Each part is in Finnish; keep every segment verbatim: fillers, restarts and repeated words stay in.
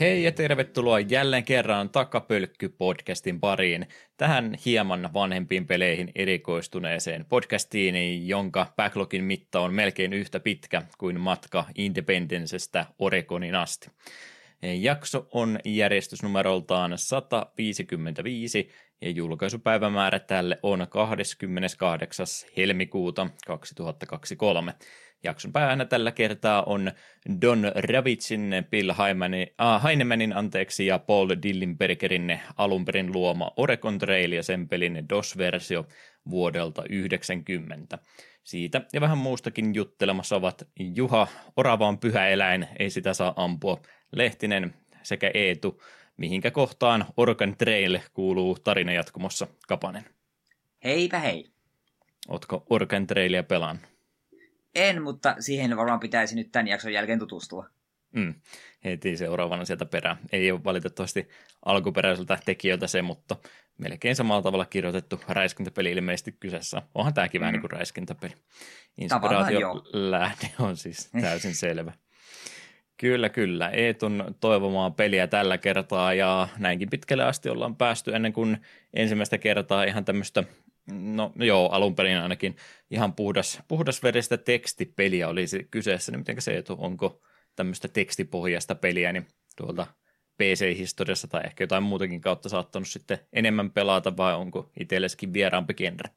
Hei ja tervetuloa jälleen kerran Takapölkky-podcastin pariin, tähän hieman vanhempiin peleihin erikoistuneeseen podcastiin, jonka backlogin mitta on melkein yhtä pitkä kuin matka Independencestä Oregonin asti. Jakso on järjestysnumeroltaan sata viisikymmentäviisi ja julkaisupäivämäärä tälle on kahdeskymmeneskahdeksas helmikuuta kaksituhattakaksikymmentäkolme. Jakson pääänä tällä kertaa on Don Rawitschin, Bill Heimannin anteeksi ja Paul Dillenbergerin alunperin luoma Oregon Trail ja sen pelin D O S-versio vuodelta yhdeksänkymmentä. Siitä ja vähän muustakin juttelemassa ovat Juha, orava on pyhä eläin, ei sitä saa ampua, Lehtinen sekä Eetu, mihinkä kohtaan Oregon Trail kuuluu tarinajatkumossa, Kapanen. Heipä hei. Ootko Oregon Trailia pelannut? En, mutta siihen varmaan pitäisi nyt tämän jakson jälkeen tutustua. Mm, heti seuraavana sieltä perään. Ei ole valitettavasti alkuperäiseltä tekijöiltä se, mutta melkein samalla tavalla kirjoitettu räiskintäpeli ilmeisesti kyseessä. Onhan tämäkin mm. vähän niin kuin räiskintäpeli. Inspiraation lähde on siis täysin selvä. Kyllä, kyllä. Eetun toivomaa peliä tällä kertaa ja näinkin pitkälle asti ollaan päästy ennen kuin ensimmäistä kertaa ihan tämmöistä. No joo, alun perin ainakin ihan puhdas, puhdasveristä tekstipeliä oli kyseessä, niin mitenkä se etu, onko tämmöistä tekstipohjaista peliä, niin tuolta P C-historiassa tai ehkä jotain muutakin kautta saattanut sitten enemmän pelata, vai onko itselleskin vieraampi genre?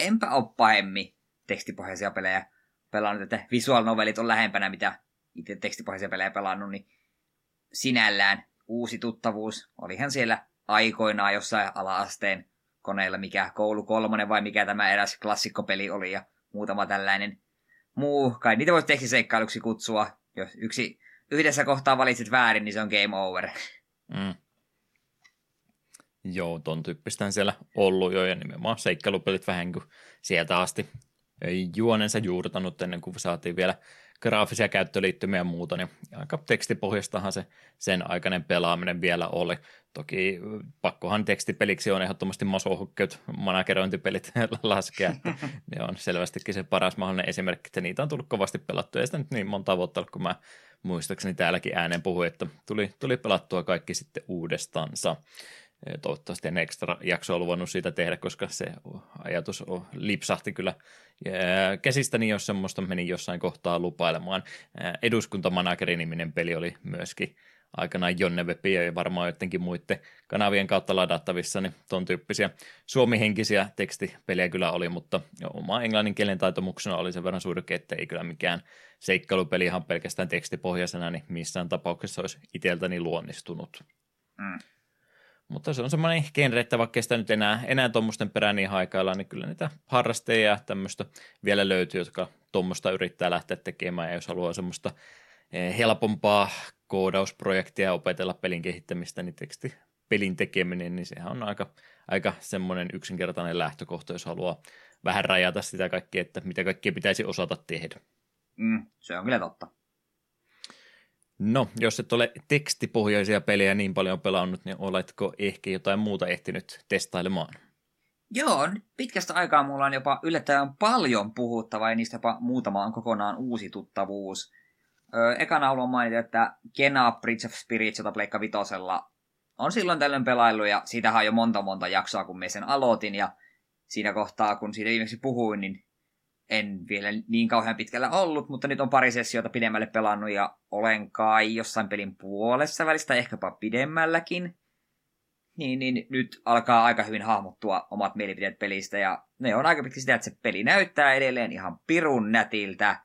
Enpä ole pahemmin tekstipohjaisia pelejä pelannut, että visual novelit on lähempänä, mitä itse tekstipohjaisia pelejä pelannut, niin sinällään uusi tuttavuus, olihan siellä aikoinaan jossain ala-asteen koneilla, mikä koulu kolmonen vai mikä tämä eräs klassikkopeli oli ja muutama tällainen muu. Kai niitä voisi tekstiseikkailuksi kutsua. Jos yksi, yhdessä kohtaa valitsit väärin, niin se on game over. Mm. Joo, ton tyyppistä siellä ollut jo ja nimenomaan seikkailupelit vähän kuin sieltä asti juonensa juurtanut ennen kuin saatiin vielä graafisia käyttöliittymiä ja muuta, niin aika tekstipohjastahan se sen aikainen pelaaminen vielä oli. Toki pakkohan tekstipeliksi on ehdottomasti masohukkeut, managerointipelit laskea, että ne on selvästikin se paras mahdollinen esimerkki, että niitä on tullut kovasti pelattua, ja sitä nyt niin monta vuotta ollut, kun mä muistaakseni täälläkin ääneen puhuin, että tuli, tuli pelattua kaikki sitten uudestaansa. Toivottavasti en ekstra jakso on luvannut siitä tehdä, koska se ajatus lipsahti kyllä käsistäni, jos semmoista meni jossain kohtaa lupailemaan. Eduskuntamanagerin-niminen peli oli myöskin aikanaan Jonne Webin ja varmaan jotenkin muiden kanavien kautta ladattavissa, niin ton tyyppisiä suomihenkisiä tekstipelejä kyllä oli, mutta oma englannin kielen taitomuksena oli sen verran surkea, että ei kyllä mikään seikkailupeli ihan pelkästään tekstipohjaisena, niin missään tapauksessa olisi itseltäni luonnistunut. Mm. Mutta se on semmoinen genre, että vaikka sitä nyt enää, enää tuommoisten perään niin haikaillaan, niin kyllä niitä harrasteja ja tämmöistä vielä löytyy, jotka tuommoista yrittää lähteä tekemään. Ja jos haluaa semmoista helpompaa koodausprojektia ja opetella pelin kehittämistä, niin teksti pelin tekeminen, niin sehän on aika, aika semmoinen yksinkertainen lähtökohta, jos haluaa vähän rajata sitä kaikkea, että mitä kaikkea pitäisi osata tehdä. Mm, se on kyllä totta. No, jos et ole tekstipohjaisia pelejä niin paljon pelannut, niin oletko ehkä jotain muuta ehtinyt testailemaan? Joo, pitkästä aikaa mulla on jopa yllättävän paljon puhuttavaa ja niistä jopa muutama on kokonaan uusi tuttavuus. Öö, ekana haluan mainita, että Kena: Bridge of Spirits, jota Pleikka Vitosella on silloin tällöin pelaillut ja siitähän on jo monta monta jaksoa, kun me sen aloitin ja siinä kohtaa, kun siitä viimeksi puhuin, niin en vielä niin kauhean pitkällä ollut, mutta nyt on pari sessiota pidemmälle pelannut ja olen kai jossain pelin puolessa välistä, ehkäpä pidemmälläkin. Niin, niin nyt alkaa aika hyvin hahmottua omat mielipiteet pelistä ja ne on aika pitkä sitä, että se peli näyttää edelleen ihan pirun nätiltä.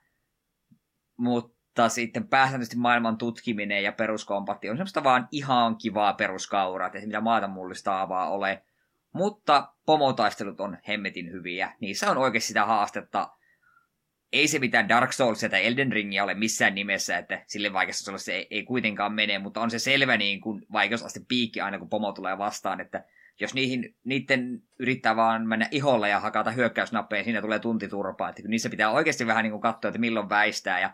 Mutta sitten pääsääntöisesti maailman tutkiminen ja peruskompatti on semmoista vaan ihan kivaa peruskauraa, että ei se mitä maata mullistaavaa ole. Mutta pomotaistelut on hemmetin hyviä. Niissä on oikein sitä haastetta. Ei se mitään Dark Soulsia tai Elden Ringia ole missään nimessä, että sille vaikeusasteella se ei, ei kuitenkaan mene, mutta on se selvä niin kuin vaikeusaste piikki aina, kun pomo tulee vastaan, että jos niihin, niiden yrittää vaan mennä iholla ja hakata hyökkäysnappeja, siinä tulee tuntiturpaa. Että niissä pitää oikeasti vähän niin kuin katsoa, että milloin väistää ja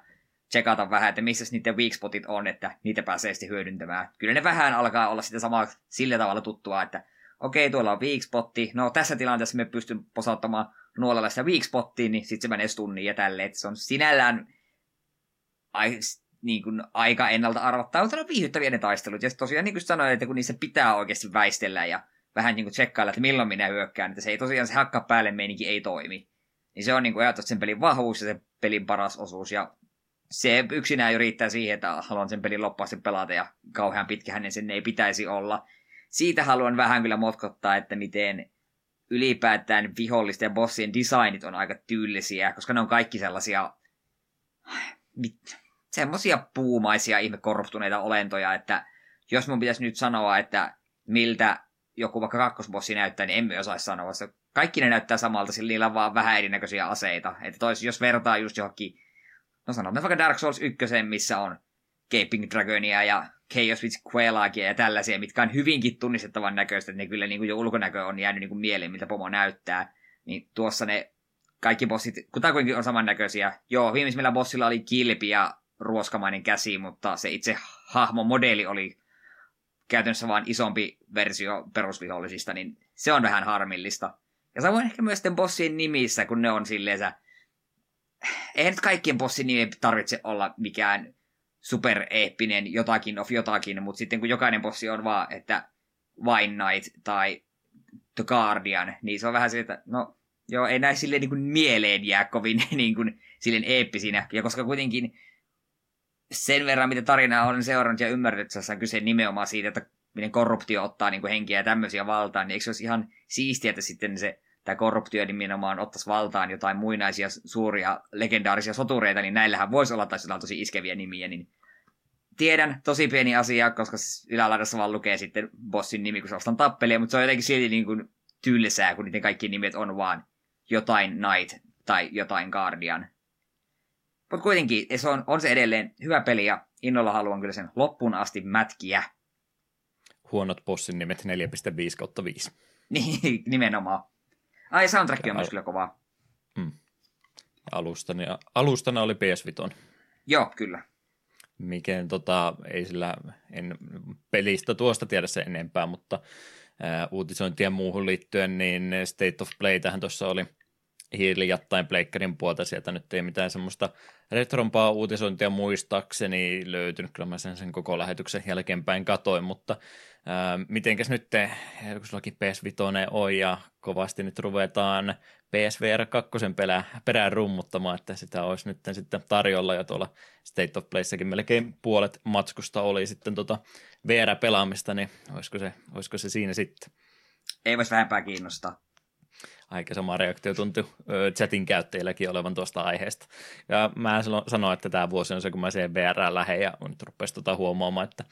tsekata vähän, että missä niiden weak spotit on, että niitä pääsee sitten hyödyntämään. Kyllä ne vähän alkaa olla sitä samaa sillä tavalla tuttua, että okei, tuolla on weak spotti. No tässä tilanteessa me pystyn posauttamaan nuolella sitä weak spottiin, niin sitten se menee stunnin ja tälleen. Se on sinällään niin kuin aika ennalta arvattautuna viihdyttäviä ne taistelut. Ja tosiaan niin kuin sanoin, että kun niissä pitää oikeasti väistellä ja vähän niin kuin tsekkailla, että milloin minä hyökkään, että se ei tosiaan se hakka päälle meininki ei toimi. Niin se on niin kuin ajattu sen pelin vahvuus ja sen pelin paras osuus. Ja se yksinään jo riittää siihen, että haluan sen pelin loppuasti pelata ja kauhean pitkä hänen sen ei pitäisi olla. Siitä haluan vähän kyllä motkottaa, että miten ylipäätään vihollisten ja bossien designit on aika tyylisiä, koska ne on kaikki sellaisia semmoisia puumaisia ihmekorruptuneita olentoja, että jos mun pitäisi nyt sanoa, että miltä joku vaikka kakkosbossi näyttää, niin emme osaisi sanoa. Kaikki ne näyttää samalta, sillä niillä on vaan vähän erinäköisiä aseita. Että tois, jos vertaa just johonkin, no sanotaan vaikka Dark Souls ykkösen, missä on Gaping Dragonia ja Chaos Witch Quelaagia ja tällaisia, mitkä on hyvinkin tunnistettavan näköistä, että ne kyllä niin kuin jo ulkonäkö on jäänyt niin kuin mieleen, mitä pomo näyttää. Niin tuossa ne kaikki bossit, kutakuinkin on samannäköisiä. Joo, viimeisellä bossilla oli kilpi ja ruoskamainen käsi, mutta se itse hahmomodeli oli käytännössä vaan isompi versio perusvihollisista, niin se on vähän harmillista. Ja samoin ehkä myös sitten bossien nimissä, kun ne on silleensä, eihän nyt kaikkien bossin nimi tarvitse olla mikään supereeppinen jotakin of jotakin, mutta sitten kun jokainen bossi on vaan, että Vine Knight tai The Guardian, niin se on vähän silleen, että no joo, ei näin silleen niin kuin mieleen jää kovin niin kuin silleen eeppisinä. Ja koska kuitenkin sen verran, mitä tarinaa olen seurannut ja ymmärtänyt, että tässä on kyse nimenomaan siitä, että miten korruptio ottaa niin kuin henkiä ja tämmöisiä valtaan, niin eikö se olisi ihan siistiä, että sitten se, tämä korruptio nimenomaan ottaisi valtaan jotain muinaisia suuria legendaarisia sotureita, niin näillähän voisi olla taisi olla tosi iskeviä nimiä, niin tiedän, tosi pieni asia, koska ylälaidassa vaan lukee sitten bossin nimi, kun se ostan tappelia, mutta se on jotenkin silti niin kuin tylsää, kun niiden kaikki nimet on vaan jotain Knight tai jotain Guardian. Mutta kuitenkin se on, on se edelleen hyvä peli ja innolla haluan kyllä sen loppuun asti mätkiä. Huonot bossin nimet neljä pilkku viisi kautta viisi. Niin, nimenomaan. Ai, soundtrack on al- myös kyllä kovaa. Mm. Alustana, alustana oli P S viisi. Joo, kyllä. Mikään tota, ei sillä, en pelistä tuosta tiedä sen enempää, mutta ää, uutisointia ja muuhun liittyen, niin State of Play-tähän tuossa oli hiljattain pleikkarin puolta, sieltä nyt ei mitään semmoista retrompaa uutisointia muistaakseni löytynyt, kyllä mä sen, sen koko lähetyksen jälkeenpäin katoin, mutta ää, mitenkäs nyt, te, kun sullakin P S viisi on ja kovasti nyt ruvetaan P S V R kaksi perään, perään rummuttamaan, että sitä olisi nyt sitten tarjolla ja tuolla State of Playssakin melkein puolet matskusta oli sitten tota V R-pelaamista, niin olisiko se, olisiko se siinä sitten? Ei voisi vähempää kiinnostaa. Aika sama reaktio tuntui ö, chatin käyttäjilläkin olevan tuosta aiheesta. Ja mä sanoin, että tämä vuosi on se, kun mä siihen V R:ään lähden ja nyt rupesi tuota huomaamaan, että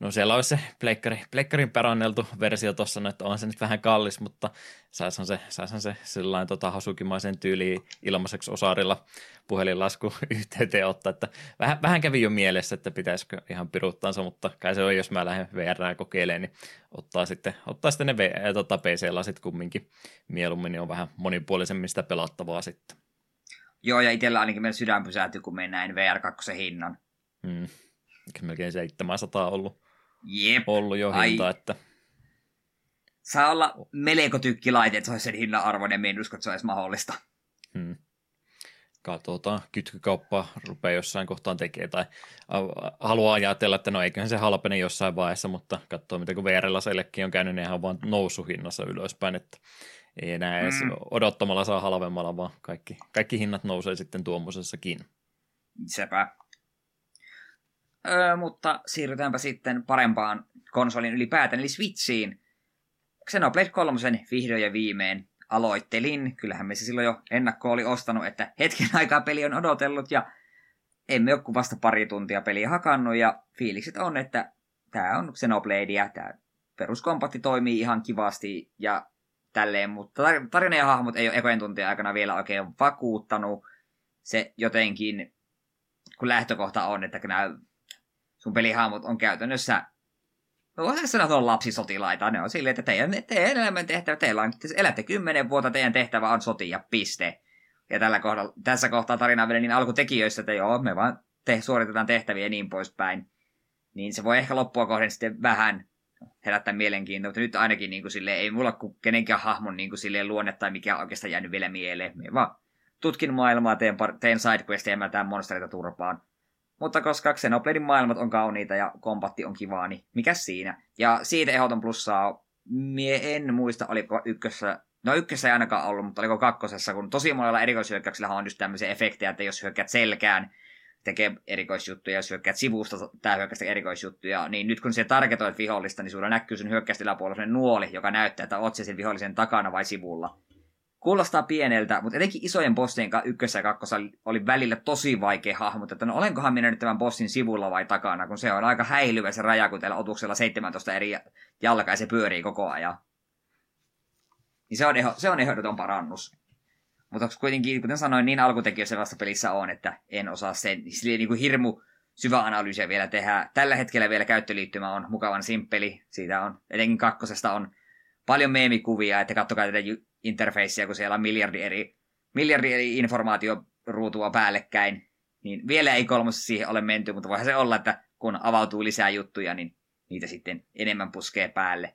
no siellä olisi se pleikkari, pleikkarin peranneltu versio tuossa, no, että on se nyt vähän kallis, mutta saisihan se, saisihan se sellainen tota, hasukimaisen tyyliin ilmaiseksi osarilla puhelinlasku yhteyteen ottaa, että vähän, vähän kävi jo mielessä, että pitäisikö ihan piruuttaansa, mutta kai se on, jos mä lähden V R:ää kokeilemaan, niin ottaa sitten, ottaa sitten ne V R, tota, P C-lasit kumminkin mieluummin, niin on vähän monipuolisemmin sitä pelattavaa sitten. Joo, ja itsellä ainakin meidän sydän pysähtyi, kun me näin V R kaksi hinnan. Mm. Melkein seitsemänsataa on ollut. Jep. Ollut jo hinta, ai. Että... Saa olla melekotykkilaite, että se olisi sen hinnan arvoinen, minä en usko, että se olisi mahdollista. Hmm. Katsotaan, kytkykauppa rupeaa jossain kohtaan tekemään, tai haluaa ajatella, että no eiköhän se halpene jossain vaiheessa, mutta katsoo, mitä kun V R-laseillekin on käynyt, ne ihan vaan noussuhinnassa ylöspäin, että ei enää edes hmm. odottamalla saa halvemmalla, vaan kaikki, kaikki hinnat nousee sitten tuommoisessakin. Sepä. Öö, mutta siirrytäänpä sitten parempaan konsolin ylipäätään, eli Switchiin. Xenoblade kolme vihdoin ja viimein aloittelin. Kyllähän me se silloin jo ennakko oli ostanut, että hetken aikaa peli on odotellut ja emme ole vasta pari tuntia peliä hakannut. Ja fiilikset on, että tämä on Xenoblade ja tämä peruskompatti toimii ihan kivasti ja tälleen. Mutta tarina ja hahmot ei ole ekojen tuntia aikana vielä oikein vakuuttanut. Se jotenkin, kun lähtökohta on, että nämä sun pelihahmot on käytännössä, no voisin sanoa, että on lapsisotilaita. Ne on silleen, että teidän, teidän elämän tehtävä, teillä on, elätte kymmenen vuotta, teidän tehtävä on sotia, piste. Ja tällä kohdalla, tässä kohtaa tarina on vielä niin alkutekijöissä, että joo, me vaan te, suoritetaan tehtäviä ja niin poispäin. Niin se voi ehkä loppua kohden sitten vähän herättää mielenkiintoa, mutta nyt ainakin niin kuin silleen, ei mulla kenenkään hahmon niin kuin silleen luonne tai mikä on oikeastaan jäänyt vielä mieleen. Me vaan tutkin maailmaa, teen, teen sidequestia ja mä tämän monsterita turpaan. Mutta koska Xenobladen maailmat on kauniita ja kombatti on kivaa, niin mikäs siinä? Ja siitä ehdoton plussaa, mie en muista, oliko ykkössä, no ykkössä ei ainakaan ollut, mutta oliko kakkosessa, kun tosi monella erikoishyökkäyksillä on just tämmöisiä efektejä, että jos hyökkäät selkään, tekee erikoisjuttuja, jos hyökkäät sivusta, tää hyökkäistä erikoisjuttuja, niin nyt kun se targetoit vihollista, niin sulla näkyy sun hyökkäistä yläpuolella sellainen nuoli, joka näyttää, että oot sen vihollisen takana vai sivulla. Kuulostaa pieneltä, mutta etenkin isojen bossien kanssa ykkössä ja kakkossa oli välillä tosi vaikea hahmottaa, että no olenkohan minä nyt tämän bossin sivulla vai takana, kun se on aika häilyvä se raja, kun teillä otuksella seitsemäntoista eri jalkaa ja se pyörii koko ajan. Niin se on, se on ehdoton parannus. Mutta kuitenkin, kuten sanoin, niin alkutekijöissä vasta pelissä on, että en osaa sen niin kuin hirmu syvä analyysiä vielä tehdä. Tällä hetkellä vielä käyttöliittymä on mukavan simppeli. Siitä on, etenkin kakkosesta on paljon meemikuvia, että katsokaa tätä interfacea, kun siellä on miljardi eri, miljardi eri informaatioruutua päällekkäin. Niin vielä ei kolmossa siihen ole menty, mutta voihan se olla, että kun avautuu lisää juttuja, niin niitä sitten enemmän puskee päälle.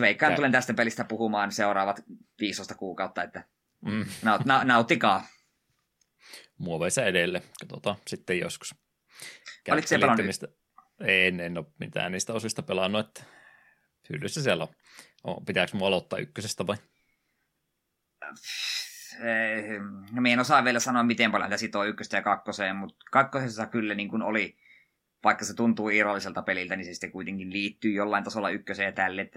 Veikkaan tulen tästä pelistä puhumaan seuraavat viisitoista kuukautta, että mm. naut, na, nautikaa. Muoveissa edelle, katsotaan sitten joskus. Oliko se pelannut? En, en ole mitään niistä osista pelannut, että hyllyssä siellä on. Oh, pitääkö minua aloittaa ykkösestä vai? Minä en osaa vielä sanoa, miten paljon sitä sitoo ykköstä ja kakkoseen, mutta kakkosessa kyllä niin kuin oli. Vaikka se tuntuu irralliselta peliltä, niin se sitten kuitenkin liittyy jollain tasolla ykköseen ja tälle.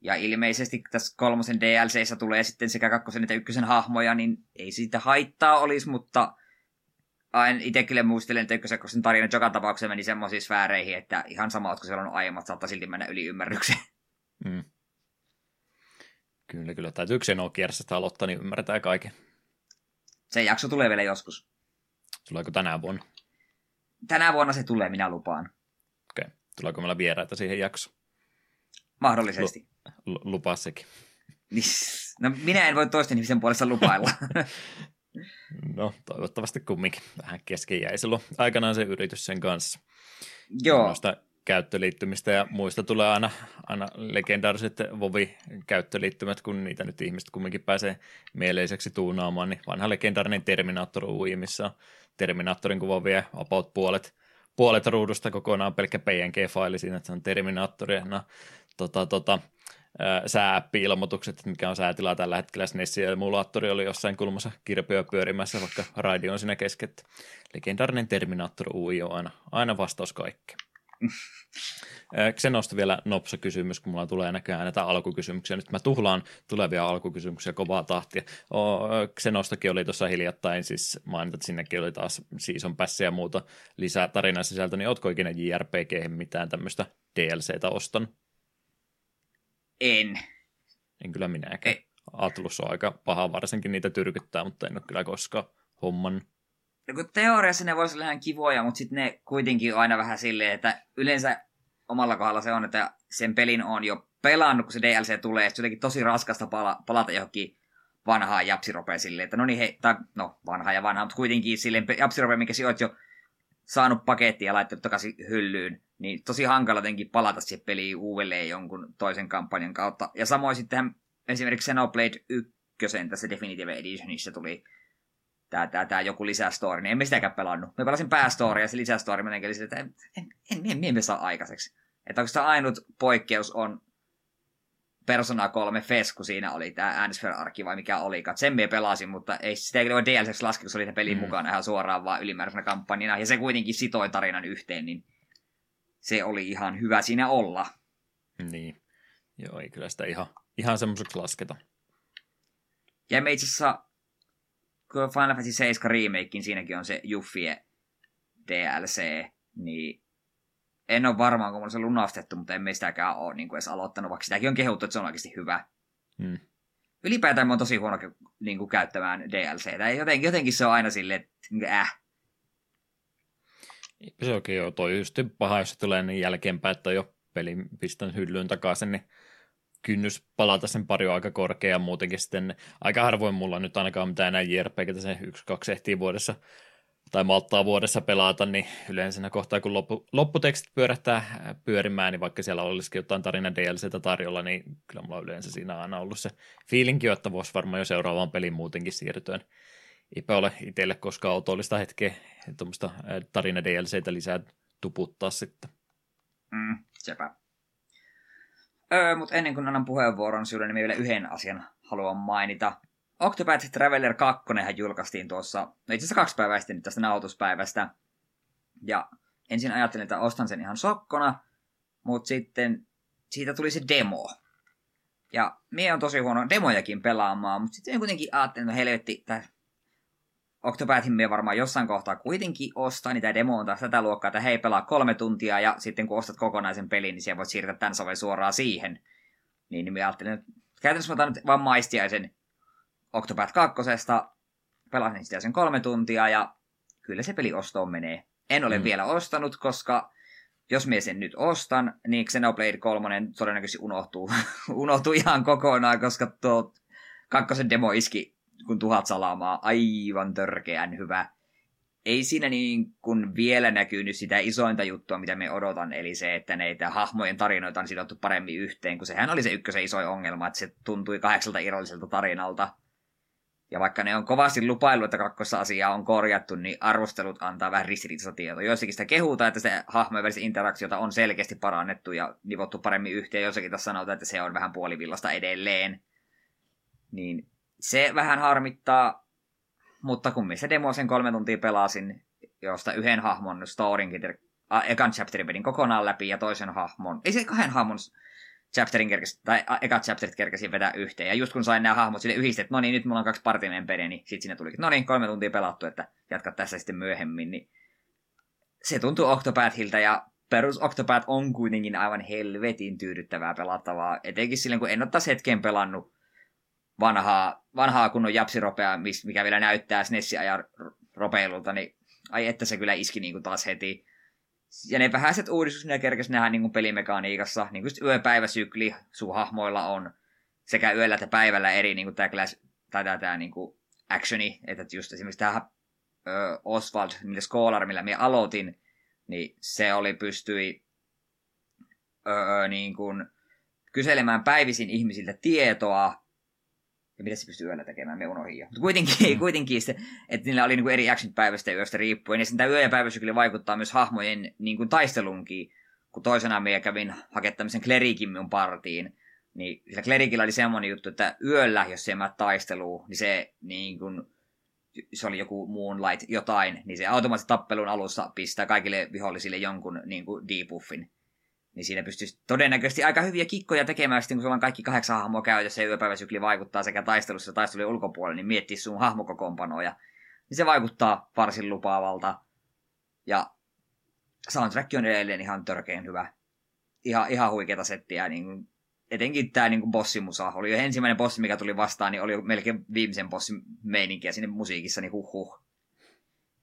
Ja ilmeisesti tässä kolmosen D L C:ssä tulee sitten sekä kakkosen että ykkösen hahmoja, niin ei siitä haittaa olisi, mutta aina itse kyllä muistelen, että ykkösen kakkosen tarina joka tapauksessa meni semmoisiin sfääreihin, että ihan sama, että kun siellä on aiemmat, saattaa silti mennä yli ymmärrykseen. Mm. Kyllä, kyllä. Täytyy Xenogearsista aloittaa, niin ymmärretään kaiken. Se jakso tulee vielä joskus. Tuleeko tänä vuonna? Tänä vuonna se tulee, minä lupaan. Okei. Tuleeko meillä vieraita siihen jaksoon? Mahdollisesti. Lu- lupaa sekin. No minä en voi toisten ihmisen puolesta lupailla. No toivottavasti kumminkin. Vähän kesken jäi silloin aikanaan se yritys sen kanssa. Joo. Noista käyttöliittymistä ja muista tulee aina, aina legendaariset Vovi-käyttöliittymät, kun niitä nyt ihmiset kumminkin pääsee mieleiseksi tuunaamaan, niin vanha legendaarinen Terminaattor U I, missä on Terminaattorin kuva vie about puolet, puolet ruudusta kokonaan, pelkkä P N G-faili siinä, että se on Terminaattori ja no, tota, tota, sääppi-ilmoitukset, mikä on säätilaa tällä hetkellä. S N E S-emulaattori oli jossain kulmassa kirpyä pyörimässä, vaikka radio on siinä kesken. Legendaarinen Terminaattor U I on aina, aina vastaus kaikkeen. Xenosta vielä nopsa kysymys, kun mulla tulee näköjään näitä alkukysymyksiä. Nyt mä tuhlaan tulevia alkukysymyksiä kovaa tahtia. Xenostakin oli tuossa hiljattain, siis mainita, että sinnekin oli taas season passia ja muuta lisää tarinan sisältö, niin ootko ikinä J R P G:hen mitään tämmöistä D L C:tä ostanut? En. En kyllä minäkään. En. Atlus on aika paha, varsinkin niitä tyrkyttää, mutta en ole kyllä koskaan homman. Teoriassa ne voisi olla ihan kivoja, mutta sitten ne kuitenkin on aina vähän silleen, että yleensä omalla kohdalla se on, että sen pelin on jo pelannut, kun se D L C tulee, ja jotenkin tosi raskasta pala- palata johonkin vanhaan japsiropeen silleen, että no niin hei, tai no vanha ja vanha, mutta kuitenkin silleen japsiropeen, minkä sä oot jo saanut pakettia ja laittanut takaisin hyllyyn, niin tosi hankala jotenkin palata siihen peliin uudelleen jonkun toisen kampanjan kautta. Ja samoin sittenhän esimerkiksi Xenoblade yksi tässä Definitive Editionissa tuli Tää, tää, tää joku lisästory, niin en mä sitäkään pelannut. Mä pelasin päästoria ja se lisästory mä tein, että en, en, en, en, en mä saa aikaiseksi. Että onko tämä ainut poikkeus on Persona kolme F E S, kun siinä oli tämä Answer-arki vai mikä olikaan. Sen mä pelasin, mutta ei sitä ei ole D L C:ksi laski, kun se oli tämän pelin mm. mukana ihan suoraan vaan ylimääräisenä kampanjana. Ja se kuitenkin sitoi tarinan yhteen, niin se oli ihan hyvä siinä olla. Niin. Joo, ei kyllä sitä ihan, ihan semmoiseksi lasketa. Ja me itse asiassa Final Fantasy seitsemän remakein, siinäkin on se Juffie D L C, niin en ole varmaan, kun on se lunastettu, mutta en me sitäkään ole niin kuin edes aloittanut, vaikka sitäkin on kehuttu, että se on oikeasti hyvä. Hmm. Ylipäätään mä oon tosi huono niin kuin käyttämään D L C:tä. Jotenkin, jotenkin se on aina silleen, että äh. Se onkin joo, toi just paha, jos se tulee niin jälkeenpäin, että jo pelin pistän hyllyyn takaisin, niin kynnys palata sen pari on aika korkea ja muutenkin sitten aika harvoin mulla nyt ainakaan mitään enää J R P G:tä se yksi, kaksi ehtii vuodessa tai malttaa vuodessa pelata, niin yleensä kohtaa kun loppu, lopputekstit pyörähtää pyörimään, niin vaikka siellä olisikin jotain tarina D L C:tä tarjolla, niin kyllä mulla yleensä siinä on aina ollut se fiilinki, että voisi varmaan jo seuraavaan peliin muutenkin siirtyä. eipä ole itselle koskaan otollista hetkeä tuommoista tarina-D L C:tä lisää tuputtaa sitten. Mm, sepä. Öö, mutta ennen kuin annan puheenvuoron sinulle, niin vielä yhden asian haluan mainita. Octopath Traveler kaksi julkaistiin tuossa, no itse asiassa kaksi päivää sitten tästä nauhoituspäivästä. Ja ensin ajattelin, että ostan sen ihan sokkona, mutta sitten siitä tuli se demo. Ja mie on tosi huono demojakin pelaamaan, mutta sitten kuitenkin ajattelin, että helvetti, tämä Octopathin mie varmaan jossain kohtaa kuitenkin ostaa, niin tämä demo on taas tätä luokkaa, että hei, pelaa kolme tuntia, ja sitten kun ostat kokonaisen pelin, niin siellä voit siirtää tämän soven suoraan siihen. Niin, niin mie ajattelin, että käytännössä mä otan nyt vaan maistiaisen Octopath kakkosesta, pelasin sitä sen kolme tuntia, ja kyllä se peli ostoon menee. En ole mm. vielä ostanut, koska jos mie sen nyt ostan, niin Xenoblade kolme todennäköisesti unohtuu, unohtuu ihan kokonaan, koska tuo kakkosen demo iski kun tuhat salamaa, aivan törkeän hyvä. Ei siinä niin kuin vielä näkynyt sitä isointa juttua, mitä me odotan, eli se, että näitä hahmojen tarinoita on sidottu paremmin yhteen, kun sehän oli se ykkösen iso ongelma, että se tuntui kahdeksalta irralliselta tarinalta. Ja vaikka ne on kovasti lupailu, että kakkossa asiaa on korjattu, niin arvostelut antaa vähän ristiriitaista tietoa. Joissakin sitä kehutaan, että se hahmojen välistä interaktiota on selkeästi parannettu ja nivottu paremmin yhteen. Joissakin taas sanotaan, että se on vähän puolivillasta edelleen. Niin se vähän harmittaa, mutta kun missä demo sen kolme tuntia pelasin, josta yhden hahmon storinkin, äh, ekan chapterin vedin kokonaan läpi ja toisen hahmon, ei se kahden hahmon chapterin kerkesi, tai ekat chapterit kerkesin vetää yhteen. Ja just kun sain nämä hahmot sille yhdistet, että no niin, nyt mulla on kaksi partimeen peliä, niin sitten siinä tulikin, no niin, kolme tuntia pelattu, että jatka tässä sitten myöhemmin. Niin se tuntuu Octopathilta, ja perus Octopath on kuitenkin aivan helvetin tyydyttävää pelattavaa, etenkin silloin, kun en ole taas hetken pelannut vanhaa, vanhaa kunnon japsiropea, mikä vielä näyttää S N E S-ajan ropeilulta, niin ai että se kyllä iski niin kuin taas heti. Ja ne vähäiset uudistukset, mitä kerkesi nähdä niin kuin pelimekaniikassa, niin kuin yöpäiväsykli sun hahmoilla on sekä yöllä että päivällä eri niin kuin tämä, tämä, tämä niin kuin actioni, että just esimerkiksi tämä ö, Oswald, niille Scholar, millä minä aloitin, niin se oli pystyi ö, niin kuin kyselemään päivisin ihmisiltä tietoa. Ja mitä se pystyy yöllä tekemään, me unohdin jo. Mutta kuitenkin, mm. kuitenkin se, että niillä oli niinku eri actionit päivästä ja yöstä riippuen. Ja sitten tämä yö- ja päiväsykli vaikuttaa myös hahmojen niinku taistelunkin. Kun toisena minä kävin hakemaan tämmöisen kleriikin minun partiin. Niin sillä kleriikillä oli semmoinen juttu, että yöllä, jos se ei mää taistelua, niin se niinku, se oli joku moonlight jotain, niin se automaattisesti tappelun alussa pistää kaikille vihollisille jonkun niinku debuffin. Niin siinä pystyisi todennäköisesti aika hyviä kikkoja tekemään, sitten kun sulla on kaikki kahdeksan hahmoa käytössä ja yöpäiväsykli vaikuttaa sekä taistelussa ja taistelujen ulkopuolella, niin miettii sun hahmokokoonpanoja. Niin se vaikuttaa varsin lupaavalta. Ja soundtrack on edelleen ihan törkeen hyvä. Ihan, ihan huikeata settiä. Niin kuin, etenkin tämä niin kuin bossimusa. Oli jo ensimmäinen bossi, mikä tuli vastaan, niin oli jo melkein viimeisen bossin meininkiä siinä musiikissa, niin huh huh.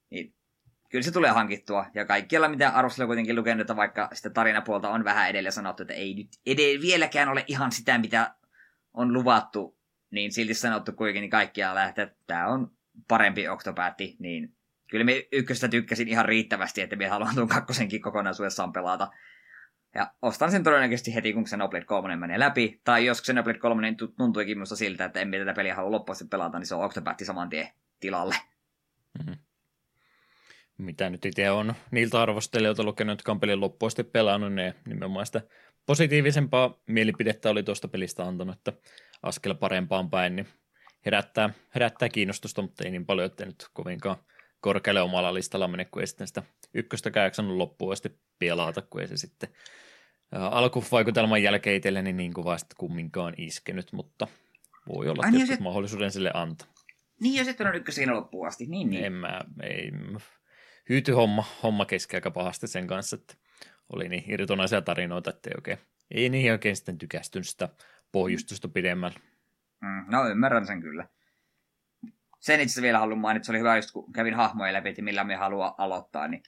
Niin. Kyllä se tulee hankittua, ja kaikkialla mitä arvostelu kuitenkin lukenut, että vaikka sitä tarinapuolta on vähän edellä sanottu, että ei nyt edelleen vieläkään ole ihan sitä, mitä on luvattu, niin silti sanottu kuitenkin kaikkialla, että tämä on parempi Octopatti, niin kyllä me ykköstä tykkäsin ihan riittävästi, että me haluan tuon kakkosenkin kokonaisuudessaan pelata. Ja ostan sen todennäköisesti heti, kun Xenoblade kolme menee läpi, tai jos Xenoblade kolme tuntuikin minusta siltä, että emme tätä peliä halua loppuasti pelata, niin se on Octopatti saman tien tilalle. Mm-hmm. Mitä nyt itse on niiltä arvostelijoilta lukenut, jotka on pelin loppuasti pelannut, ne nimenomaan sitä positiivisempaa mielipidettä oli tuosta pelistä antanut, että askel parempaan päin, niin herättää, herättää kiinnostusta, mutta ei niin paljon, ettei nyt kovinkaan korkealle omalla listalla mene, kun ei sitten sitä ykköstä kahdeksan loppuun asti pelata, kun ei se sitten ää, alkuvaikutelman jälkeen itselleni niin kuvaa sitten kumminkaan iskenyt, mutta voi olla tietysti se mahdollisuuden sille antaa. Niin, jos et ole ykköseen loppuun asti, niin niin. En mä, ei... Hyyty homma, homma keski aika pahasti sen kanssa, että oli niin irtonaisia tarinoita, että ei, oikein, ei niihin oikein sitten tykästynyt sitä pohjustusta pidemmällä. Mm, no ymmärrän sen kyllä. Sen itse vielä haluan mainita, se oli hyvä just kun kävin hahmoja läpi, että millä me haluaa aloittaa, niin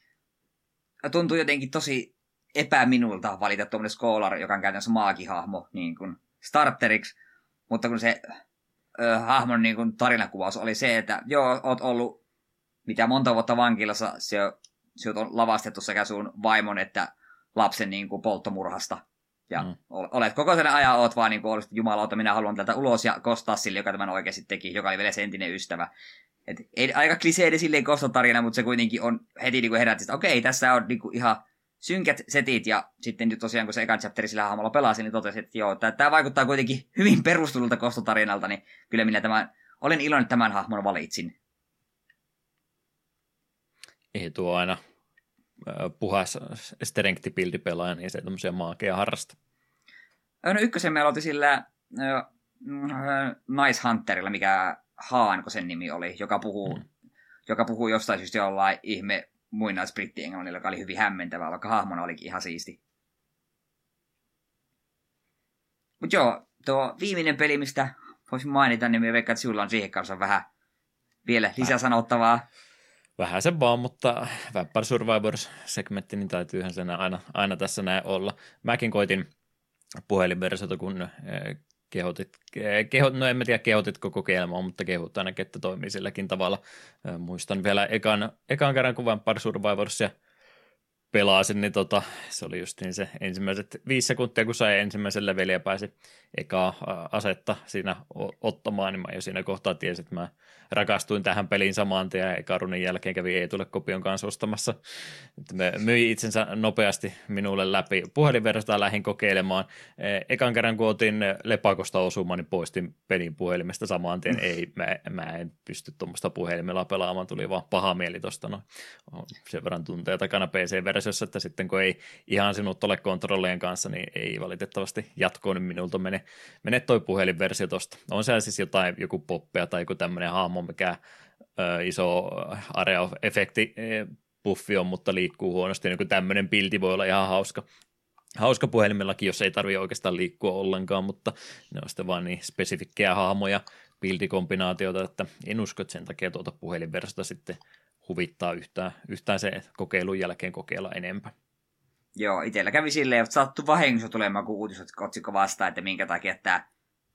tuntuu jotenkin tosi epäminulta valita tuommoinen Scholar, joka on käytännössä maagihahmo niin kuin starteriksi, mutta kun se ö, hahmon niin kuin tarinakuvaus oli se, että joo, oot ollut mitä monta vuotta vankilassa sinut on lavastettu sekä sun vaimon että lapsen niin kuin polttomurhasta. Ja mm. olet koko sen ajan, oot vaan niin kuin, jumalauta, minä haluan tältä ulos ja kostaa sille, joka tämän oikeasti teki, joka oli vielä se entinen ystävä. Et, ei, aika kliseinen silleen kostotarina, mutta se kuitenkin on heti niin kuin herätti, että okei, tässä on niin kuin ihan synkät setit, ja sitten nyt tosiaan, kun se ekan chapteri sillä hahmolla pelasi, niin totesin, että joo, tämä vaikuttaa kuitenkin hyvin perustelulta kostotarinalta, niin kyllä minä tämän, olen iloinen, että tämän hahmon valitsin. Ei tuo aina puhas strength-build-pelaaja, niin se ei tämmöisiä maakeja harrasta. No ykkösen me aloitin sillä Nice Hunterilla, mikä Haanko sen nimi oli, joka puhuu, mm. joka puhuu jostain syystä jollain ihme muinaisbritti-englannilla, joka oli hyvin hämmentävää, vaikka hahmona olikin ihan siisti. Mutta joo, tuo viimeinen peli, mistä voisin mainita, niin minä veikkaan, että sinulla on siihen kanssa vähän vielä lisää sanottavaa. Vähän se vaan, mutta Vampire Survivors-segmentti, niin täytyyhän sen aina, aina tässä näin olla. Mäkin koitin puhelinversiota, kun kehotit, kehot, no en mä tiedä kehotitko kokeilemaan, mutta kehot ainakin, että toimii silläkin tavalla. Muistan vielä ekan, ekan kerran, kun Vampire Survivorsia pelasin, niin tota, se oli just niin se ensimmäiset viisi sekuntia, kun sai ensimmäisen levelin ja pääsi ekaa asetta siinä ottamaan, niin mä jo siinä kohtaa tiesin, että mä rakastuin tähän peliin samaan tien ja ekan runin jälkeen kävin Eetulle kopion kanssa ostamassa. Me myi itsensä nopeasti minulle läpi. Puhelinversiosta lähdin kokeilemaan. Ekan kerran, kun otin lepakosta osumaan, niin poistin pelin puhelimesta samaan tien. Ei, mä, mä en pysty tuommoista puhelimella pelaamaan, tuli vaan paha mieli tuosta. No, sen verran tunteja takana P C-versiossa, että sitten kun ei ihan sinut ole kontrollien kanssa, niin ei valitettavasti jatkoon niin minulta mene, mene toi puhelinversio tuosta. On siellä siis jotain, joku poppea tai joku tämmöinen haamu, mikä ö, iso area-efekti puffi on, mutta liikkuu huonosti. Niin tämmöinen pilti voi olla ihan hauska, hauska puhelimillakin, jos ei tarvitse oikeastaan liikkua ollenkaan, mutta ne on sitten vaan niin spesifikkejä hahmoja, piltikombinaatioita, että en usko, että sen takia tuota puhelinversiota sitten huvittaa yhtään, yhtään se kokeilun jälkeen kokeilla enempää. Joo, itsellä kävi silleen, että saattu vahingossa tulemaan, kun uutisotsikko vastaan, että minkä takia tämä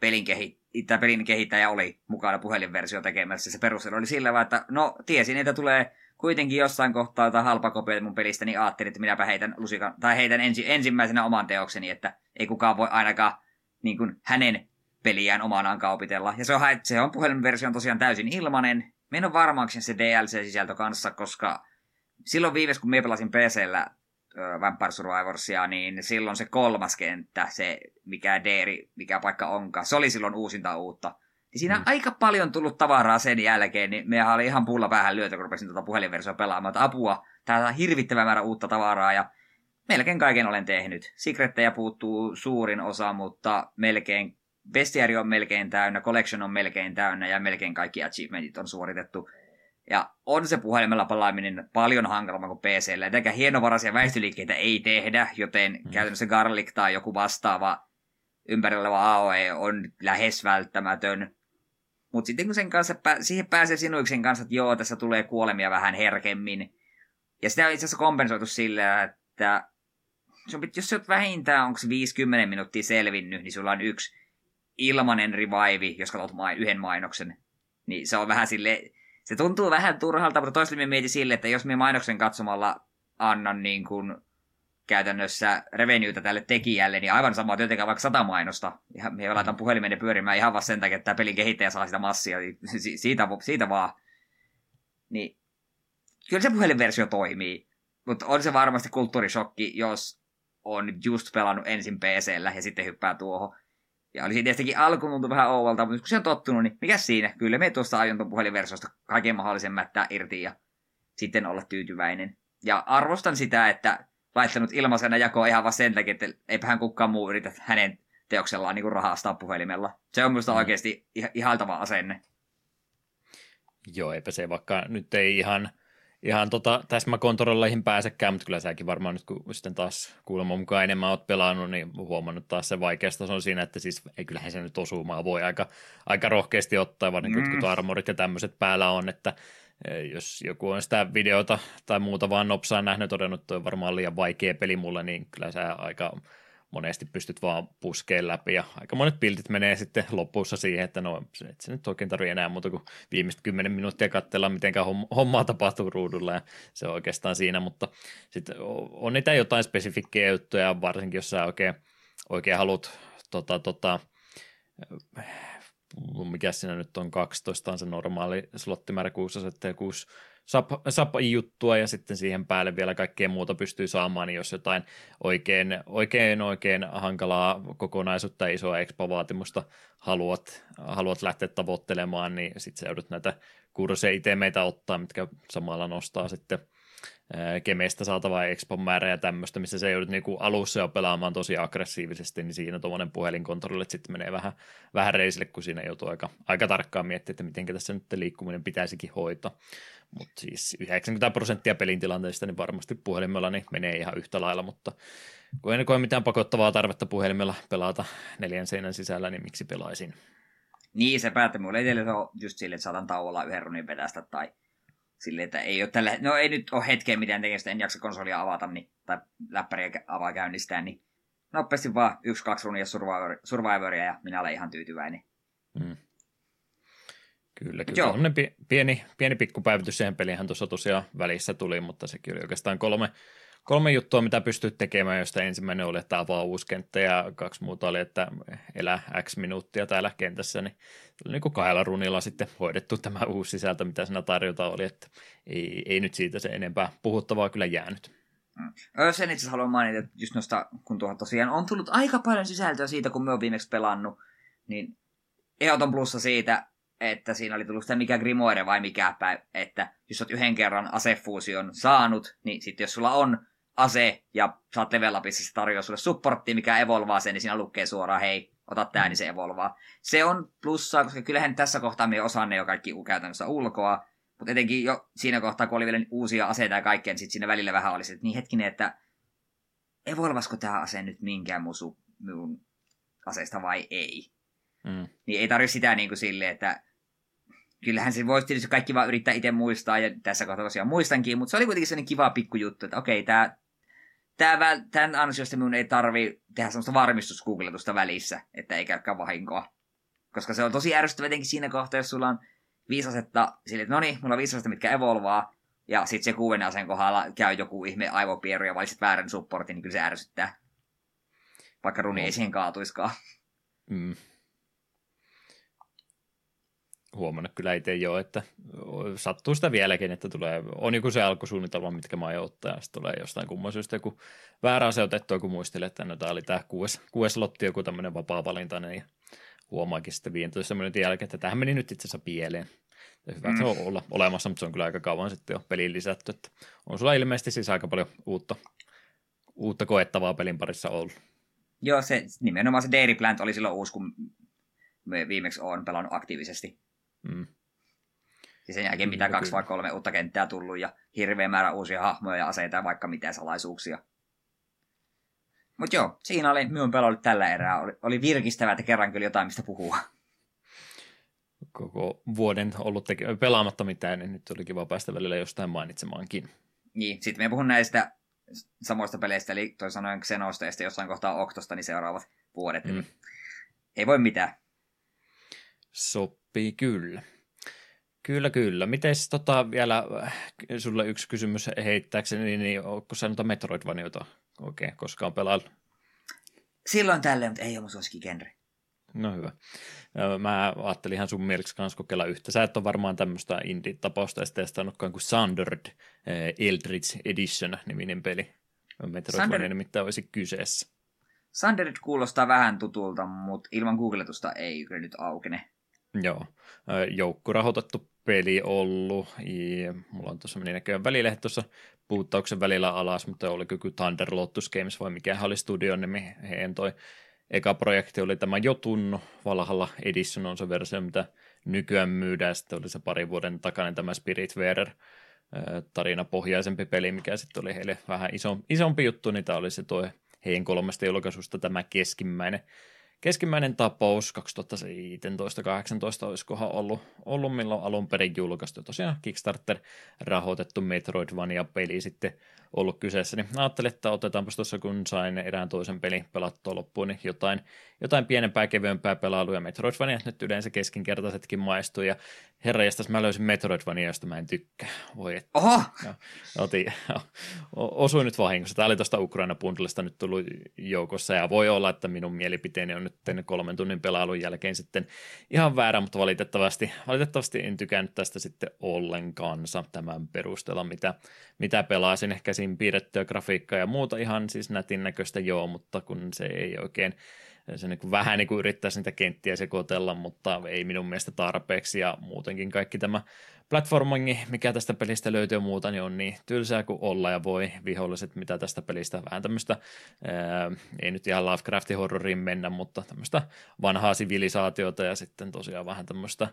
pelin kehittää. Tämä pelin kehittäjä oli mukana puhelinversio tekemässä. Se perustelu oli sillä vaan, että no tiesin, että tulee kuitenkin jossain kohtaa jotain halpakopioita mun pelistä, niin ajattelin, että minäpä heitän lusikan, tai heitän ensi, ensimmäisenä oman teokseni, että ei kukaan voi ainakaan niin kuin, hänen peliään omanaan kaupitella. Ja se on, se on puhelinversio on tosiaan täysin ilmanen. Minä en ole varmaankin se D L C-sisältö kanssa, koska silloin viimeis, kun minä pelasin P C:llä Vampire Survivorsia, niin silloin se kolmas kenttä, se mikä deeri, mikä paikka onkaan, se oli silloin uusinta uutta. Ja siinä on mm. aika paljon tullut tavaraa sen jälkeen, niin mehän oli ihan pulla päähän lyötä, kun rupesin tuota puhelinversioa pelaamaan, että apua, täällä on hirvittävä määrä uutta tavaraa, ja melkein kaiken olen tehnyt. Secrettejä puuttuu suurin osa, mutta melkein, bestiari on melkein täynnä, collection on melkein täynnä, ja melkein kaikki achievementit on suoritettu. Ja on se puhelimella palaaminen paljon hankalamman kuin P C:llä. Etenkään hienovaraisia väistöliikkeitä ei tehdä, joten mm. käytännössä Garlic tai joku vastaava ympärillä oleva A O E on lähes välttämätön. Mutta sitten kun sen kanssa, siihen pääsee sinuiksen kanssa, että joo, tässä tulee kuolemia vähän herkemmin. Ja sitä on itse asiassa kompensoitu sillä, että jos sä oot vähintään, onko viisikymmentä minuuttia selvinnyt, niin sulla on yksi ilmanen revive, jos katsot yhden mainoksen. Niin se on vähän silleen... Se tuntuu vähän turhalta, mutta toisaalta mietin sille, että jos minä mainoksen katsomalla annan niin kuin käytännössä revenuetä tälle tekijälle, niin aivan samaa työtekään vaikka sata mainosta. Ja minä laitan puhelimeni pyörimään ihan vaan sen takia, että tämä pelin kehittäjä saa sitä massia. Siitä, siitä vaan. Niin. Kyllä se puhelinversio toimii, mutta on se varmasti kulttuurishokki, jos on just pelannut ensin P C:llä ja sitten hyppää tuohon. Ja oli tietenkin alkuun tuntu vähän ouvalta, mutta kun se on tottunut, niin mikä siinä? Kyllä me tuosta aion tuon puhelinversiosta kaiken mahdollisen mättää irti ja sitten olla tyytyväinen. Ja arvostan sitä, että laittanut ilmaisena jakoa ihan vaan sen takia, että eipähän kukaan muu yritä hänen teoksellaan niin kuin rahastaa puhelimella. Se on minusta oikeasti ihailtava asenne. Joo, eipä se vaikka nyt ei ihan... Ihan tota, täsmäkontrolleihin pääsekään, mutta kyllä säkin varmaan nyt, kun sitten taas kuulemma mukaan enemmän olet pelannut, niin huomannut taas se vaikeasta se on siinä, että siis ei kyllähän se nyt osumaan voi aika, aika rohkeasti ottaa, varsinkin mm. kun armorit ja tämmöiset päällä on, että jos joku on sitä videota tai muuta vaan nopsaa nähnyt, todennut, että on varmaan liian vaikea peli mulle, niin kyllä sä aika monesti pystyt vaan puskeen läpi ja aika monet piltit menee sitten lopussa siihen, että no et se nyt oikein tarvitse enää muuta kuin viimeiset kymmenen minuuttia katsella, miten hommaa tapahtuu ruudulla ja se on oikeastaan siinä, mutta sitten on niitä jotain spesifikkejä juttuja, varsinkin jos sä oikein, oikein haluat tota, tota, mikä siinä nyt on, kaksitoista on se normaali slottimäärä, kuusi asetteja, kuusi sap-juttua ja sitten siihen päälle vielä kaikkea muuta pystyy saamaan, niin jos jotain oikein, oikein, oikein hankalaa kokonaisuutta ja isoa expo-vaatimusta haluat, haluat lähteä tavoittelemaan, niin sitten sä joudut näitä kursseja itse meitä ottaa, mitkä samalla nostaa sitten kemeistä saatavaa expon määrää ja tämmöistä, missä se joudut niinku alussa jo pelaamaan tosi aggressiivisesti, niin siinä tuommoinen puhelinkontrolli sitten menee vähän, vähän reisille, kun siinä joutuu aika, aika tarkkaan miettimään, että miten tässä nyt liikkuminen pitäisikin hoitaa. Mutta siis yhdeksänkymmentä prosenttia pelin tilanteista niin varmasti puhelimella niin menee ihan yhtä lailla, mutta kun en koe mitään pakottavaa tarvetta puhelimella pelata neljän seinän sisällä, niin miksi pelaisin? Niin, se päättää mulle edelleen on just silleen, että saatan tauolla yhden runin vetästä tai silleen, että ei ole tällä, no ei nyt ole hetkeä mitään tekemistä, en jaksa konsolia avata, niin, tai läppäriä avaa käynnistää, niin nopeasti vaan yksi, kaksi runia survivor, Survivoria ja minä olen ihan tyytyväinen. Mm. Kyllä, kyllä. Sellainen pieni, pieni pikkupäivitys siihen peliinhän tuossa tosiaan välissä tuli, mutta sekin oli oikeastaan kolme, kolme juttua, mitä pystyt tekemään, josta ensimmäinen oli, että avaa uusi kenttä, ja kaksi muuta oli, että elä X minuuttia täällä kentässä, niin oli niin kuin kahdella runilla sitten hoidettu tämä uusi sisältö, mitä siinä tarjotaan oli, että ei, ei nyt siitä se enempää puhuttavaa kyllä jäänyt. Mm. Sen itse asiassa haluan mainita, että just noista, kun tuohon tosiaan on tullut aika paljon sisältöä siitä, kun me oon viimeksi pelannut, niin ehdoton plussa siitä, että siinä oli tullut sitä mikä grimoire vai mikä päin, että jos olet yhden kerran asefuusion saanut, niin sitten jos sulla on ase ja saat level-lapissa, se tarjoaa sulle supporttia, mikä evolvaa sen, niin siinä lukee suoraan, hei, ota tää, niin se evolvaa. Se on plussaa, koska kyllähän tässä kohtaa me osaan ne jo kaikki käytännössä ulkoa, mutta etenkin jo siinä kohtaa, kun oli vielä uusia aseita ja kaikkea, niin sitten siinä välillä vähän oli se, että niin hetkinen, että evolvasko tää ase nyt minkään musu, mun aseesta vai ei. Mm. Niin ei tarvitse sitä niin kuin silleen, että kyllähän se voisi tietysti kaikki vaan yrittää itse muistaa, ja tässä kohtaa tosiaan muistankin, mutta se oli kuitenkin sellainen kiva pikkujuttu, että okei, tää, tää, tämän ansiosta minun ei tarvitse tehdä sellaista varmistusgoogletusta välissä, että ei käykään vahinkoa. Koska se on tosi ärsyttävä jotenkin siinä kohtaa, jos sulla on viisi asetta, silleen, että no niin, mulla on viisi asetta, mitkä evolvaa, ja sitten se kuuden aseen kohdalla käy joku ihme aivopieru ja valitset väärän supportin, niin kyllä se ärsyttää. Vaikka runi ei siihen kaatuiskaan. Mm. Huomannut kyllä itse jo, että sattuu sitä vieläkin, että tulee, on joku se alkusuunnitelma, mitkä mä aion ottaa, ja sitten tulee jostain kumman syystä joku väärä ase otettua, kun muistelee, että no tää oli tää kuudes, kuudes lotti, joku tämmöinen vapaa-valintainen, ja huomaakin sitten viidentoista minuutin jälkeen, että tämähän meni nyt itse asiassa pieleen. Hyvä, että se on olla olemassa, mutta se on kyllä aika kauan sitten jo peliin lisätty, että on sulla ilmeisesti siis aika paljon uutta, uutta koettavaa pelin parissa ollut. Joo, se nimenomaan se Dairy Plant oli silloin uusi, kun me viimeksi olen pelannut aktiivisesti. Mm. Ja sen jälkeen mitä kaksi vai kolme uutta kenttää tullut ja hirveä määrä uusia hahmoja ja aseita ja vaikka mitään salaisuuksia. Mut joo, siinä oli minun pelo tällä erää. Oli, oli virkistävää, että kerran kyllä jotain mistä puhua. Koko vuoden ollut teke- pelaamatta mitään, niin nyt oli kiva päästä välillä jostain mainitsemaankin. Niin, sitten me puhun näistä samoista peleistä, eli toisin sanoen Xenosta ja jossain kohtaa Octosta, niin seuraavat vuodet. Mm. Ei voi mitään. Sop. Kyllä. Kyllä, kyllä. Mites tota vielä sulle yksi kysymys heittääkseni, niin ootko sä noita Metroidvanioita oikein koskaan pelaillut? Silloin tälleen, mutta ei ole mun suosikkigenre. No hyvä. Mä ajattelin ihan sun mieleksi kanssa kokeilla yhtä. Sä et ole varmaan tämmöistä indie-tapausta testannutkaan kuin Sundered Eldritch Edition -niminen peli. Metroidvania nimittäin olisi kyseessä. Sundered kuulostaa vähän tutulta, mutta ilman googletusta ei kyllä nyt aukene. Joo, joukkorahoitettu peli ollut, ja mulla on tuossa meni näköjään välilehti tuossa puuttauksen välillä alas, mutta oli kyllä Thunder Lotus Games, vai mikä oli studion nimi, heidän toi eka projekti oli tämä Jotun, Valhalla Edition on se versio, mitä nykyään myydään, sitten oli se pari vuoden takainen tämä Spirit Bearer, tarinapohjaisempi peli, mikä sitten oli heille vähän isompi, isompi juttu, niin tämä oli se toi heidän kolmesta julkaisusta tämä keskimmäinen, Keskimmäinen tapaus kaksituhattaseitsemäntoista kahdeksantoista olisikohan ollut, ollut milloin alun perin julkaistu. Tosiaan Kickstarter rahoitettu Metroidvania-peli sitten ollut kyseessä, niin ajattelin, että otetaanpas tuossa, kun sain erään toisen pelin pelattua loppuun, niin jotain, jotain pienempää, kevyempää pelailuja Metroidvania, nyt yleensä keskinkertaisetkin maistuu, ja herranjestas mä löysin Metroidvania, josta mä en tykkää. Voi että. Aha! No, otin, osuin nyt vahingossa. Tämä oli tuosta Ukraina-bundlesta nyt tullut joukossa, ja voi olla, että minun mielipiteeni on nyt kolmen tunnin pelailun jälkeen sitten ihan väärä, mutta valitettavasti, valitettavasti en tykännyt tästä sitten ollenkaansa tämän perusteella, mitä, mitä pelaasin, käsin piirrettyä grafiikkaa ja muuta, ihan siis nätin näköistä joo, mutta kun se ei oikein, se niin kuin vähän niin kuin yrittäisi niitä kenttiä sekoitella, mutta ei minun mielestä tarpeeksi, ja muutenkin kaikki tämä platformingi, mikä tästä pelistä löytyy muuta, niin on niin tylsää kuin olla ja voi, viholliset, mitä tästä pelistä, vähän tämmöistä, ää, ei nyt ihan Lovecraftin horroriin mennä, mutta tämmöistä vanhaa sivilisaatiota ja sitten tosiaan vähän tämmöistä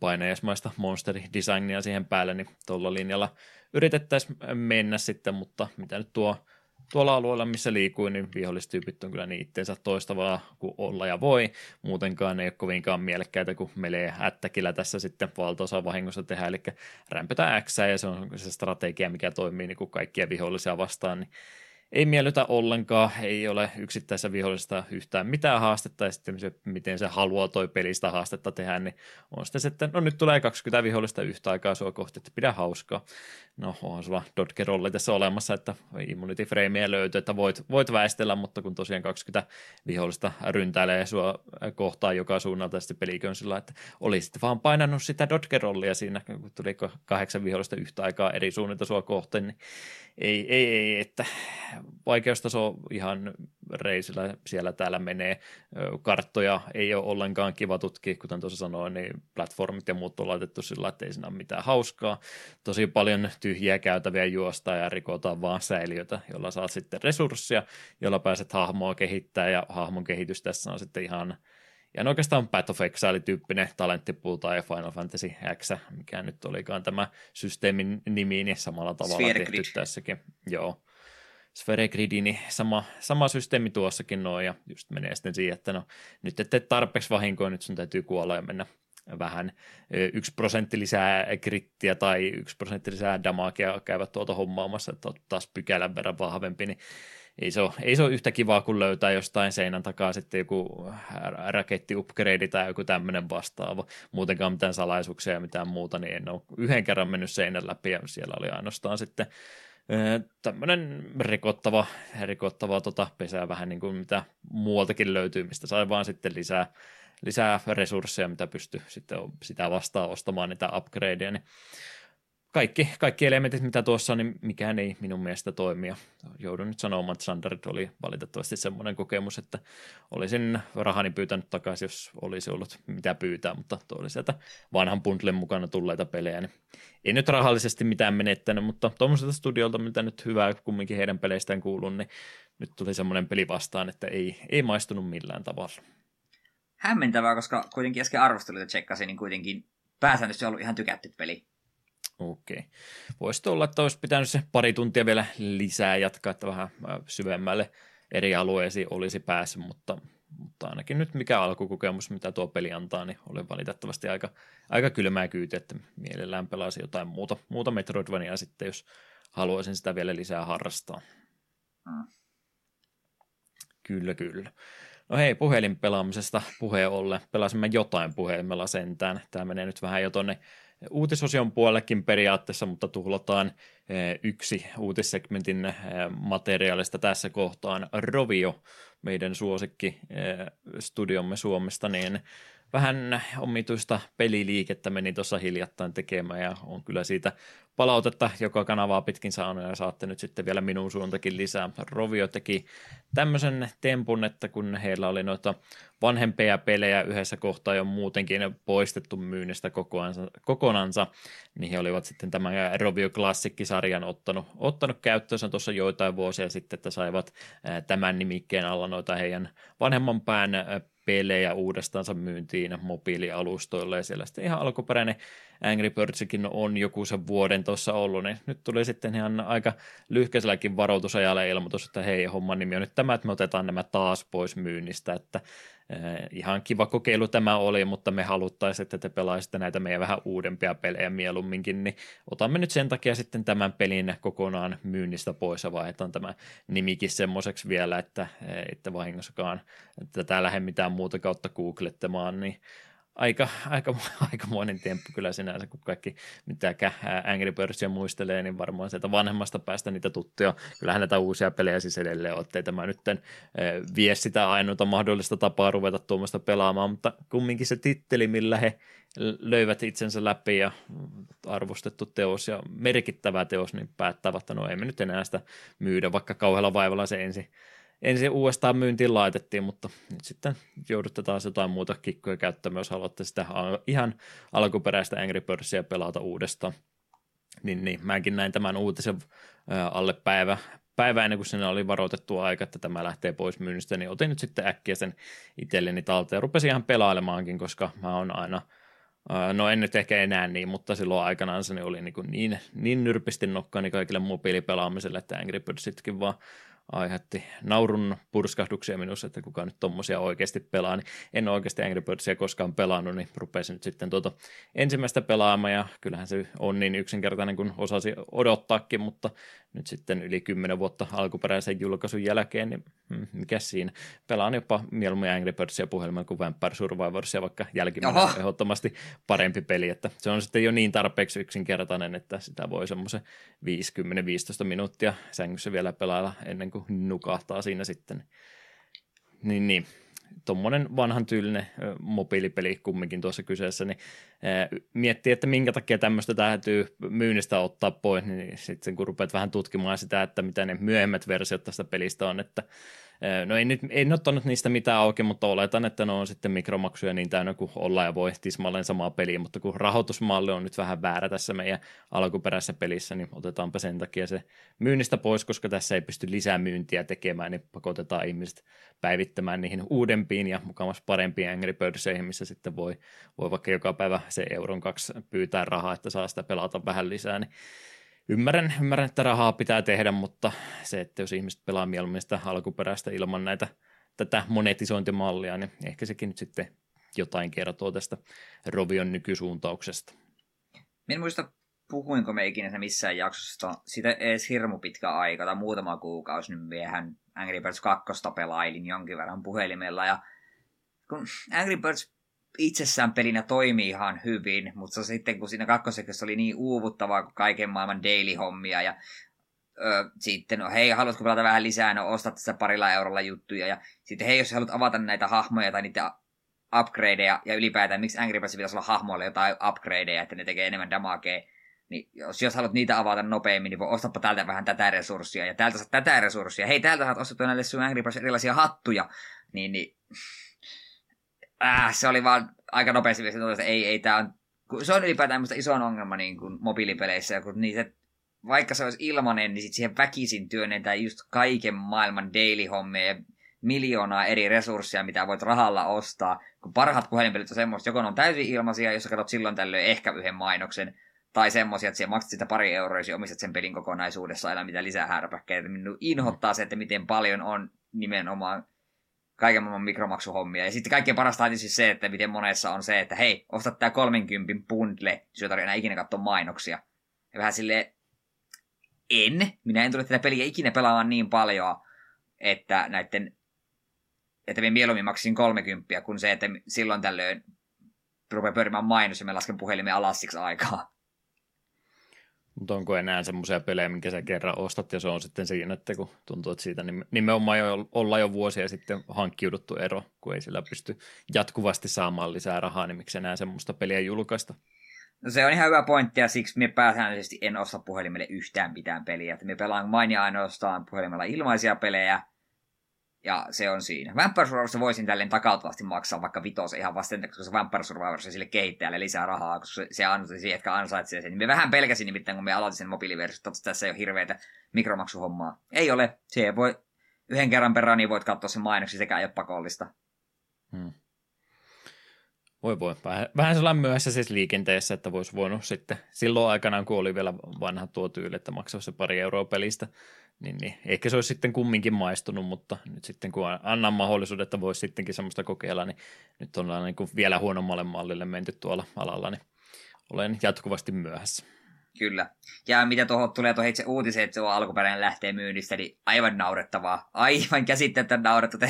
painajaismaista monsteri-designia siihen päälle, niin tuolla linjalla yritettäisiin mennä sitten, mutta mitä nyt tuo tuolla alueella, missä liikuin, niin vihollistyypit on kyllä niin itteensä toistavaa kuin olla ja voi. Muutenkaan ei ole kovinkaan mielekkäitä, kun melee ättäkillä tässä sitten valtaosa vahingossa tehdään, eli rämpötään X, ja se on se strategia, mikä toimii niin kuin kaikkia vihollisia vastaan, niin ei miellytä ollenkaan, ei ole yksittäisessä vihollisesta yhtään mitään haastetta, ja sitten se, miten se haluaa toi pelistä haastetta tehdä, niin on sitten, että no nyt tulee kaksikymmentä vihollista yhtä aikaa sua kohti, että pidä hauskaa. No onhan sulla dodge-rolli tässä olemassa, että immunity-freimiä löytyy, että voit, voit väistellä, mutta kun tosiaan kaksikymmentä vihollista ryntäilee sua kohtaan joka suunnalta, sitten peliköön sillä, että olisit vaan painanut sitä dodge-rollia siinä, kun tuli kahdeksan vihollista yhtä aikaa eri suunnilta sua kohteen, niin ei, ei, ei, että vaikeustaso ihan reisillä siellä täällä menee, karttoja ei ole ollenkaan kiva tutkia, kuten tuossa sanoin, niin platformit ja muut on laitettu sillä, että ei siinä ole mitään hauskaa, tosi paljon tyhjiä käytäviä juostaa ja rikotaan vaan säiliötä, jolla saat sitten resurssia, jolla pääset hahmoa kehittää, ja hahmon kehitys tässä on sitten ihan ja oikeastaan Path of Exile-tyyppinen talenttipool tai Final Fantasy X, mikä nyt olikaan tämä systeemin nimi, niin samalla tavalla Sphere tehty Grid. Tässäkin. Joo. Sphere Grid, niin sama, sama systeemi tuossakin noin, ja just menee sitten siihen, että no nyt ettei tarpeeksi vahinkoa, nyt sun täytyy kuolla ja mennä vähän yksi prosentti lisää krittiä tai yksi prosentti lisää damagea käyvät tuolta hommaamassa, että olet taas pykälän verran vahvempi, niin ei se, ole, ei se ole yhtä kivaa, kun löytää jostain seinän takaa sitten joku raketti-upgrade tai joku tämmöinen vastaava. Muutenkaan mitään salaisuuksia ja mitään muuta, niin en ole yhden kerran mennyt seinän läpi, ja siellä oli ainoastaan sitten tämmöinen rikottava, rikottava tota pesää, vähän niin kuin mitä muualtakin löytyy, mistä sai vaan sitten lisää, lisää resursseja, mitä pystyy sitten sitä vastaan ostamaan niitä upgradeja, niin Kaikki, kaikki elementit, mitä tuossa on, niin mikään ei minun mielestä toimia. Joudun nyt sanomaan, että Sundered oli valitettavasti semmoinen kokemus, että olisin rahani pyytänyt takaisin, jos olisi ollut mitä pyytää, mutta tuo oli sieltä vanhan bundlen mukana tulleita pelejä. Niin ei nyt rahallisesti mitään menettänyt, mutta tuommoiselta studiolta, mitä nyt hyvää kumminkin heidän peleistään kuuluu, niin nyt tuli semmoinen peli vastaan, että ei, ei maistunut millään tavalla. Hämmentävää, koska kuitenkin äsken arvosteluita tsekkasin, niin kuitenkin pääsääntöisesti on ollut ihan tykätty peli. Okei. Voisi olla, että olisi pitänyt se pari tuntia vielä lisää jatkaa, että vähän syvemmälle eri alueisiin olisi päässyt, mutta, mutta ainakin nyt mikä alkukokemus, mitä tuo peli antaa, niin oli valitettavasti aika, aika kylmää kyytiä, että mielellään pelasi jotain muuta, muuta Metroidvaniaa sitten, jos haluaisin sitä vielä lisää harrastaa. Mm. Kyllä, kyllä. No hei, puhelinpelaamisesta puheen ollen. Pelasimme jotain puhelimella sentään. Tämä menee nyt vähän jo tuonne uutisosion puolellekin periaatteessa, mutta tuhlataan yksi uutissegmentin materiaalista tässä kohtaan. Rovio, meidän suosikki studiomme Suomesta, niin vähän omituista peliliikettä meni tuossa hiljattain tekemään, ja on kyllä siitä palautetta joka kanavaa pitkin saanut, ja saatte nyt sitten vielä minun suuntakin lisää. Rovio teki tämmöisen tempun, että kun heillä oli noita vanhempia pelejä yhdessä kohtaa jo muutenkin poistettu myynnistä kokoansa, kokonansa, niin he olivat sitten tämän Rovio Classic-sarjan ottanut, ottanut käyttöönsä tuossa joitain vuosia sitten, että saivat tämän nimikkeen alla noita heidän vanhemman pään pelejä uudestaansa myyntiin mobiilialustoille, ja siellä sitten ihan alkuperäinen Angry Birdsikin on joku sen vuoden tuossa ollut, niin nyt tuli sitten ihan aika lyhkäiselläkin varoitusajalla ilmoitus, että hei, homman nimi on nyt tämä, että me otetaan nämä taas pois myynnistä, että ihan kiva kokeilu tämä oli, mutta me haluttaisiin, että te pelaisitte näitä meidän vähän uudempia pelejä mieluumminkin, niin otamme nyt sen takia sitten tämän pelin kokonaan myynnistä pois ja vaihdetaan tämä nimikin semmoiseksi vielä, että ette vahingossakaan tätä lähde mitään muuta kautta googlettamaan, niin aika, aika, aikamoinen temppu kyllä sinänsä, kun kaikki mitäkään Angry Birdsia muistelee, niin varmaan sieltä vanhemmasta päästä niitä tuttuja. Kyllähän näitä uusia pelejä siis edelleen olette. Ei tämä nyt vie sitä ainoita mahdollista tapaa ruveta tuommoista pelaamaan, mutta kumminkin se titteli, millä he löivät itsensä läpi ja arvostettu teos ja merkittävä teos, niin päättää, että no ei me nyt enää sitä myydä, vaikka kauhealla vaivalla se ensin. Ensin uudestaan myyntiin laitettiin, mutta nyt sitten joudutte taas jotain muuta kikkoja käyttämään, jos haluatte sitä ihan alkuperäistä Angry Birdsia pelata uudestaan. Niin, niin, mäkin näin tämän uutisen alle päivä, päivä ennen kuin siinä oli varoitettu aika, että tämä lähtee pois myynnistä, niin otin nyt sitten äkkiä sen itselleni talteen ja rupesin ihan pelailemaankin, koska mä oon aina, no en nyt ehkä enää niin, mutta silloin aikanaan se oli niin, niin, niin nyrpisti nokkaani kaikille mobiilipelaamiselle, että Angry Birdsikin vaan aiheutti naurun purskahduksia minussa, että kuka nyt tommosia oikeasti pelaa, niin en oikeasti Angry Birdsia koskaan pelannut, niin rupesin nyt sitten tuota ensimmäistä pelaamaan, ja kyllähän se on niin yksinkertainen kuin osasi odottaakin, mutta nyt sitten yli kymmenen vuotta alkuperäisen julkaisun jälkeen, niin mm, mikä siinä? Pelaan jopa mieluummin Angry Birdsia puhelimella kuin Vampire Survivorsia, vaikka jälkimmäinen on ehdottomasti parempi peli, että se on sitten jo niin tarpeeksi yksinkertainen, että sitä voi semmoisen viisikymmentä viisitoista minuuttia sängyssä vielä pelailla ennen kuin nukahtaa siinä sitten. Niin, niin. Tuommoinen vanhan tyylinen mobiilipeli kumminkin tuossa kyseessä, niin miettii, että minkä takia tämmöistä täytyy myynnistä ottaa pois, niin sitten kun rupeat vähän tutkimaan sitä, että mitä ne myöhemmät versiot tästä pelistä on, että no ei nyt, en ottanut niistä mitään auki, mutta oletan, että ne on sitten mikromaksuja niin täynnä kuin ollaan ja voi tismalleen samaa peliä, mutta kun rahoitusmalli on nyt vähän väärä tässä meidän alkuperäisessä pelissä, niin otetaanpa sen takia se myynnistä pois, koska tässä ei pysty lisää myyntiä tekemään, niin pakotetaan ihmiset päivittämään niihin uudempiin ja mukamas parempiin Angry Birdseihin, missä sitten voi, voi vaikka joka päivä se euron kaksi pyytää rahaa, että saa sitä pelata vähän lisää, niin Ymmärrän, ymmärrän, että rahaa pitää tehdä, mutta se, että jos ihmiset pelaa mieluummin sitä alkuperäistä ilman näitä, tätä monetisointimallia, niin ehkä sekin nyt sitten jotain kertoo tästä Rovion nykysuuntauksesta. Minä en muista, puhuinko me ikinä missään jaksossa sitä edes hirmu pitkä aika tai muutama kuukausi, niin miehän Angry Birds kaksi pelailin jonkin verran puhelimella. Ja kun Angry Birds itsessään pelinä toimi ihan hyvin, mutta sitten kun siinä kakkoseksessa oli niin uuvuttavaa kuin kaiken maailman daily-hommia ja ö, sitten, no hei, haluatko pelata vähän lisää, no ostat tässä parilla eurolla juttuja ja sitten hei, jos haluat avata näitä hahmoja tai niitä upgradeja ja ylipäätään, miksi Angry Birds pitäisi olla hahmoilla jotain upgradeja, että ne tekee enemmän damagea, niin jos, jos haluat niitä avata nopeammin, niin voi ostapa täältä vähän tätä resurssia ja täältä saat tätä resurssia, hei, täältä saat ostettua näille sun Angry Birds erilaisia hattuja, niin, niin Äh, se oli vaan aika nopeasti, että ei, ei tää on, se on ylipäätään iso ongelma niin kuin mobiilipeleissä, kun niitä, vaikka se olisi ilmanen, niin sit siihen väkisin työnnetään just kaiken maailman daily-hommia ja miljoonaa eri resursseja, mitä voit rahalla ostaa, kun parhaat puhelinpelit on semmoista, joko ne on täysin ilmaisia, jos sä katsot silloin tällöin ehkä yhden mainoksen, tai semmoisia, että sä maksat sitä pari euroa, jos omistat sen pelin kokonaisuudessa, älä mitään lisää härpäkkeitä. Minun inhottaa se, että miten paljon on nimenomaan kaiken maailman mikromaksuhommia. Ja sitten kaikkein parasta on tietysti se, että miten monessa on se, että hei, osta tää kolmenkympin bundle, sinä ei tarvitse enää ikinä katsoa mainoksia. Ja vähän silleen, en, minä en tule tätä peliä ikinä pelaamaan niin paljon, että näitten, että minä mieluummin maksin kolmekymppiä, kuin se, että silloin tällöin rupeaa pyörimään mainos ja minä lasken puhelimen alas siksi aikaa. Mutta onko enää semmoisia pelejä, minkä sä kerran ostat, ja se on sitten siinä, että kun tuntuu, että siitä nimenomaan jo, ollaan jo vuosia sitten hankkiuduttu ero, kun ei sillä pysty jatkuvasti saamaan lisää rahaa, niin miksi enää semmoista peliä julkaista? No se on ihan hyvä pointti, ja siksi minä pääsäännöllisesti en osta puhelimelle yhtään mitään peliä. Minä pelaan mainia ainoastaan puhelimella ilmaisia pelejä, ja se on siinä. Vampire Survivorissa voisin tälleen takautuvasti maksaa vaikka vitosen ihan vasten, koska se Vampire Survivorissa sille kehittäjälle lisää rahaa, koska se ansaitsee siihen, että ansaitsee sen. Me vähän pelkäsin nimittäin, kun me aloitin sen mobiiliversiota, että tässä ei ole hirveätä mikromaksuhommaa. Ei ole. Se voi yhden kerran perään, niin voit katsoa sen mainoksi, sekä ei ole pakollista. Hmm. Voi voi, vähän, vähän sellainen myöhäisessä siis liikenteessä, että voisi voinut sitten silloin aikanaan, kun oli vielä vanha tuo tyyli, että maksaa se pari euroa pelistä, niin, niin ehkä se olisi sitten kumminkin maistunut, mutta nyt sitten kun annan mahdollisuuden, että voisi sittenkin semmoista kokeilla, niin nyt ollaan niin kuin vielä huonommalle mallille menty tuolla alalla, niin olen jatkuvasti myöhässä. Kyllä. Ja mitä tuohon tulee tuohon itse uutiseen, että se on alkuperäinen lähtee myynnistä, niin aivan naurettavaa. Aivan käsittämättä naurettavaa.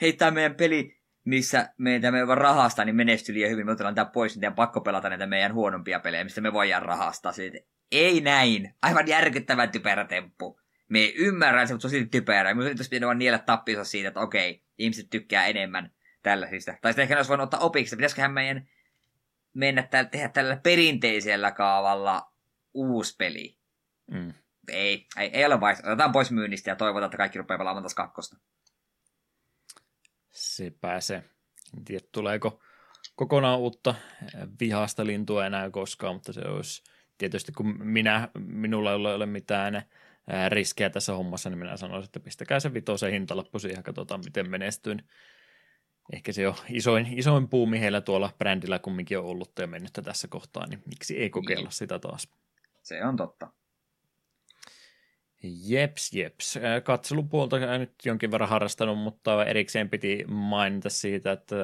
Heittää meidän peli, missä meitä me vaan rahastaa, niin menestyy liian hyvin. Me otetaan tämä pois, niin pakko pelata näitä meidän huonompia pelejä, mistä me voidaan rahastaa. Sitten, ei näin. Aivan järkyttävän typerä temppu. Me ei ymmärrä se, mutta se on silti typerä. Minusta olisi pitänyt vaan niellä tappinsa siitä, että okei, ihmiset tykkää enemmän tällaisista. Tai sitten ehkä ne olisi voinut ottaa opiksi, että pitäisiköhän meidän mennä täl- tehdä tällä perinteisellä kaavalla uusi peli. Mm. Ei, ei, ei ole vaihtoehto. Otetaan pois myynnistä ja toivotaan, että kaikki rupeaa pelaamaan taas kakkosta. Sepä se. En tiedä, tuleeko kokonaan uutta vihasta lintua enää koskaan, mutta se olisi tietysti, kun minä, minulla ei ole mitään riskejä tässä hommassa, niin minä sanoisin, että pistäkää se vitosen hintalappu siihen ja katsotaan, miten menestyy. Ehkä se on isoin, isoin puumi heillä tuolla brändillä kumminkin on ollut ja mennyt tässä kohtaa, niin miksi ei kokeilla sitä taas? Se on totta. Jeps, jeps. Katselupuolta nyt jonkin verran harrastanut, mutta erikseen piti mainita siitä, että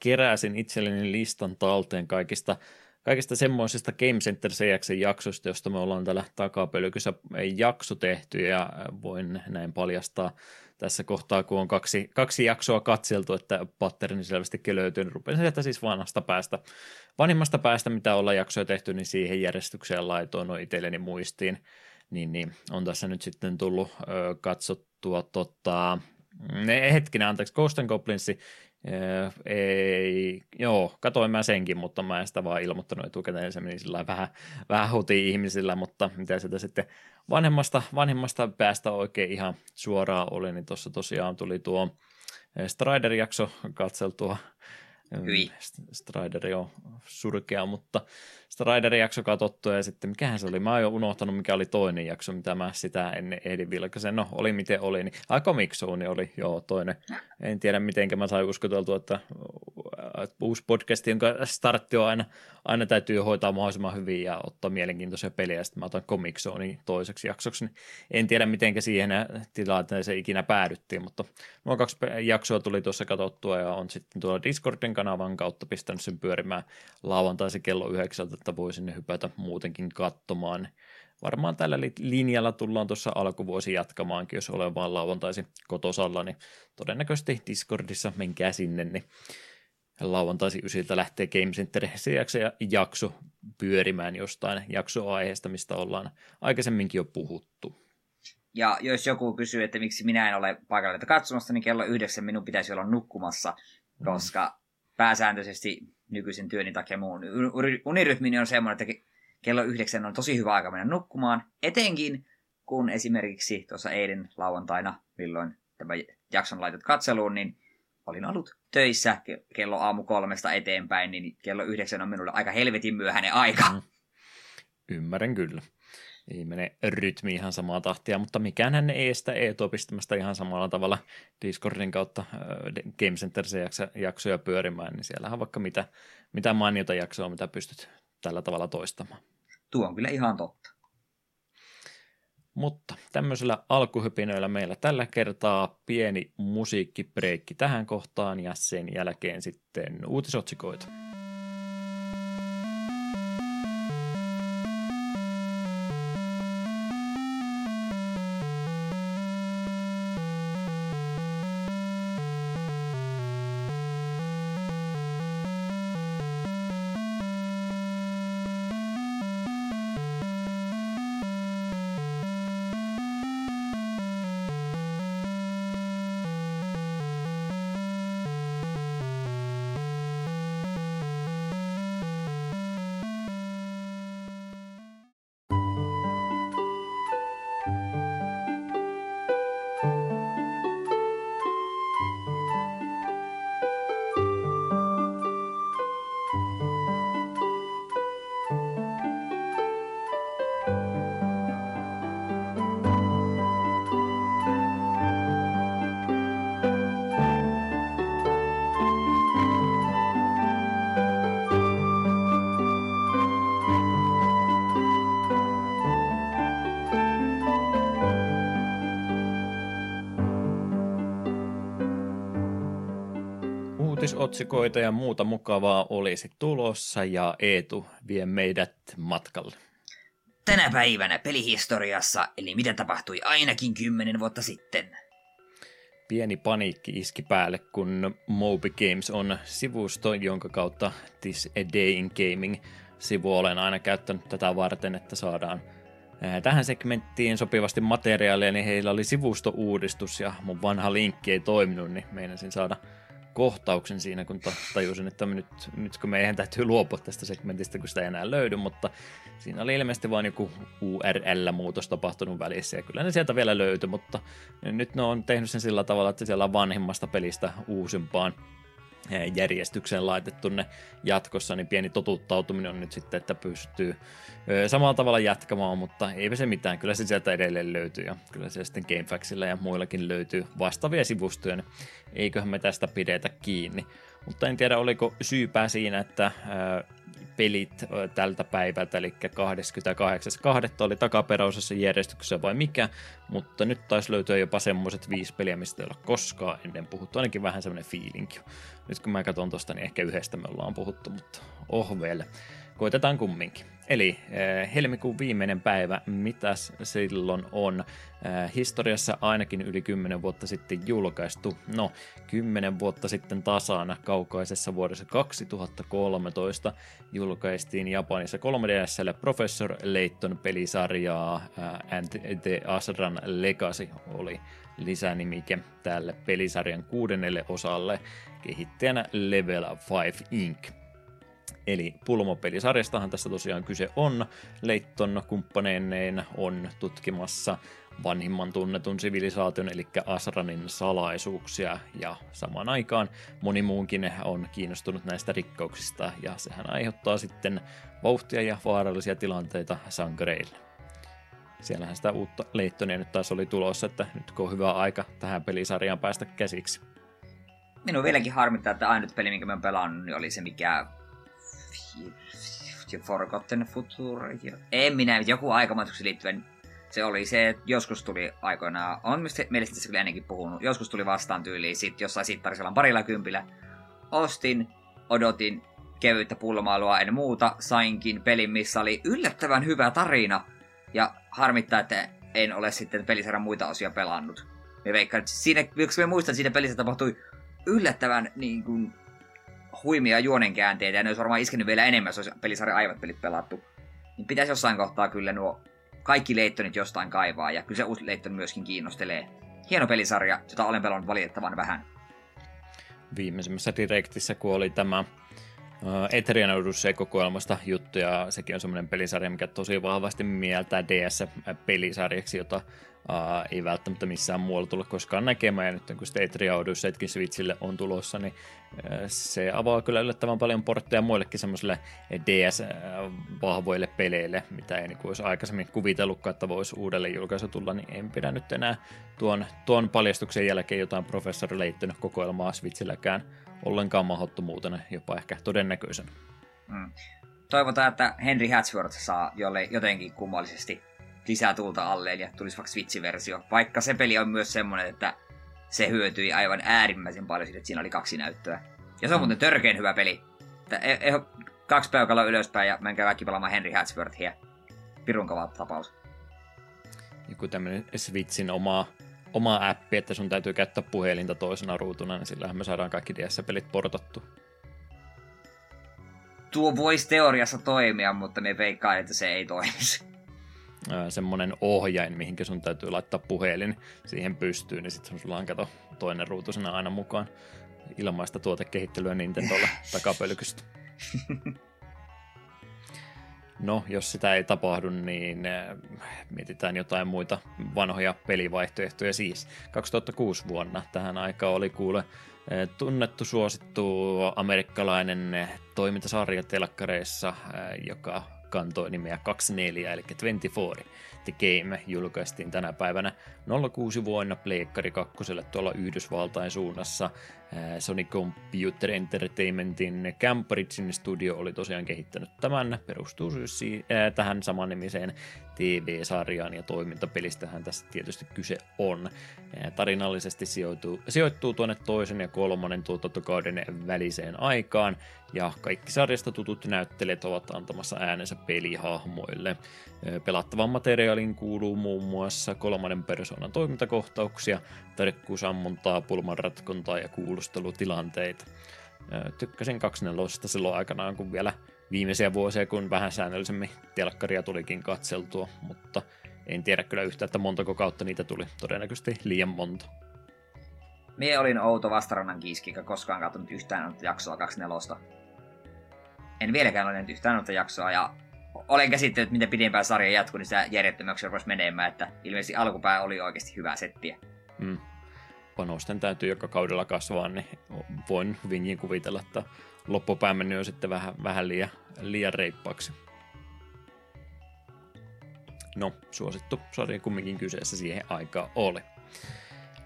keräsin itselleni listan talteen kaikista, kaikista semmoisista Game Center C X:n jaksoista, josta me ollaan täällä takapölykyssä jakso tehty, ja voin näin paljastaa tässä kohtaa, kun on kaksi, kaksi jaksoa katseltu, että patterni selvästikin löytyy, niin rupesin sieltä siis vanhasta päästä, vanhimmasta päästä, mitä ollaan jaksoja tehty, niin siihen järjestykseen laitoin no itselleni muistiin. Niin, niin on tässä nyt sitten tullut ö, katsottua tota, ne, hetkinen, anteeksi, Ghost and Goblinsi, ei, joo, katoin mä senkin, mutta mä en sitä vaan ilmoittanut etukäteen, se meni sillä vähän, vähän hutiin ihmisillä, mutta mitä sitä sitten vanhemmasta, vanhemmasta päästä oikein ihan suoraan oli, niin tuossa tosiaan tuli tuo Strider-jakso katseltua. Hyi. Strider on surkea, mutta Striderin jakso katsottu ja sitten mikähän se oli, mä oon jo unohtanut mikä oli toinen jakso, mitä mä sitä en ehdin vilkaisen, no oli miten oli, niin ah, Comic Zone oli joo toinen, en tiedä mitenkä mä sain uskoteltua, että uusi podcast, jonka startti on aina, aina täytyy hoitaa mahdollisimman hyvin ja ottaa mielenkiintoisia pelejä, sitten mä otan Comic Zone toiseksi jaksoksi, niin en tiedä mitenkä siihen tilanteeseen ikinä päädyttiin, mutta nuo kaksi jaksoa tuli tuossa katsottua ja on sitten tuolla Discordin kanavan kautta pistänyt sen pyörimään lauantaisen kello yhdeksältä, että voi sinne hypätä muutenkin katsomaan. Varmaan tällä linjalla tullaan tuossa alkuvuosi jatkamaankin, jos olen vaan lauantaisin kotosalla, niin todennäköisesti Discordissa menkää sinne, niin lauantaisin ysiltä lähtee Game Center ja jakso pyörimään jostain jaksoaiheesta, mistä ollaan aikaisemminkin jo puhuttu. Ja jos joku kysyy, että miksi minä en ole paikalla katsomassa, niin kello yhdeksän minun pitäisi olla nukkumassa, koska pääsääntöisesti nykyisen työni takia muun unirytmini on semmoinen, että kello yhdeksän on tosi hyvä aika mennä nukkumaan, etenkin kun esimerkiksi tuossa eilen lauantaina, milloin tämä jakson laitot katseluun, niin olin ollut töissä kello aamu kolmesta eteenpäin, niin kello yhdeksän on minulle aika helvetin myöhäinen aika. Mm. Ymmärrän kyllä. Ei mene rytmi ihan samaa tahtia, mutta mikäänhän ei estä e-topistamasta ihan samalla tavalla Discordin kautta Game Center jaksoja pyörimään, niin siellähän vaikka mitä, mitä mainiota jaksoa, mitä pystyt tällä tavalla toistamaan. Tuo on kyllä ihan totta. Mutta tämmöisellä alkuhypinöillä meillä tällä kertaa pieni musiikkibreikki tähän kohtaan ja sen jälkeen sitten uutisotsikoita. uutisotsikoita ja muuta mukavaa olisi tulossa, ja Eetu vie meidät matkalle. Tänä päivänä pelihistoriassa, eli mitä tapahtui ainakin kymmenen vuotta sitten. Pieni paniikki iski päälle, kun Moby Games on sivusto, jonka kautta This A Day in Gaming-sivu olen aina käyttänyt tätä varten, että saadaan tähän segmenttiin sopivasti materiaalia, niin heillä oli sivustouudistus ja mun vanha linkki ei toiminut, niin meinasin saada kohtauksen siinä, kun tajusin, että nyt, nyt kun meidän täytyy luopua tästä segmentistä, kun sitä ei enää löydy, mutta siinä oli ilmeisesti vain joku U R L-muutos tapahtunut välissä, ja kyllä ne sieltä vielä löytyi, mutta nyt ne on tehnyt sen sillä tavalla, että siellä on vanhimmasta pelistä uusimpaan järjestykseen laitettu ne jatkossa, niin pieni totuttautuminen on nyt sitten, että pystyy samalla tavalla jatkamaan, mutta eipä se mitään, kyllä se sieltä edelleen löytyy, ja kyllä se sitten GameFAQsilla ja muillakin löytyy vastaavia sivustoja, niin eiköhän me tästä pidetä kiinni. Mutta en tiedä, oliko syypää siinä, että pelit tältä päivältä, eli kahdeskymmeneskahdeksas toinen oli takaperäisessä järjestyksessä vai mikä, mutta nyt taisi löytyä jopa semmoiset viisi peliä, mistä ei ole koskaan ennen puhuttu, ainakin vähän semmoinen fiilinki. Nyt kun mä katson tosta, niin ehkä yhdestä me ollaan puhuttu, mutta oh vielä. Koitetaan kumminkin. Eli eh, helmikuun viimeinen päivä, mitäs silloin on? Eh, historiassa ainakin yli kymmenen vuotta sitten julkaistu. No, kymmenen vuotta sitten tasana kaukaisessa vuodessa kaksituhattakolmetoista julkaistiin Japanissa kolme D S:lle Professor Layton pelisarjaa eh, and The Azran Legacy oli lisänimike tälle pelisarjan kuudennelle osalle, kehittäjänä Level viisi incorporated Eli pulmopelisarjastahan tässä tosiaan kyse on. Layton kumppaneineen on tutkimassa vanhimman tunnetun sivilisaation, eli Azranin salaisuuksia, ja samaan aikaan moni muunkin on kiinnostunut näistä rikkauksista, ja sehän aiheuttaa sitten vauhtia ja vaarallisia tilanteita sankareille. Siellähän sitä uutta Laytonia nyt taas oli tulossa, että nyt kun on hyvä aika tähän pelisarjaan päästä käsiksi. Minun vieläkin harmittaa, että ainut peli, minkä mä oon pelannut, niin oli se mikä... Forgotten Future. En minä, joku aikamatkoksi liittyen. Se oli se, että joskus tuli aikoinaan, on mielestäni tässä kyllä ennenkin puhunut, joskus tuli vastaan tyyliin, sit jossain sittarisella parilla kympillä. Ostin, odotin, kevyttä pullomailua en muuta, sainkin pelin, missä oli yllättävän hyvä tarina. Ja harmittaa, että en ole sitten pelisarjan muita osia pelannut. Me veikkaan, siinä, koska me muistan, että siinä pelissä tapahtui yllättävän niin kuin huimia juonenkäänteitä, ja ne olisi varmaan iskenyt vielä enemmän, jos olisi pelisarjan aivat pelit pelattu. Niin pitäisi jossain kohtaa kyllä nuo kaikki Laytonit jostain kaivaa, ja kyllä se uusi Layton myöskin kiinnostelee. Hieno pelisarja, jota olen pelannut valitettavan vähän. Viimeisimmässä Directissä, kun oli tämä Etrian Odyssey-kokoelmasta juttu, ja sekin on semmoinen pelisarja, mikä tosi vahvasti mieltää D S-pelisarjaksi, jota Uh, ei välttämättä missään muualla tulla koskaan näkemään, ja nyt kun sitten Etrian Odysseytkin Switchille on tulossa, niin uh, se avaa kyllä yllättävän paljon portteja muillekin semmoisille D S-vahvoille peleille, mitä ei niin kuin olisi aikaisemmin kuvitellutkaan, että voisi uudelleen julkaisu tulla, niin en pidä nyt enää tuon, tuon paljastuksen jälkeen jotain Professor Layton kokoelmaa Switchilläkään ollenkaan mahdottomuutena, jopa ehkä todennäköisenä. Mm. Toivotaan, että Henry Hatsworth saa jolle jotenkin kummallisesti lisää tulta alleen ja tulisi vaikka Switch-versio. Vaikka se peli on myös semmoinen, että se hyötyi aivan äärimmäisen paljon siitä, että siinä oli kaksi näyttöä. Ja se on mm. muuten törkein hyvä peli. E- e- kaksi peukalla ylöspäin ja menkää kaikki pelaamaan Henry Hatsworthia. Pirun kova tapaus. Joku tämmöinen Switchin oma, oma appi, että sun täytyy käyttää puhelinta toisena ruutuna, niin sillähän me saadaan kaikki D S-pelit portattu. Tuo voisi teoriassa toimia, mutta me veikkaan, että se ei toimisi. Semmoinen ohjain, mihinkä sun täytyy laittaa puhelin siihen pystyyn, niin sitten sulla on kato toinen ruutu sinä aina mukaan. Ilmaista tuotekehittelyä Nintendolle takapölkystä. No, jos sitä ei tapahdu, niin mietitään jotain muita vanhoja pelivaihtoehtoja siis. kaksituhattakuusi vuonna tähän aikaan oli kuule tunnettu, suosittu amerikkalainen toimintasarja telkkareissa, joka kantoi nimeä kaksikymmentäneljä, eli kaksikymmentäneljä The Game julkaistiin tänä päivänä nolla kuusi vuonna Pleikkari kakkoselle tuolla Yhdysvaltain suunnassa. Sony Computer Entertainmentin Cambridgein studio oli tosiaan kehittänyt tämän, perustuu siis tähän samannimiseen T V-sarjaan ja toimintapelistähän tässä tietysti kyse on. Tarinallisesti sijoittuu, sijoittuu tuonne toisen ja kolmannen tuotantokauden väliseen aikaan ja kaikki sarjasta tutut näyttelijät ovat antamassa äänensä pelihahmoille. Pelattavan materiaalin kuuluu muun muassa kolmannen persoonan toimintakohtauksia, tarkkuusammuntaa, pulmanratkontaa ja kuulustelutilanteita. Tykkäsin kaksikymmentäneljä silloin aikanaan, kun vielä viimeisiä vuosia, kun vähän säännöllisemmin telkkaria tulikin katseltua, mutta en tiedä kyllä yhtään, että montako kautta niitä tuli. Todennäköisesti liian monta. Mie olin outo vastarannan kiiski, eikä koskaan katsonut yhtään jaksoa kaksikymmentäneljä. En vieläkään ole nähnyt yhtään jaksoa, ja olen käsittänyt, että mitä pidempään sarja jatkuu, niin sitä järjettömäksi rupesi menemään, että ilmeisesti alkupää oli oikeasti hyvää settiä. Mm. Panosten täytyy joka kaudella kasvaa, niin voin hyvinkin kuvitella, että loppupää meni jo sitten vähän, vähän liian, liian reippaaksi. No, suosittu sarja kumminkin kyseessä siihen aikaan oli.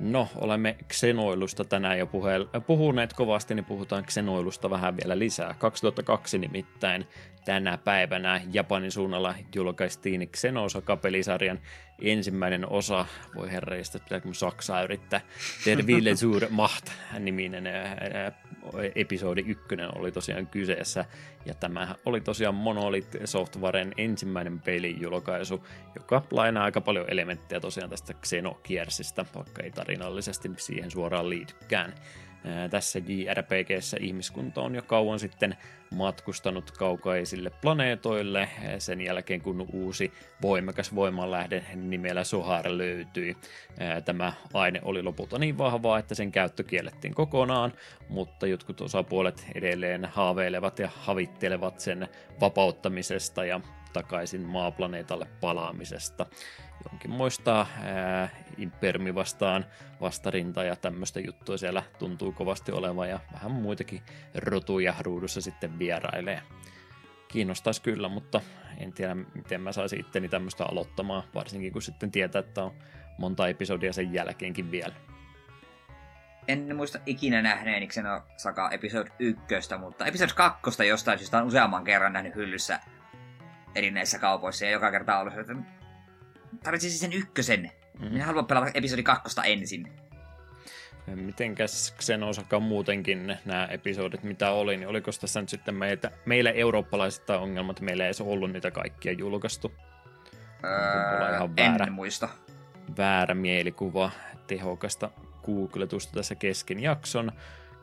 No, olemme Xenoilusta tänään jo puhe- puhuneet kovasti, niin puhutaan Xenoilusta vähän vielä lisää. kaksituhattakaksi nimittäin tänä päivänä Japanin suunnalla julkaistiin Xenosaga-pelisarjan ensimmäinen osa. Voi herreistä, pitääkö Saksaa yrittää. Der Wille zur Macht-niminen episodi ykkönen oli tosiaan kyseessä. Ja tämä oli tosiaan Monolith Softwaren ensimmäinen pelijulkaisu, joka lainaa aika paljon elementtejä tosiaan tästä Xenokiersistä, vaikka ei tarinallisesti siihen suoraan liitykään. Tässä J R P G:ssä ihmiskunta on jo kauan sitten matkustanut kaukaisille planeetoille sen jälkeen, kun uusi voimakas voimanlähde nimellä Sohar löytyi. Tämä aine oli lopulta niin vahvaa, että sen käyttö kiellettiin kokonaan, mutta jotkut osapuolet edelleen haaveilevat ja havittelevat sen vapauttamisesta ja takaisin maaplaneetalle palaamisesta. Jonkin muistaa ää, Impermi vastaan vastarinta ja tämmöistä juttua siellä tuntuu kovasti olevan ja vähän muitakin rotuja ruudussa sitten vierailee. Kiinnostaisi kyllä, mutta en tiedä miten mä saisin itteni tämmöistä aloittamaan, varsinkin kun sitten tietää, että on monta episodia sen jälkeenkin vielä. En muista ikinä nähneeni Xenosaga episode ykköstä, mutta episode kakkosta jostain syystä on useamman kerran nähnyt hyllyssä erinäisissä kaupoissa ja joka kerta on ollut, että tarvitsisin sen ykkösen. Mm. Minä haluan pelata episodi kakkosta ensin. Mitenkäs Xenosaga muutenkin nämä episodit, mitä oli, niin oliko tässä nyt sitten meitä, meillä eurooppalaisista ongelmat, meillä ei edes ollut niitä kaikkia julkaistu? Öö, ihan väärä, en muista. Väärä mielikuva tehokasta googletusta tässä kesken jakson.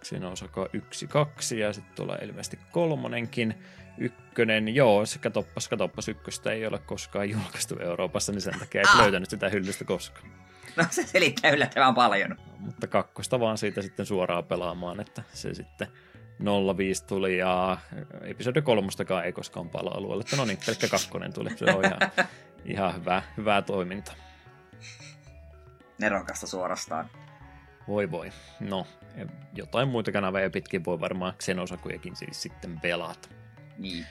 Xenosaga yksi kaksi ja sitten tuolla ilmeisesti kolmonenkin. Ykkönen, joo, se katoppas, katoppas ykköstä ei ole koskaan julkaistu Euroopassa, niin sen takia et ah. löytänyt sitä hyllystä koskaan. No se selittää yllättävän paljon. Mutta kakkosta vaan siitä sitten suoraan pelaamaan, että se sitten nolla viisi tuli ja episodi kolmostakaan ei koskaan pala alueelle, että no niin, pelkkä kakkonen tuli, se on ihan, ihan hyvää, hyvää toiminta. Nerokasta suorastaan. Voi voi, no jotain muita kanavia pitkin voi varmaan Xenosagujakin siis sitten pelata. Niin.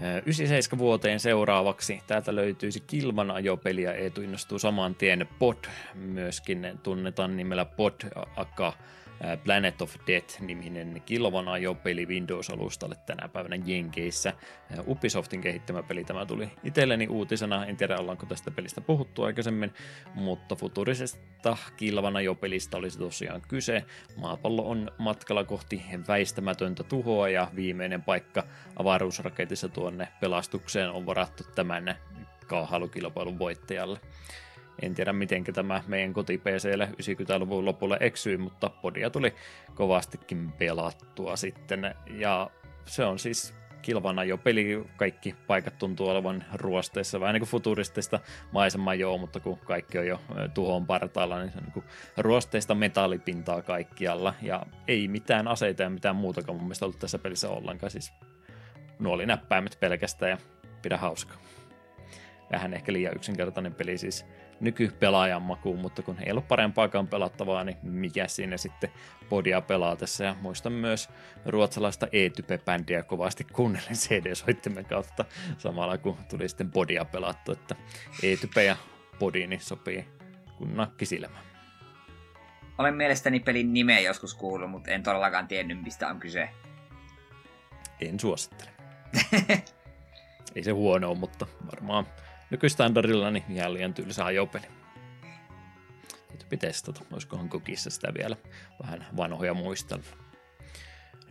yhdeksänkymmentäseitsemän vuoteen seuraavaksi täältä löytyisi Kilvan ajopeliä, Eetu innostuu saman tien. Pod myöskin tunnetaan nimellä Pod aka Planet of Death-niminen Kilvan ajopeli Windows-alustalle tänä päivänä Jenkeissä. Ubisoftin kehittämä peli tämä tuli itselleni uutisena, en tiedä ollaanko tästä pelistä puhuttu aikaisemmin, mutta futurisesta Kilvan ajopelistä olisi tosiaan kyse. Maapallo on matkalla kohti väistämätöntä tuhoa ja viimeinen paikka avaruusraketissa tuonne pelastukseen on varattu tämän kaahailukilpailun voittajalle. En tiedä, miten tämä meidän koti-PClle yhdeksänkymmentäluvun lopulla eksyi, mutta podia tuli kovastikin pelattua sitten. Ja se on siis kilvana jo peli. Kaikki paikat tuntuu olevan ruosteissa, vähän niin kuin futuristista maisemaa joo, mutta kun kaikki on jo tuhon partaalla, niin se on niin kuin ruosteista metallipintaa kaikkialla. Ja ei mitään aseita ja mitään muutakaan mun mielestä ollut tässä pelissä ollenkaan. Siis nuolinäppäimet pelkästään ja pidä hauskaa. Vähän ehkä liian yksinkertainen peli siis nykypelaajan makuun, mutta kun ei ollut parempaakaan pelattavaa, niin mikä siinä sitten podia pelaa tässä. Ja muistan myös ruotsalaista E-type-bändiä kovasti kuunnellen C D-soittimen kautta samalla, kun tuli sitten podia pelattu, että E-type ja podi niin sopii kun nakkisilmä. Olen mielestäni pelin nimeä joskus kuullut, mutta en todellakaan tiennyt, mistä on kyse. En suosittele. Ei se huono, mutta varmaan nykystandardilla niin ihan liian tylsä ajopeli. Täytyypi testata, olisikohan kokissa sitä vielä vähän vanhoja muistella.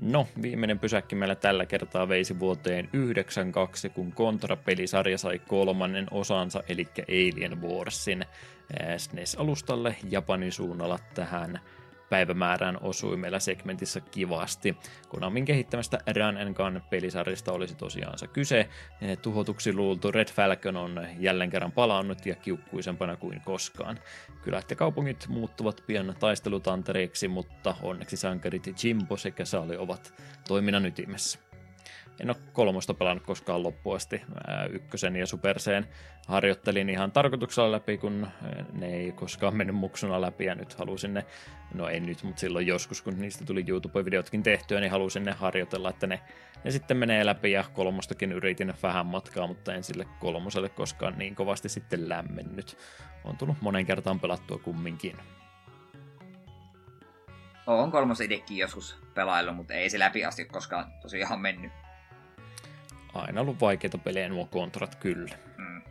No, viimeinen pysäkki meillä tällä kertaa veisi vuoteen yhdeksänkymmentäkaksi, kun Contra-pelisarja sai kolmannen osansa, eli Alien Warsin S N E S-alustalle Japanin suunnalla. Tähän päivämäärään osui meillä segmentissä kivasti. Konamin kehittämästä Run and Gun-pelisarjasta olisi tosiaansa kyse. Tuhotuksi luultu Red Falcon on jälleen kerran palannut ja kiukkuisempana kuin koskaan. Kylät ja kaupungit muuttuvat pian taistelutantereiksi, mutta onneksi sankarit Jimbo sekä Sally ovat toiminnan ytimessä. En ole kolmosta pelannut koskaan loppuun asti. Ykkösen ja Superseen harjoittelin ihan tarkoituksella läpi, kun ne ei koskaan mennyt muksuna läpi. Ja nyt halusin ne, no ei nyt, mutta silloin joskus, kun niistä tuli YouTube-videotkin tehtyä, niin halusin ne harjoitella, että ne, ne sitten menee läpi. Ja kolmostakin yritin vähän matkaa, mutta en sille kolmoselle koskaan niin kovasti sitten lämmennyt. On tullut monen kertaan pelattua kumminkin. Oon kolmosen itsekin joskus pelaillut, mutta ei se läpi asti koskaan tosiaan mennyt. Aina ollut vaikeita pelejä nuo kontrat, kyllä. Mm.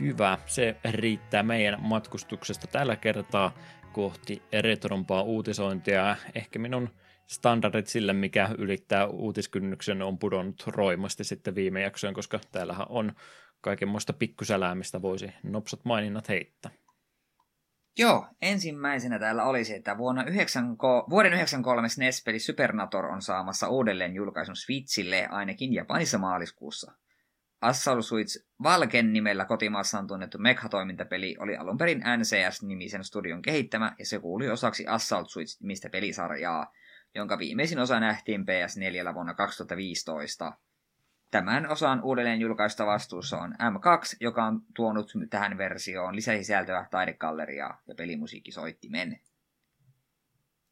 Hyvä, se riittää meidän matkustuksesta tällä kertaa kohti retrompaa uutisointia. Ehkä minun standardit sille, mikä ylittää uutiskynnyksen, on pudonnut roimasti sitten viime jaksoon, koska täällähän on kaikenmoista pikkusäläämistä voisi nopsat maininnat heittää. Joo, ensimmäisenä täällä oli se, että vuonna vuoden yhdeksänkymmentäkolme S N E S-peli Supernator on saamassa uudelleen julkaisun Switchille ainakin Japanissa maaliskuussa. Assault Switch Valken nimellä kotimaassaan tunnettu Mekha-toimintapeli oli alun perin N C S-nimisen studion kehittämä ja se kuului osaksi Assault Switch-nimistä pelisarjaa, jonka viimeisin osa nähtiin P S neljällä vuonna kaksituhattaviisitoista. Tämän osan uudelleen julkaista vastuussa on M kaksi, joka on tuonut tähän versioon lisäsisältöä, taidegalleriaa ja pelimusiikkisoittimen.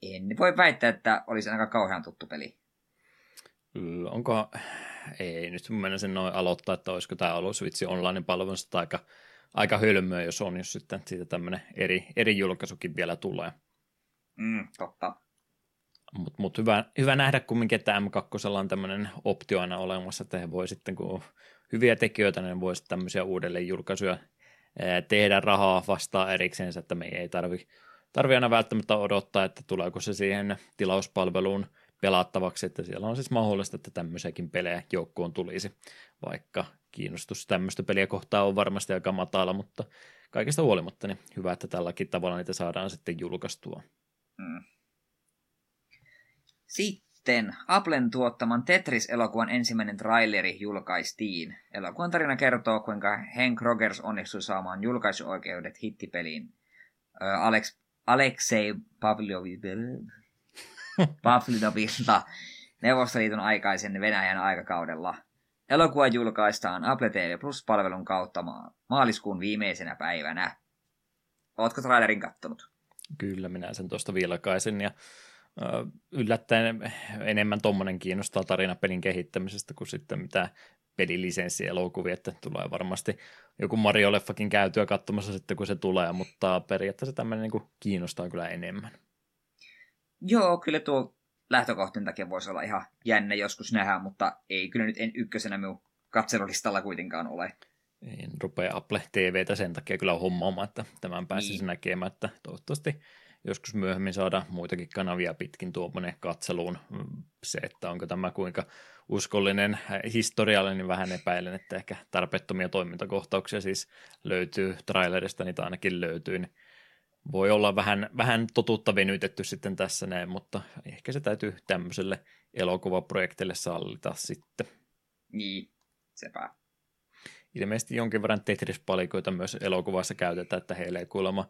En voi väittää, että olisi ainakaan kauhean tuttu peli. Onko, ei nyt mennä sen noin aloittaa, että olisiko tämä ollut Switchin online-palvelusta aika, aika hölmöä, jos on, jos sitten siitä tämmöinen eri, eri julkaisukin vielä tulee. Mm, totta. Mutta mut hyvä, hyvä nähdä kumminkin, että M kaksi on tämmöinen optio aina olemassa, että he voi sitten, kun hyviä tekijöitä, niin voi sitten tämmöisiä uudelleenjulkaisuja tehdä rahaa vastaan erikseen, että me ei tarvi, tarvi aina välttämättä odottaa, että tuleeko se siihen tilauspalveluun pelattavaksi, että siellä on siis mahdollista, että tämmöisiäkin pelejä joukkoon tulisi, vaikka kiinnostus tämmöistä peliä kohtaan on varmasti aika matala, mutta kaikesta huolimatta niin hyvä, että tälläkin tavalla niitä saadaan sitten julkaistua. Mm. Sitten Applen tuottaman Tetris-elokuvan ensimmäinen traileri julkaistiin. Elokuvan tarina kertoo, kuinka Hank Rogers onnistui saamaan julkaisuoikeudet hittipeliin. Äh, Alex, Alexei Pavlovilta Neuvostoliiton aikaisen Venäjän aikakaudella. Elokuva julkaistaan Apple T V Plus-palvelun kautta ma- maaliskuun viimeisenä päivänä. Ootko trailerin kattonut? Kyllä, minä sen tuosta vilkaisin ja yllättäen enemmän tommonen kiinnostaa tarina pelin kehittämisestä kuin sitten mitä pelilisenssielokuvia, että tulee varmasti joku Mario-leffakin käytyä katsomassa sitten, kun se tulee, mutta periaatteessa tämmöinen niin kuin kiinnostaa kyllä enemmän. Joo, kyllä tuo lähtökohtien takia voisi olla ihan jännä joskus nähdä, mutta ei kyllä nyt en ykkösenä minun katselulistalla kuitenkaan ole. En rupea Apple T V:tä sen takia kyllä hommaamaan, että tämän pääsisi niin näkemään, että toivottavasti joskus myöhemmin saada muitakin kanavia pitkin tuommoinen katseluun. Se, että onko tämä kuinka uskollinen historiallinen, niin vähän epäilen, että ehkä tarpeettomia toimintakohtauksia siis löytyy trailerista, niitä ainakin löytyy. Voi olla vähän, vähän totuutta venytetty sitten tässä näin, mutta ehkä se täytyy tämmöiselle elokuvaprojektille sallita sitten. Niin, sepä. Ilmeisesti jonkin verran Tetris-palikoita myös elokuvassa käytetään, että heillä ei kuulemma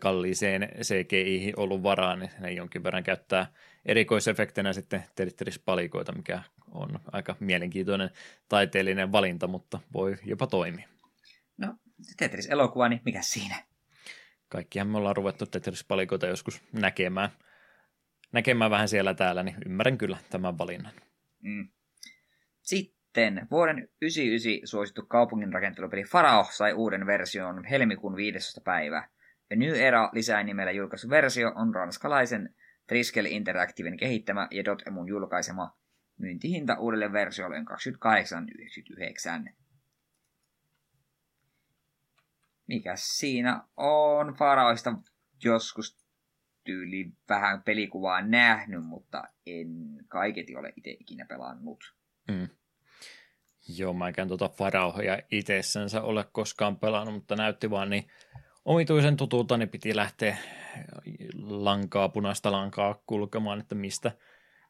kalliiseen C G I:hin ollut varaa, niin ne jonkin verran käyttää erikoisefektinä sitten Tetris-palikoita, mikä on aika mielenkiintoinen taiteellinen valinta, mutta voi jopa toimia. No, Tetris-elokuva, niin mikä siinä? Kaikkihan me ollaan ruvettu Tetris-palikoita joskus näkemään. Näkemään vähän siellä täällä, niin ymmärrän kyllä tämän valinnan. Mm. Sitten vuoden yhdeksänkymmentäyhdeksän suosittu kaupunginrakentelupeli Farao sai uuden version helmikuun viidestoista päivä. The New Era -lisäinimellä julkaisu versio on ranskalaisen Triskel Interactiven kehittämä ja Dotemun julkaisema. Myyntihinta uudelle versiolle on kaksikymmentäkahdeksan pilkku yhdeksänkymmentäyhdeksän. Mikäs siinä on? Faraoista joskus tyyli vähän pelikuvaa nähnyt, mutta en kaiketi ole itse ikinä pelannut. Mm. Joo, mä enkä tuota Faraoja itsessänsä ole koskaan pelannut, mutta näytti vaan niin omituisen tutulta, niin piti lähteä lankaa, punaista lankaa kulkemaan, että mistä,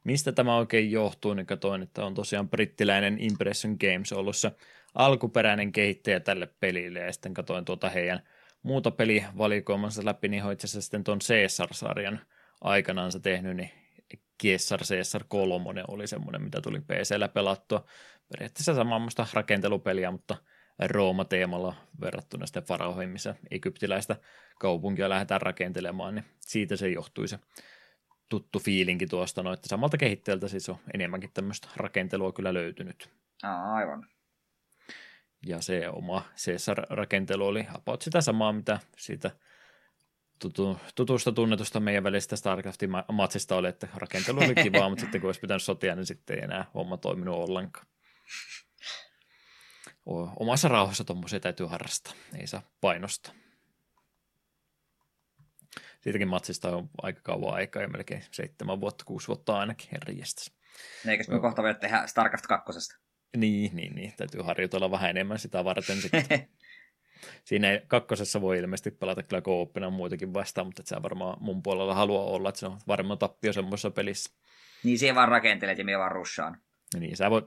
mistä tämä oikein johtuu, niin katsoin, että on tosiaan brittiläinen Impression Games ollut se alkuperäinen kehittäjä tälle pelille, ja sitten katsoin tuota heidän muuta pelivalikoimansa läpi, niin on itse asiassa sitten tuon Caesar-sarjan aikanaan se tehnyt, niin Caesar Caesar kolme oli semmoinen, mitä tuli P C:llä pelattua. Periaatteessa samanlaista rakentelupeliä, mutta Rooma-teemalla verrattuna sitten Faraoihin, missä egyptiläistä kaupunkia lähdetään rakentelemaan, niin siitä se johtui se tuttu fiilinki tuosta, no, että samalta kehittäjältä siis on enemmänkin tämmöistä rakentelua kyllä löytynyt. Aa, aivan. Ja se oma Caesar-rakentelu oli about sitä samaa, mitä siitä tutusta tunnetusta meidän välistä StarCraftin matsista oli, että rakentelu oli kivaa, mutta sitten kun olisi pitänyt sotia, niin sitten ei enää homma toiminut ollenkaan. Omassa rauhassa tuommoisia täytyy harrastaa, ei saa painosta. Siitäkin matsista on aika kauan aikaa ja melkein seitsemän vuotta, kuusi vuotta ainakin, herjestäs. Eikös me kohta vielä tehdä StarCraft kakkosesta? Niin, niin, niin, täytyy harjoitella vähän enemmän sitä varten sitten. Siinä kakkosessa voi ilmeisesti pelata kyllä co-opina muitakin vastaan, mutta et sä varmaan mun puolella haluaa olla, että se on varmaan tappio semmoisessa pelissä. Niin, siihen vaan rakentelet ja minä vaan russaan. Niin, sä voit,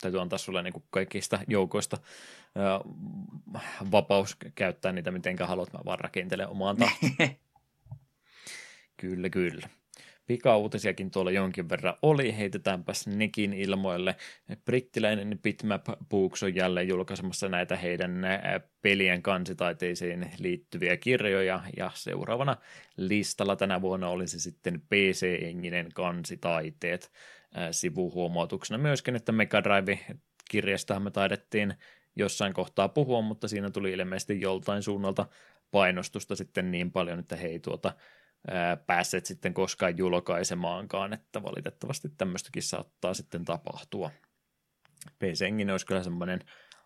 täytyy antaa sulle niin kuin kaikista joukoista ää, vapaus käyttää niitä mitenkä haluat, mä vaan rakentelen omaan tahtiin. Kyllä, kyllä. Pikauutisiakin tuolla jonkin verran oli, heitetäänpäs nekin ilmoille. Brittiläinen Bitmap Books on jälleen julkaisemassa näitä heidän pelien kansitaiteisiin liittyviä kirjoja, ja seuraavana listalla tänä vuonna olisi sitten P C Enginen kansitaiteet sivuhuomautuksena myöskin, että Mega Drive-kirjastahan me taidettiin jossain kohtaa puhua, mutta siinä tuli ilmeisesti joltain suunnalta painostusta sitten niin paljon, että hei tuota pääset sitten koskaan julkaisemaankaan, että valitettavasti tämmöistäkin saattaa sitten tapahtua. P C Engine olisi kyllä semmoinen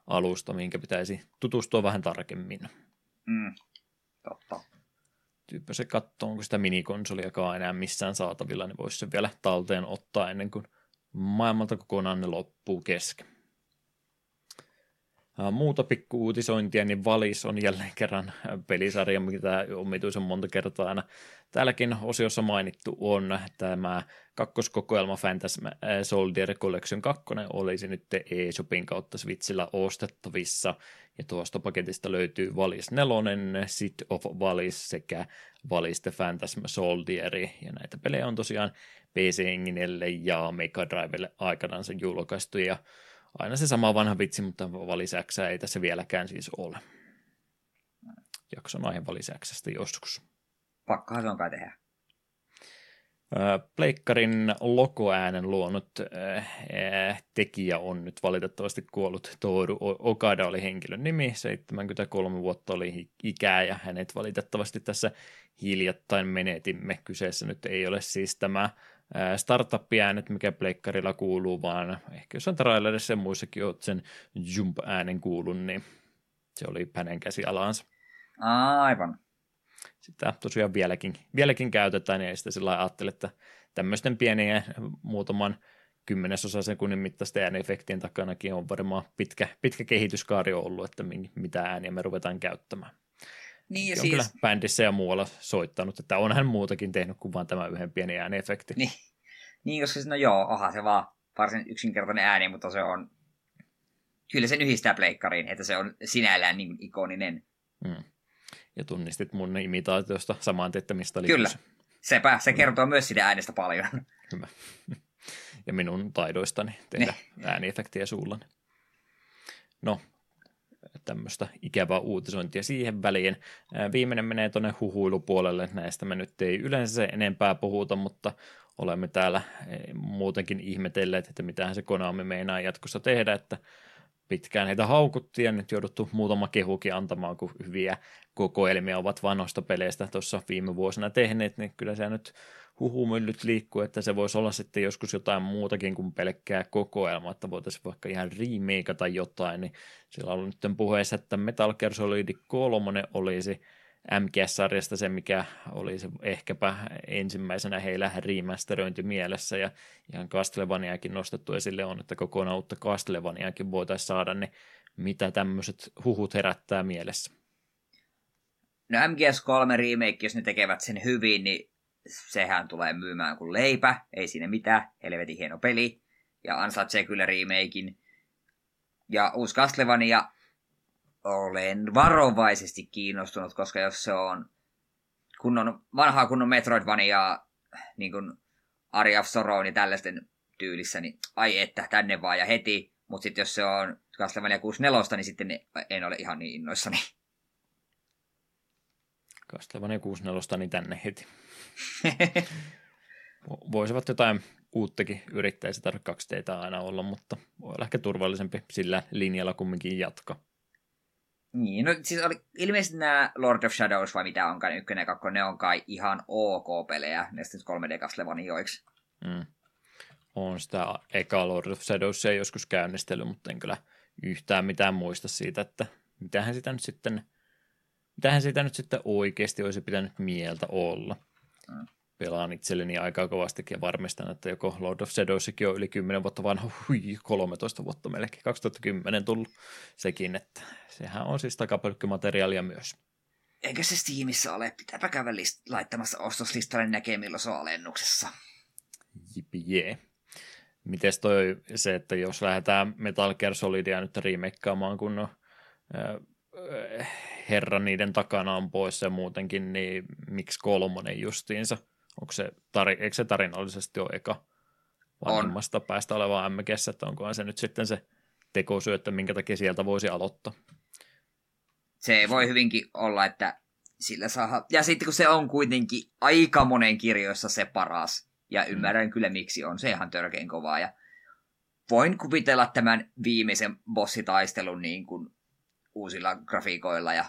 alusta, mihinkä pitäisi tutustua vähän tarkemmin. Mm, totta. Tyyppösen katsoa, onko sitä minikonsoliakaan enää missään saatavilla, niin voisi sen vielä talteen ottaa ennen kuin maailmalta kokonaan ne loppuu kesken. Muuta pikku-uutisointia, niin Valis on jälleen kerran pelisarja, mitä omituisen monta kertaa aina täälläkin osiossa mainittu on. Tämä kakkoskokoelma Phantasm Soldier Collection kaksi olisi nyt eShopin kautta Switchillä ostettavissa. Ja tuosta paketista löytyy Valis nelonen, Sid of Valis sekä Valis the Phantasm Soldier. Ja näitä pelejä on tosiaan P C Enginelle ja Mega Drivelle aikanaan sen julkaistu ja aina se sama vanha vitsi, mutta Valisäksää ei tässä vieläkään siis ole. Jakson aihe Valisäksästä joskus. Pakkohan se on kai tehdä. Pleikkarin logoäänen luonut äh, tekijä on nyt valitettavasti kuollut. Toru Okada oli henkilön nimi, seitsemänkymmentäkolme vuotta oli ikää ja hänet valitettavasti tässä hiljattain menetimme. Kyseessä nyt ei ole siis tämä startup-äänet, mikä pleikkarilla kuuluu, vaan ehkä jossain trailerissa ja muissakin olet sen jump-äänen kuulun, niin se oli hänen käsialansa. Aivan. Sitä tosiaan vieläkin, vieläkin käytetään, ja sitä sillä lailla ajattele, että tämmöisten pieniä muutaman kymmenesosa sekunnin mittaisten ääniefektien takanakin on varmaan pitkä, pitkä kehityskaari ollut, että mitä ääniä me ruvetaan käyttämään. Niin, on siis kyllä bändissä ja muualla soittanut, että onhan muutakin tehnyt kuin vaan tämä yhden pieni ääniefekti. Niin, niin koska no joo, aha, se vaan varsin yksinkertainen ääni, mutta se on, kyllä sen yhdistää pleikkariin, että se on sinällään niin ikoninen. Mm. Ja tunnistit mun imitaatiosta samaan teettämistä. Kyllä, sepä, se kertoo mm. myös sitä äänestä paljon. Hyvä. Ja minun taidoistani tehdä ne ääniefektiä suullani. No. tämmöistä ikävää uutisointia siihen väliin. Viimeinen menee tuonne huhuilupuolelle, näistä me nyt ei yleensä enempää puhuta, mutta olemme täällä muutenkin ihmetelleet, että mitähän se Konami meinaa jatkossa tehdä, että pitkään heitä haukuttiin ja nyt jouduttu muutama kehukin antamaan, kun hyviä kokoelmia ovat vanhoista peleistä tuossa viime vuosina tehneet, niin kyllä se nyt huhumyllyt liikkuu, että se voisi olla sitten joskus jotain muutakin kuin pelkkää kokoelmaa, että voitaisiin vaikka ihan remakeata tai jotain, niin siellä on nyt puheessa, että Metal Gear Solid kolme olisi M G S-sarjasta se, mikä olisi ehkäpä ensimmäisenä heillä remasteröinti mielessä, ja ihan Castlevaniakin nostettu esille on, että kokonaan uutta Castlevaniakin voitaisiin saada, niin mitä tämmöiset huhut herättää mielessä? No M G S kolme remake, jos ne tekevät sen hyvin, niin sehän tulee myymään kuin leipä, ei siinä mitään, helvetin hieno peli, ja ansaitsee kyllä remakein. Ja uusi Castlevania, olen varovaisesti kiinnostunut, koska jos se on kunnon, vanhaa kunnon Metroidvaniaa, niin kuin Area of Sorrow ja tällaisten tyylissä, niin ai että, tänne vaan ja heti, mutta sitten jos se on Castlevania kuusikymmentäneljä, niin sitten en ole ihan niin innoissani. Castlevania kuusikymmentäneljä, niin tänne heti. Voisivat jotain uuttakin yrittää, se tarvitse kaksi teitä aina olla, mutta voi olla ehkä turvallisempi sillä linjalla kumminkin jatkaa. Niin, no siis oli, ilmeisesti nämä Lord of Shadows vai mitä onkaan, ykkönen ja kakkonen, ne on kai ihan ok-pelejä, ne sitten kolme D-Castlevaniaiksi. Mm. On sitä eka Lord of Shadowsia joskus käynnistellyt, mutta en kyllä yhtään mitään muista siitä, että mitähän sitä nyt sitten, mitähän sitä nyt sitten oikeasti olisi pitänyt mieltä olla. Mm. Pelaan itselleni aikaa kovastikin ja varmistan, että joko Lord of Shadowsikin on yli kymmenen vuotta vanha, hui, kolmetoista vuotta melkein, kaksituhattakymmenen tullut sekin, että sehän on siis takapölkkymateriaalia myös. Eikö se Steamissa ole? Pitääpä käydä list- laittamassa ostoslistalle näkee, milloin se on alennuksessa. Jipi jee. Mites toi se, että jos lähdetään Metal Gear Solidia nyt remakekaamaan, kun no, äh, herra niiden takana on pois ja muutenkin, niin miksi kolmonen justiinsa? Onko se tar- eikö se tarinallisesti ole eka vanhemmasta on päästä olevaa M G S, että onkohan se nyt sitten se tekosyy, että minkä takia sieltä voisi aloittaa? Se voi hyvinkin olla, että sillä saa... Ja sitten kun se on kuitenkin aika monen kirjoissa se paras, ja ymmärrän mm. kyllä miksi on, se ihan törkein kovaa, ja voin kuvitella tämän viimeisen bossitaistelun niin kuin uusilla grafiikoilla ja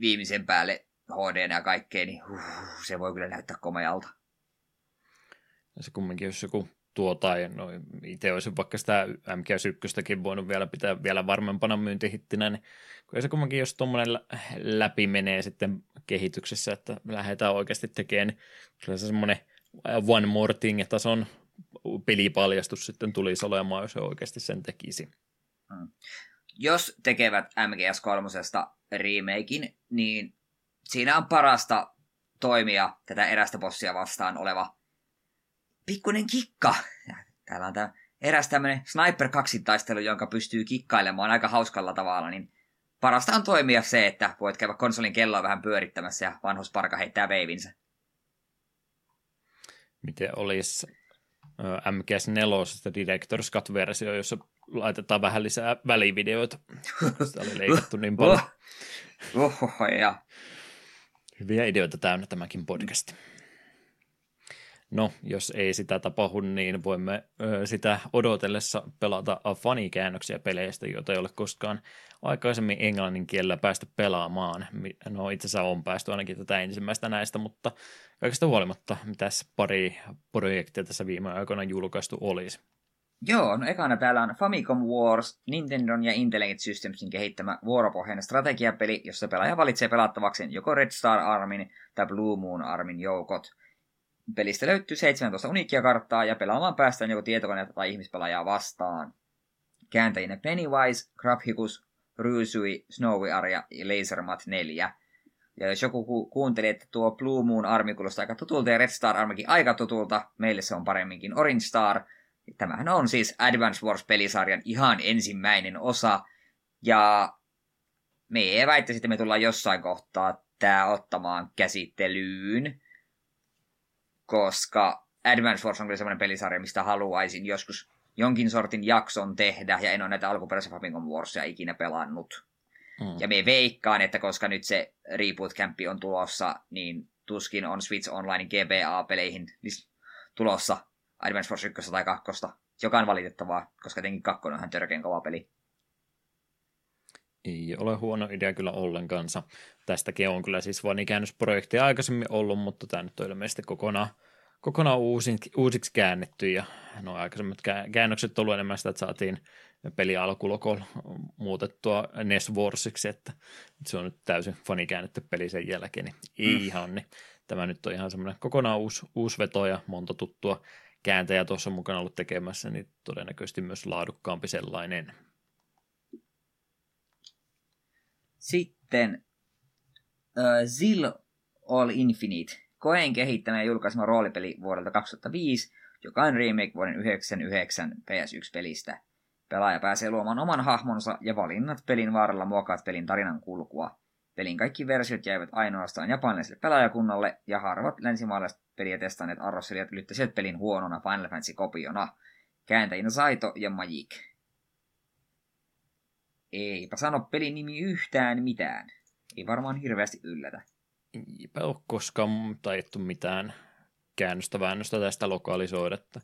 viimeisen päälle H D ja kaikkea, niin uh, se voi kyllä näyttää komealta. Ja se kumminkin, jos joku tuo tai no, itse olisin vaikka sitä M G S yksi voinut vielä pitää vielä varmempana myyntihittinä, niin kyllä se kumminkin, jos tuommoinen läpi menee sitten kehityksessä, että lähdetään oikeasti tekemään, niin kyllä se semmoinen one more thing -tason pelipaljastus sitten tulisi olemaan, jos se oikeasti sen tekisi. Hmm. Jos tekevät M G S kolme remakein, niin siinä on parasta toimia tätä erästä bossia vastaan oleva pikkuinen kikka. Täällä on tämä eräs tämmöinen sniper-kaksintaistelu, jonka pystyy kikkailemaan aika hauskalla tavalla. Niin parasta on toimia se, että voit käydä konsolin kelloa vähän pyörittämässä ja vanhus parka heittää veivinsä. Miten olisi M G S neljä Director's Cut-versio, jossa laitetaan vähän lisää välivideoita. Sitä oli leikattu niin paljon. Ohoho, ja. Hyviä ideoita täynnä tämäkin podcast. No, jos ei sitä tapahdu, niin voimme ö, sitä odotellessa pelata fanikäännöksiä peleistä, joita ei ole koskaan aikaisemmin englannin kielellä päästy pelaamaan. No, itse asiassa on päästy ainakin tätä ensimmäistä näistä, mutta kaikesta huolimatta, mitäs pari projektia tässä viime aikoina julkaistu olisi? Joo, no ekana täällä on Famicom Wars, Nintendon ja Intelligent Systemsin kehittämä vuoropohjainen strategiapeli, jossa pelaaja valitsee pelattavakseen joko Red Star Armin tai Blue Moon Armin joukot. Pelistä löytyy seitsemäntoista uniikkia karttaa ja pelaamaan päästään joko tietokoneita tai ihmispelaajaa vastaan. Kääntäjinä Pennywise, Grabhikus, Rysui, Snowy Arja ja Lasermat neljä. Ja jos joku ku- kuunteli, että tuo Blue Moon Armi kuulostaa aika tutulta ja Red Star Armikin aika tutulta, meille se on paremminkin Orange Star. Tämähän on siis Advance Wars-pelisarjan ihan ensimmäinen osa, ja me ei väittäisi, että me tullaan jossain kohtaa tämä ottamaan käsittelyyn, koska Advance Wars on kyllä semmoinen pelisarja, mistä haluaisin joskus jonkin sortin jakson tehdä, ja en ole näitä alkuperäisiä Famicom Warsia ikinä pelannut. Mm. Ja me veikkaan, että koska nyt se Reboot-kämppi on tulossa, niin tuskin on Switch Online G B A-peleihin tulossa Advance Wars yksi tai kaksi, joka on valitettavaa, koska tietenkin kakkonen on ihan törkeän kova peli. Ei ole huono idea kyllä ollenkaansa. Tästäkin on kyllä siis vain käännösprojekteja aikaisemmin ollut, mutta tämä nyt on ilmeisesti kokonaan, kokonaan uusiksi, uusiksi käännetty. Ja no aikaisemmat käännökset on ollut enemmän sitä, että saatiin peli alkulokolla muutettua N E S Warsiksi, että se on nyt täysin fanikäännetty peli sen jälkeen. Niin mm. ihan, niin tämä nyt on ihan semmoinen kokonaan uusi, uusi veto ja monta tuttua kääntäjä tuossa mukana ollut tekemässä, niin todennäköisesti myös laadukkaampi sellainen. Sitten uh, Zill All Infinite, Koen kehittämä ja julkaisema roolipeli vuodelta kaksituhattaviisi, joka on remake vuoden yhdeksänkymmentäyhdeksän P S yksi-pelistä. Pelaaja pääsee luomaan oman hahmonsa ja valinnat pelin varrella muokkaat pelin tarinan kulkua. Pelin kaikki versiot jäivät ainoastaan japanilaiselle pelaajakunnalle ja harvat länsimaalaiset peliä testanneet arrostelijat ylittäisivät pelin huonona Final Fantasy-kopiona. Kääntäjinä Saito ja Magic. Eipä sano pelin nimi yhtään mitään. Ei varmaan hirveästi yllätä. Eipä ole koskaan taidettu mitään käännöstä väännöstä tästä lokalisoidetta.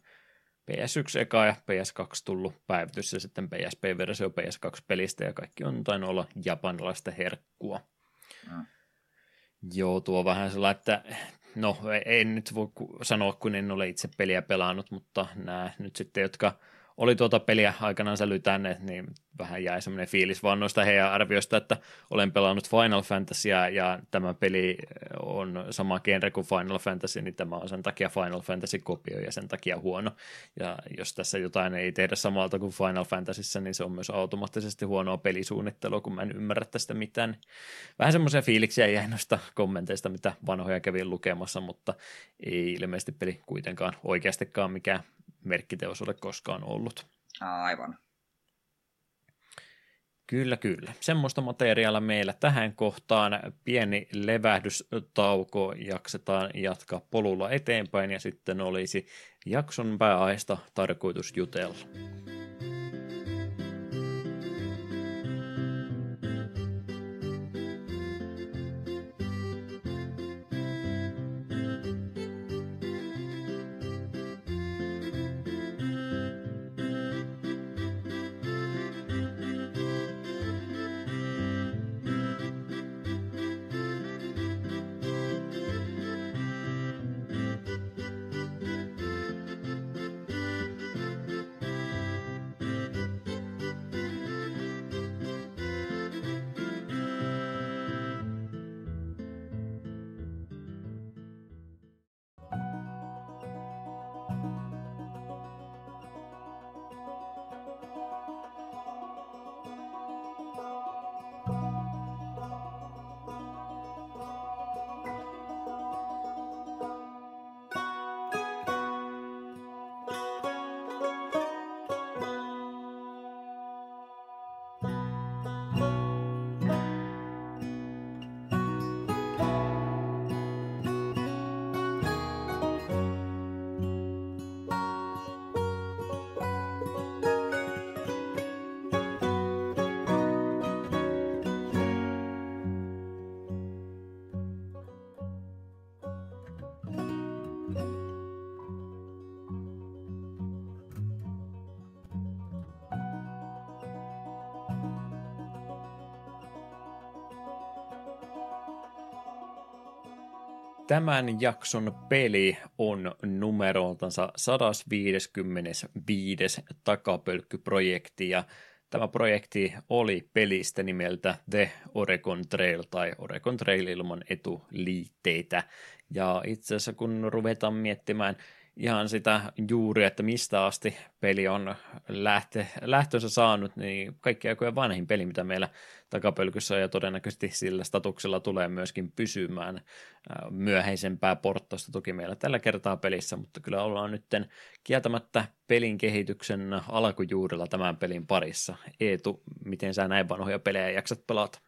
P S yksi eka ja P S kaksi tullut päivitys ja sitten P S P-versio P S kaksi-pelistä ja kaikki on tainnut olla japanilaista herkkua. Mm. Joo, tuo vähän sellainen, että no en nyt voi sanoa, kun en ole itse peliä pelannut, mutta nämä nyt sitten, jotka oli tuota peliä aikanaan sälytäneet, niin vähän jäi semmoinen fiilis vaan noista heidän arvioista, että olen pelannut Final Fantasyä ja tämä peli on sama genre kuin Final Fantasy, niin tämä on sen takia Final Fantasy-kopio ja sen takia huono. Ja jos tässä jotain ei tehdä samalta kuin Final Fantasyssä, niin se on myös automaattisesti huonoa pelisuunnittelua, kun mä en ymmärrä tästä mitään. Vähän semmoisia fiiliksiä jäi noista kommenteista, mitä vanhoja kävin lukemassa, mutta ei ilmeisesti peli kuitenkaan oikeastikaan mikään merkkiteos ole koskaan ollut. Aivan. Kyllä, kyllä. Semmoista materiaalia meillä tähän kohtaan. Pieni levähdystauko, jaksetaan jatkaa polulla eteenpäin ja sitten olisi jakson pääaiheesta tarkoitus jutella. Tämän jakson peli on numeroltansa sata viisikymmentäviisi takapölkkyprojekti ja tämä projekti oli pelistä nimeltä The Oregon Trail tai Oregon Trail ilman etuliitteitä ja itse asiassa kun ruvetaan miettimään ihan sitä juuri, että mistä asti peli on lähtö, lähtönsä saanut, niin kaikki aikojen vanhin peli, mitä meillä takapölkyssä on, ja todennäköisesti sillä statuksella tulee myöskin pysymään myöhäisempää porttausta toki meillä tällä kertaa pelissä, mutta kyllä ollaan nyt kieltämättä pelin kehityksen alkujuurilla tämän pelin parissa. Eetu, miten sä näin vanhoja pelejä jaksat pelata?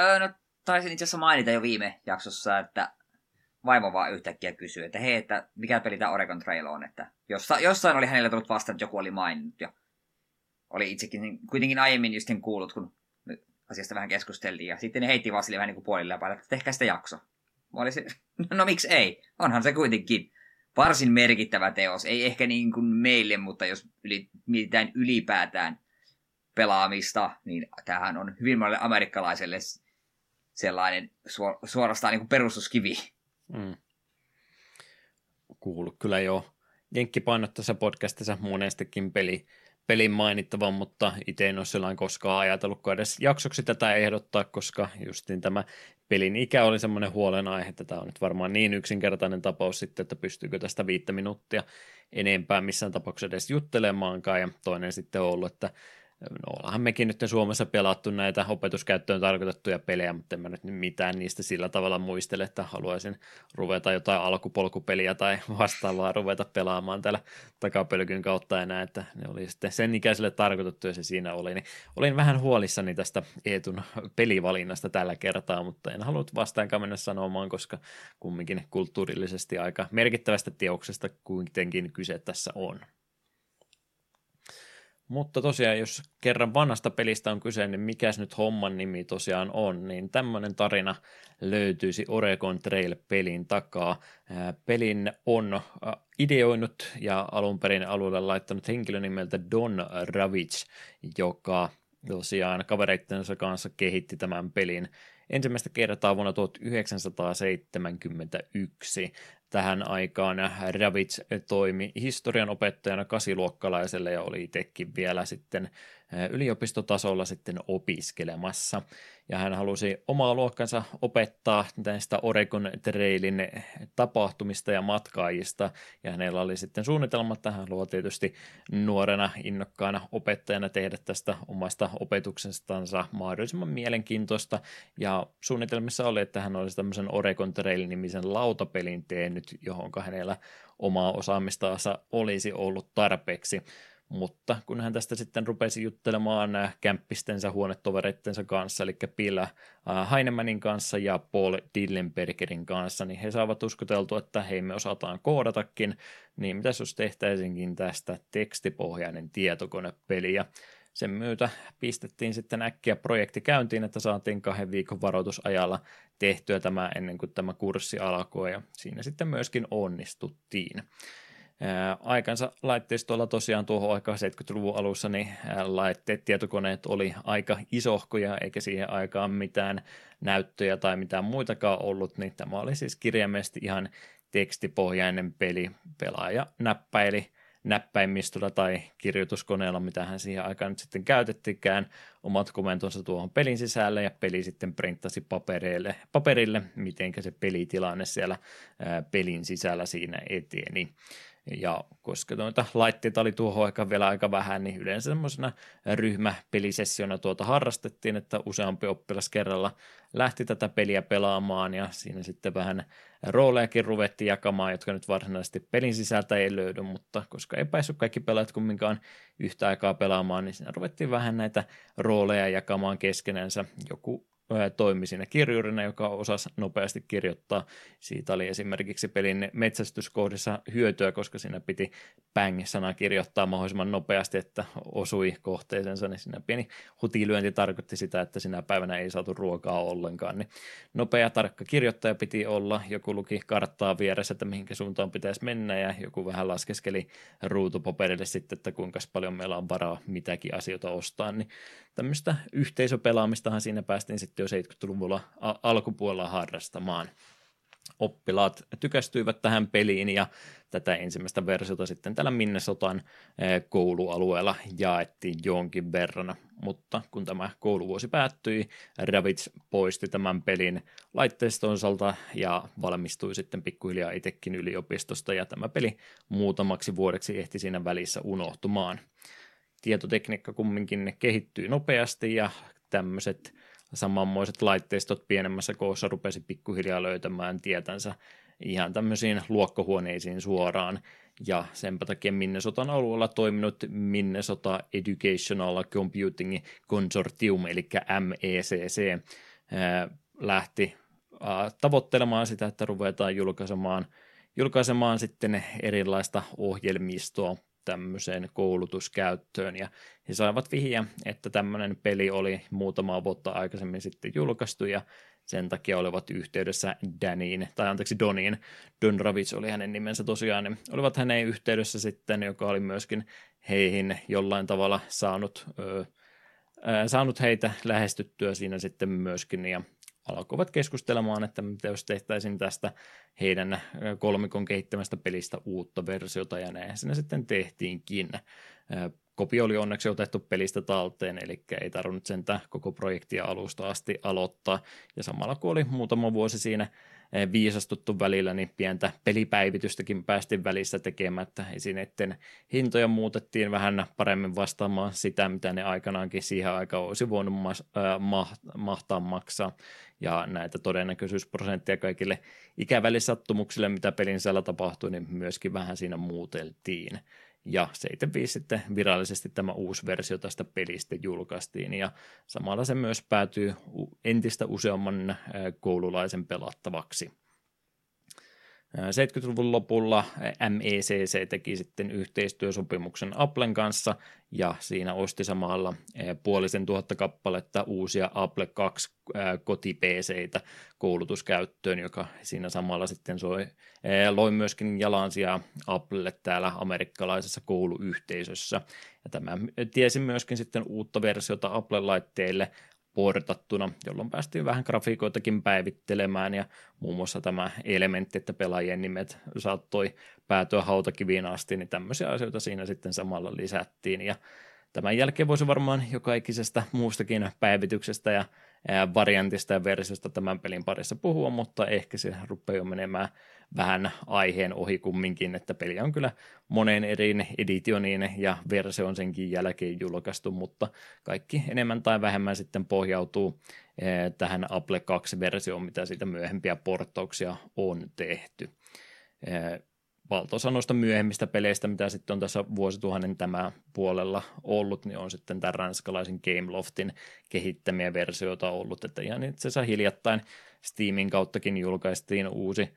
Öö, no taisin itse asiassa mainita jo viime jaksossa, että vaimo vaan yhtäkkiä kysyy, että hei, että mikä peli tämä Oregon Trail on, että jossain, jossain oli hänellä tullut vastaan, että joku oli maininnut ja oli itsekin kuitenkin aiemmin just kuullut, kun asiasta vähän keskusteltiin. Ja sitten ne heitti vaan sille vähän niin kuin puolille ja päälle, että tehkää sitä jakso. Mä olisin, no miksi ei? Onhan se kuitenkin varsin merkittävä teos. Ei ehkä niin kuin meille, mutta jos yli, mietitään ylipäätään pelaamista, niin tämähän on hyvin monelle amerikkalaiselle sellainen suor- suorastaan niin kuin perustuskivi. Mm. Kuulu kyllä jo. Jenkki painottaessa podcastissa monestikin peli, pelin mainittavan, mutta itse en ole sellainen koskaan ajatellutkaan edes jaksoksi tätä ehdottaa, koska justiin tämä pelin ikä oli semmoinen huolenaihe, että tämä on nyt varmaan niin yksinkertainen tapaus sitten, että pystyykö tästä viittä minuuttia enempää missään tapauksessa edes juttelemaankaan, ja toinen sitten on ollut, että no ollaanhan mekin nyt Suomessa pelattu näitä opetuskäyttöön tarkoitettuja pelejä, mutta en mä nyt mitään niistä sillä tavalla muistele, että haluaisin ruveta jotain alkupolkupeliä tai vastaavaa ruveta pelaamaan täällä takapölkyn kautta enää, että ne oli sitten sen ikäiselle tarkoitettu ja se siinä oli. Niin olin vähän huolissani tästä Eetun pelivalinnasta tällä kertaa, mutta en halunnut vastaankaan mennä sanomaan, koska kumminkin kulttuurillisesti aika merkittävästä teoksesta kuitenkin kyse tässä on. Mutta tosiaan, jos kerran vanhasta pelistä on kyse, niin mikäs nyt homman nimi tosiaan on, niin tämmöinen tarina löytyisi Oregon Trail-pelin takaa. Pelin on ideoinut ja alun perin alueelle laittanut henkilön nimeltä Don Rawitsch, joka tosiaan kavereittensa kanssa kehitti tämän pelin ensimmäistä kertaa vuonna yhdeksäntoistasataaseitsemänkymmentäyksi. Tähän aikaan Rawitsch toimi historianopettajana kasiluokkalaiselle ja oli itsekin vielä sitten yliopistotasolla sitten opiskelemassa. Ja hän halusi omaa luokkansa opettaa tästä Oregon Trailin tapahtumista ja matkaajista. Ja hänellä oli sitten suunnitelma, että hän luo tietysti nuorena innokkaana opettajana tehdä tästä omasta opetuksestansa mahdollisimman mielenkiintoista. Ja suunnitelmissa oli, että hän olisi tämmöisen Oregon Trail-nimisen lautapelin tehnyt, johon hänellä omaa osaamistaansa olisi ollut tarpeeksi. Mutta kun hän tästä sitten rupesi juttelemaan kämppistensä huonetovereittensa kanssa, eli Bill Heimannin kanssa ja Paul Dillenbergerin kanssa, niin he saavat uskoteltua, että hei, me osataan koodatakin, niin mitäs jos tehtäisinkin tästä tekstipohjainen tietokonepeli, ja sen myötä pistettiin sitten äkkiä projekti käyntiin, että saatiin kahden viikon varoitusajalla tehtyä tämä ennen kuin tämä kurssi alkoi, ja siinä sitten myöskin onnistuttiin. Aikansa laitteistolla tosiaan tuohon aikaan seitsemänkymmentäluvun alussa niin laitteet, tietokoneet oli aika isohkoja eikä siihen aikaan mitään näyttöjä tai mitään muitakaan ollut, niin tämä oli siis kirjaimellisesti ihan tekstipohjainen peli. Pelaaja näppäili näppäimistöllä tai kirjoituskoneella, mitä hän siihen aikaan nyt sitten käytettikään, omat komentonsa tuohon pelin sisälle ja peli sitten printtasi paperille, paperille mitenkä se pelitilanne siellä ää, pelin sisällä siinä eteni. Ja koska noita laitteita oli tuohon aikaan vielä aika vähän, niin yleensä semmoisena ryhmäpelisessiona tuota harrastettiin, että useampi oppilas kerralla lähti tätä peliä pelaamaan ja siinä sitten vähän roolejakin ruvettiin jakamaan, jotka nyt varsinaisesti pelin sisältä ei löydy, mutta koska ei päässyt kaikki pelaajat kumminkaan yhtä aikaa pelaamaan, niin siinä ruvettiin vähän näitä rooleja jakamaan keskenänsä. Joku toimi siinä kirjurina, joka osasi nopeasti kirjoittaa. Siitä oli esimerkiksi pelin metsästyskohdissa hyötyä, koska siinä piti bang-sana kirjoittaa mahdollisimman nopeasti, että osui kohteeseensa, niin siinä pieni hutilyönti tarkoitti sitä, että sinä päivänä ei saatu ruokaa ollenkaan. Niin nopea tarkka kirjoittaja piti olla, joku luki karttaa vieressä, että mihinkä suuntaan pitäisi mennä, ja joku vähän laskeskeli ruutupaperille sitten, että kuinka paljon meillä on varaa mitäkin asioita ostaa. Niin tämmöistä yhteisöpelaamistahan siinä päästiin sitten jo seitsemänkymmentäluvulla alkupuolella harrastamaan. Oppilaat tykästyivät tähän peliin ja tätä ensimmäistä versiota sitten täällä Minnesotan koulualueella jaettiin jonkin verran, mutta kun tämä kouluvuosi päättyi, Rawitsch poisti tämän pelin laitteistonsalta ja valmistui sitten pikkuhiljaa itsekin yliopistosta ja tämä peli muutamaksi vuodeksi ehti siinä välissä unohtumaan. Tietotekniikka kumminkin kehittyi nopeasti ja tämmöiset samanmoiset laitteistot pienemmässä koossa rupesi pikkuhiljaa löytämään tietänsä ihan tämmöisiin luokkahuoneisiin suoraan, ja senpä takia Minnesotan alueella toiminut Minnesota Educational Computing Consortium, eli M E C C, lähti tavoittelemaan sitä, että ruvetaan julkaisemaan, julkaisemaan sitten erilaista ohjelmistoa tämmöiseen koulutuskäyttöön, ja he saivat vihjeä, että tämmöinen peli oli muutamaa vuotta aikaisemmin sitten julkaistu, ja sen takia olivat yhteydessä Daniin, tai anteeksi Doniin, Don Rawitsch oli hänen nimensä tosiaan, ne olivat hänen yhteydessä sitten, joka oli myöskin heihin jollain tavalla saanut, ö, ö, saanut heitä lähestyttyä siinä sitten myöskin, ja alkoivat keskustelemaan, että mitä jos tehtäisiin tästä heidän kolmikon kehittämästä pelistä uutta versiota, ja näinhän siinä sitten tehtiinkin. Kopio oli onneksi otettu pelistä talteen, eli ei tarvinnut sentään koko projektia alusta asti aloittaa, ja samalla kun oli muutama vuosi siinä viisastuttu välillä, niin pientä pelipäivitystäkin päästiin välissä tekemättä. Esineiden hintoja muutettiin vähän paremmin vastaamaan sitä, mitä ne aikanaankin siihen aikaan olisi voinut mahtaa maksaa, ja näitä todennäköisyysprosenttia kaikille ikävälisattumuksille, mitä pelin sisällä tapahtui, niin myöskin vähän siinä muuteltiin. Ja seitsemän viisi sitten virallisesti tämä uusi versio tästä pelistä julkaistiin, ja samalla se myös päätyy entistä useamman koululaisen pelattavaksi. seitsemänkymmentäluvun lopulla M E C C teki sitten yhteistyösopimuksen Applen kanssa, ja siinä osti samalla puolisen tuhatta kappaletta uusia Apple kaksi koti-PCitä koulutuskäyttöön, joka siinä samalla sitten soi, loi myöskin jalansijaa Applelle täällä amerikkalaisessa kouluyhteisössä. Ja tämä tiesi myöskin sitten uutta versiota Apple-laitteille portattuna, jolloin päästiin vähän grafiikoitakin päivittelemään, ja muun muassa tämä elementti, että pelaajien nimet saattoi päätyä hautakiviin asti, niin tämmöisiä asioita siinä sitten samalla lisättiin, ja tämän jälkeen voisi varmaan joka ikisestä muustakin päivityksestä ja variantista ja versiosta tämän pelin parissa puhua, mutta ehkä se rupeaa jo menemään vähän aiheen ohi kumminkin, että peli on kyllä moneen eri editioniin ja versio on senkin jälkeen julkaistu, mutta kaikki enemmän tai vähemmän sitten pohjautuu tähän Apple kaksi-versioon, mitä siitä myöhempiä porttauksia on tehty. Valtaosa noista myöhemmistä peleistä, mitä sitten on tässä vuosituhannen tämän puolella ollut, niin on sitten tämän ranskalaisen Gameloftin kehittämiä versioita ollut, että ihan itse asiassa hiljattain Steamin kauttakin julkaistiin uusi,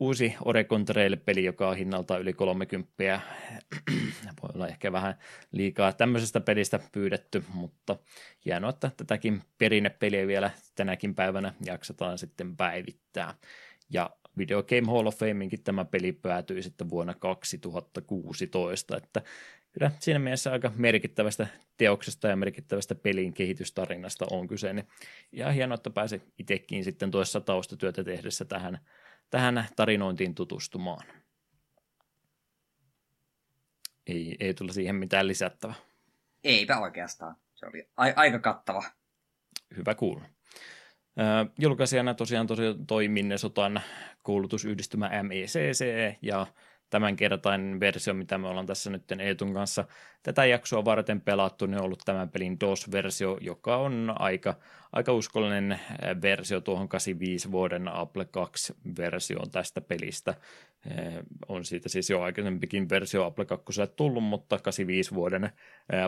uusi Oregon Trail-peli, joka on hinnaltaan yli kolmekymmentä, voi olla ehkä vähän liikaa tämmöisestä pelistä pyydetty, mutta hienoa, että tätäkin perinnepeliä vielä tänäkin päivänä jaksataan sitten päivittää, ja Video Game Hall of Fameinkin tämä peli päätyi sitten vuonna kaksituhattakuusitoista, että kyllä siinä mielessä aika merkittävästä teoksesta ja merkittävästä pelin kehitystarinasta on kyse, niin ihan hienoa, että pääsi itsekin sitten toisessa taustatyötä tehdessä tähän, tähän tarinointiin tutustumaan. Ei, ei tule siihen mitään lisättävää. Eipä oikeastaan, se oli a- aika kattava. Hyvä kuulla. Äh, julkaisijana tosiaan tosiaan toi Minnesotan koulutusyhdistymä M E C C, ja tämänkertainen versio, mitä me ollaan tässä nyt Eetun kanssa tätä jaksoa varten pelattu, niin on ollut tämän pelin D O S-versio, joka on aika, aika uskollinen versio tuohon kahdeksankymmentäviisi vuoden Apple kaksi-versioon tästä pelistä. On siitä siis jo aikaisempikin versio Apple kaksi tullut, mutta kahdeksankymmentäviisi vuoden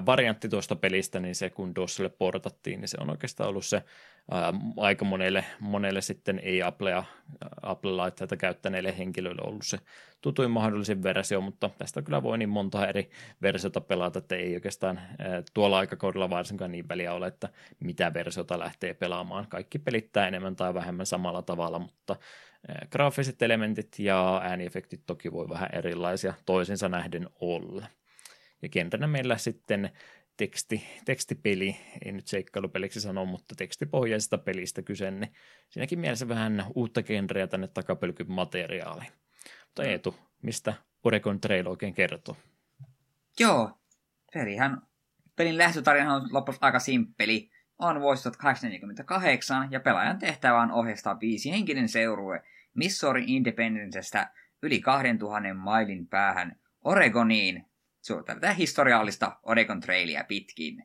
variantti tuosta pelistä, niin se kun DOSille portattiin, niin se on oikeastaan ollut se ää, aika monelle, monelle sitten ei Applea, Apple-laitteita käyttäneille henkilöille ollut se tutuin mahdollisin versio, mutta tästä kyllä voi niin monta eri versiota pelata, että ei oikeastaan ää, tuolla aikakaudella varsinkaan niin väliä ole, että mitä versiota lähtee pelaamaan. Kaikki pelittää enemmän tai vähemmän samalla tavalla, mutta graafiset elementit ja ääniefektit toki voi vähän erilaisia toisensa nähden olla. Ja genrenä meillä sitten teksti, tekstipeli, ei nyt seikkailupeliksi sano, mutta tekstipohjaisesta pelistä kyse, niin siinäkin mielessä vähän uutta genreä tänne takapölkyn materiaaliin. Mutta Eetu, mistä Oregon Trail oikein kertoo? Joo, pelihän, pelin lähtötarina on loppuksi aika simppeli. On vuosi tuhatkahdeksansataaneljäkymmentäkahdeksan, ja pelaajan tehtävä on ohjeistaa viisihenkinen seurue Missouri Independencestä yli kahdentuhannen mailin päähän Oregoniin. Suotellaan historiallista Oregon Trailia pitkin.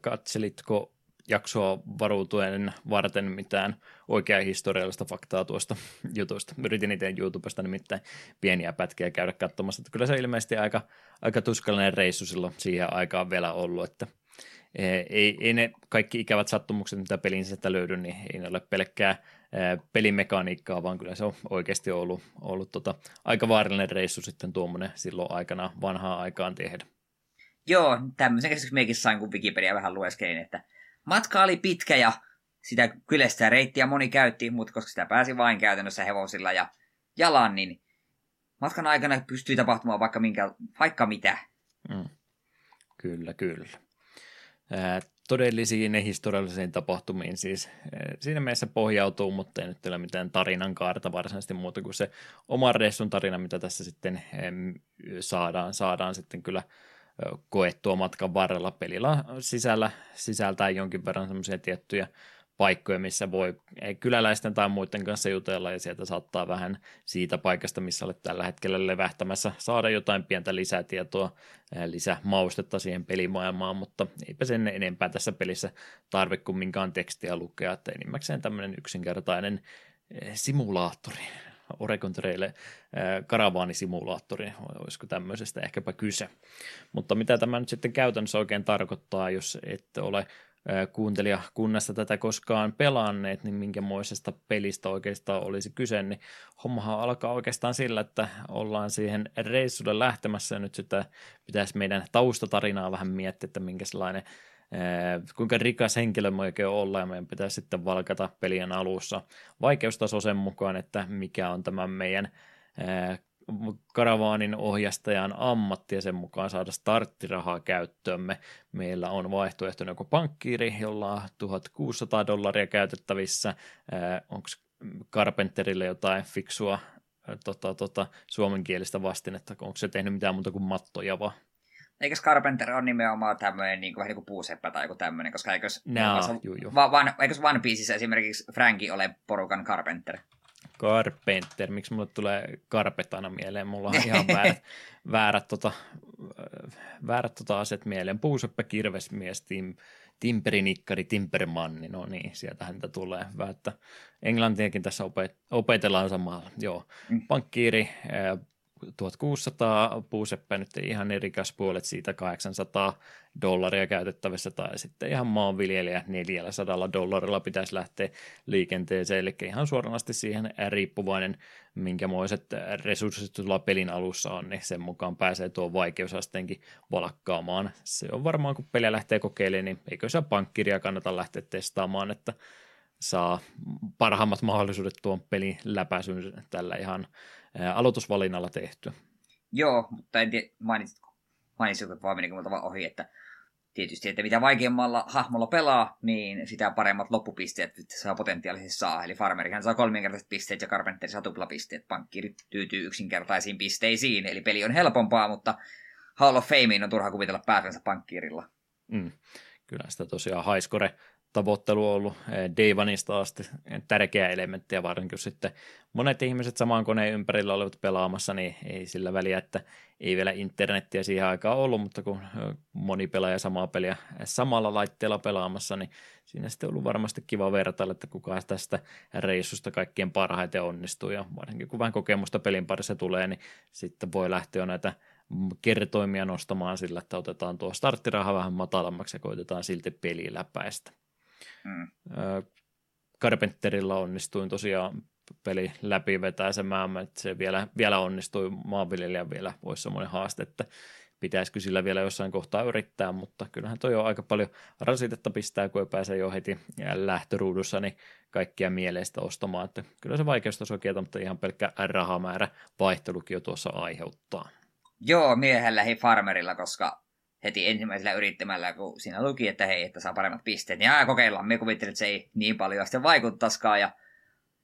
Katselitko jaksoa varuutuen varten mitään oikeaa historiallista faktaa tuosta jutusta? Yritin itse YouTubesta nimittäin pieniä pätkiä käydä katsomassa, että kyllä se ilmeisesti aika, aika tuskallinen reissu silloin siihen aikaan vielä ollut, että ei, ei ne kaikki ikävät sattumukset, mitä pelin sieltä löydy, niin ei ne ole pelkkää pelimekaniikkaa, vaan kyllä se on oikeasti ollut, ollut tota, aika vaarallinen reissu sitten tuommoinen silloin aikana vanhaan aikaan tehdä. Joo, tämmöisen käsityksen minäkin sain, kun Wikipedia vähän lueskelin, että matka oli pitkä ja sitä kyllä sitä reittiä moni käytti, mutta koska sitä pääsi vain käytännössä hevosilla ja jalan, niin matkan aikana pystyi tapahtumaan vaikka, minkä, vaikka mitä. Mm. Kyllä, kyllä. Äh, todellisiin ja historiallisiin tapahtumiin siis äh, siinä mielessä pohjautuu, mutta ei nyt ole mitään tarinan kaarta varsinaisesti muuta kuin se oman reissun tarina, mitä tässä sitten äh, saadaan, saadaan sitten kyllä äh, koettua matkan varrella. Pelillä sisällä, sisältää jonkin verran semmoisia tiettyjä paikkoja, missä voi kyläläisten tai muiden kanssa jutella, ja sieltä saattaa vähän siitä paikasta, missä olet tällä hetkellä levähtämässä, saada jotain pientä lisätietoa, lisämaustetta siihen pelimaailmaan, mutta eipä sen enempää tässä pelissä tarvitse kumminkaan tekstiä lukea, että enimmäkseen tämmöinen yksinkertainen simulaattori, Oregon Trail karavaanisimulaattori, olisiko tämmöisestä ehkäpä kyse. Mutta mitä tämä nyt sitten käytännössä oikein tarkoittaa, jos et ole kuuntelijakunnasta tätä koskaan pelanneet, niin minkämoisesta pelistä oikeastaan olisi kyse, niin hommahan alkaa oikeastaan sillä, että ollaan siihen reissulle lähtemässä, ja nyt sitä pitäisi meidän taustatarinaa vähän miettiä, että minkälainen, kuinka rikas henkilö me oikein ollaan, ja meidän pitäisi sitten valkata pelien alussa vaikeustaso sen mukaan, että mikä on tämä meidän karavaanin ohjastajan ammatti ja sen mukaan saada starttirahaa käyttöömme. Meillä on vaihtoehtona joku pankkiiri, jolla on tuhatkuusisataa dollaria käytettävissä. Onko Carpenterille jotain fiksua tota, tota, suomenkielistä vastinetta? Onko se tehnyt mitään muuta kuin mattoja vaan? Eikös Carpenter on nimenomaan tämmöinen niin kuin, vähän niin kuin puuseppä tai joku tämmöinen, koska eikös, no, on, juu, juu. Va, van, eikös One Pieceissä esimerkiksi Frankie ole porukan Carpenter? Carpenter, miksi mulle tulee karpet aina mieleen, mulla on ihan väärät, väärät, tota, väärät tota asiat mieleen, puuseppä, kirvesmies, tim, timperinikkari, timpermanni, no niin, sieltähän niitä tulee, että englantiakin tässä opet, opetellaan samalla, joo, pankkiiri, tuhatkuusisataa, puuseppä nyt ihan ne rikas puolet siitä kahdeksansataa dollaria käytettävissä, tai sitten ihan maanviljelijä neljäsataa dollarilla pitäisi lähteä liikenteeseen, eli ihan suoranaisesti siihen riippuvainen, minkämoiset resurssit sulla pelin alussa on, niin sen mukaan pääsee tuon vaikeusasteenkin valkkaamaan. Se on varmaan, kun peliä lähtee kokeilemaan, niin eikö se pankkiria kannata lähteä testaamaan, että saa parhaimmat mahdollisuudet tuon pelin läpäisyyn tällä ihan aloitusvalinnalla tehty. Joo, mutta en tiedä, mainitsitko, mainitsitko vaan menikö multa vaan ohi, että tietysti, että mitä vaikeammalla hahmolla pelaa, niin sitä paremmat loppupisteet saa potentiaalisesti saa. Eli farmerihan saa kolminkertaiset pisteet ja Carpenteri saa tuplapisteet. Pankkiiri tyytyy yksinkertaisiin pisteisiin, eli peli on helpompaa, mutta Hall of Fameen on turha kuvitella pääsensä pankkiirilla. Mm. Kyllä sitä tosiaan highscore tavoittelu on ollut Dayvanista asti tärkeä elementti, ja varsinkin sitten monet ihmiset samaan koneen ympärillä olivat pelaamassa, niin ei sillä väliä, että ei vielä internettiä siihen aikaan ollut, mutta kun moni pelaaja samaa peliä samalla laitteella pelaamassa, niin siinä sitten on ollut varmasti kiva vertailla, että kuka tästä reissusta kaikkien parhaiten onnistuu, ja varsinkin kun vähän kokemusta pelin parissa tulee, niin sitten voi lähteä näitä kertoimia nostamaan sillä, että otetaan tuo starttiraha vähän matalammaksi ja koitetaan silti peliä läpäistä. Mm. Carpenterilla onnistuin tosiaan peli läpi vetäisemään, että se vielä, vielä onnistui, maanviljelijän vielä olisi semmoinen haaste, että pitäisikö sillä vielä jossain kohtaa yrittää, mutta kyllähän toi on aika paljon rasitetta pistää, kun ei pääse jo heti lähtöruudussa niin kaikkia mieleistä ostamaan, että kyllä se vaikeustaso kieltä, mutta ihan pelkkä rahamäärä vaihtelukin jo tuossa aiheuttaa. Joo, miehellä hei farmerilla, koska heti ensimmäisellä yrittämällä, kun siinä luki, että hei, että saa paremmat pisteet, niin aina kokeillaan. Minä kuvittelin, että se ei niin paljon sitten vaikuttaisikaan. Ja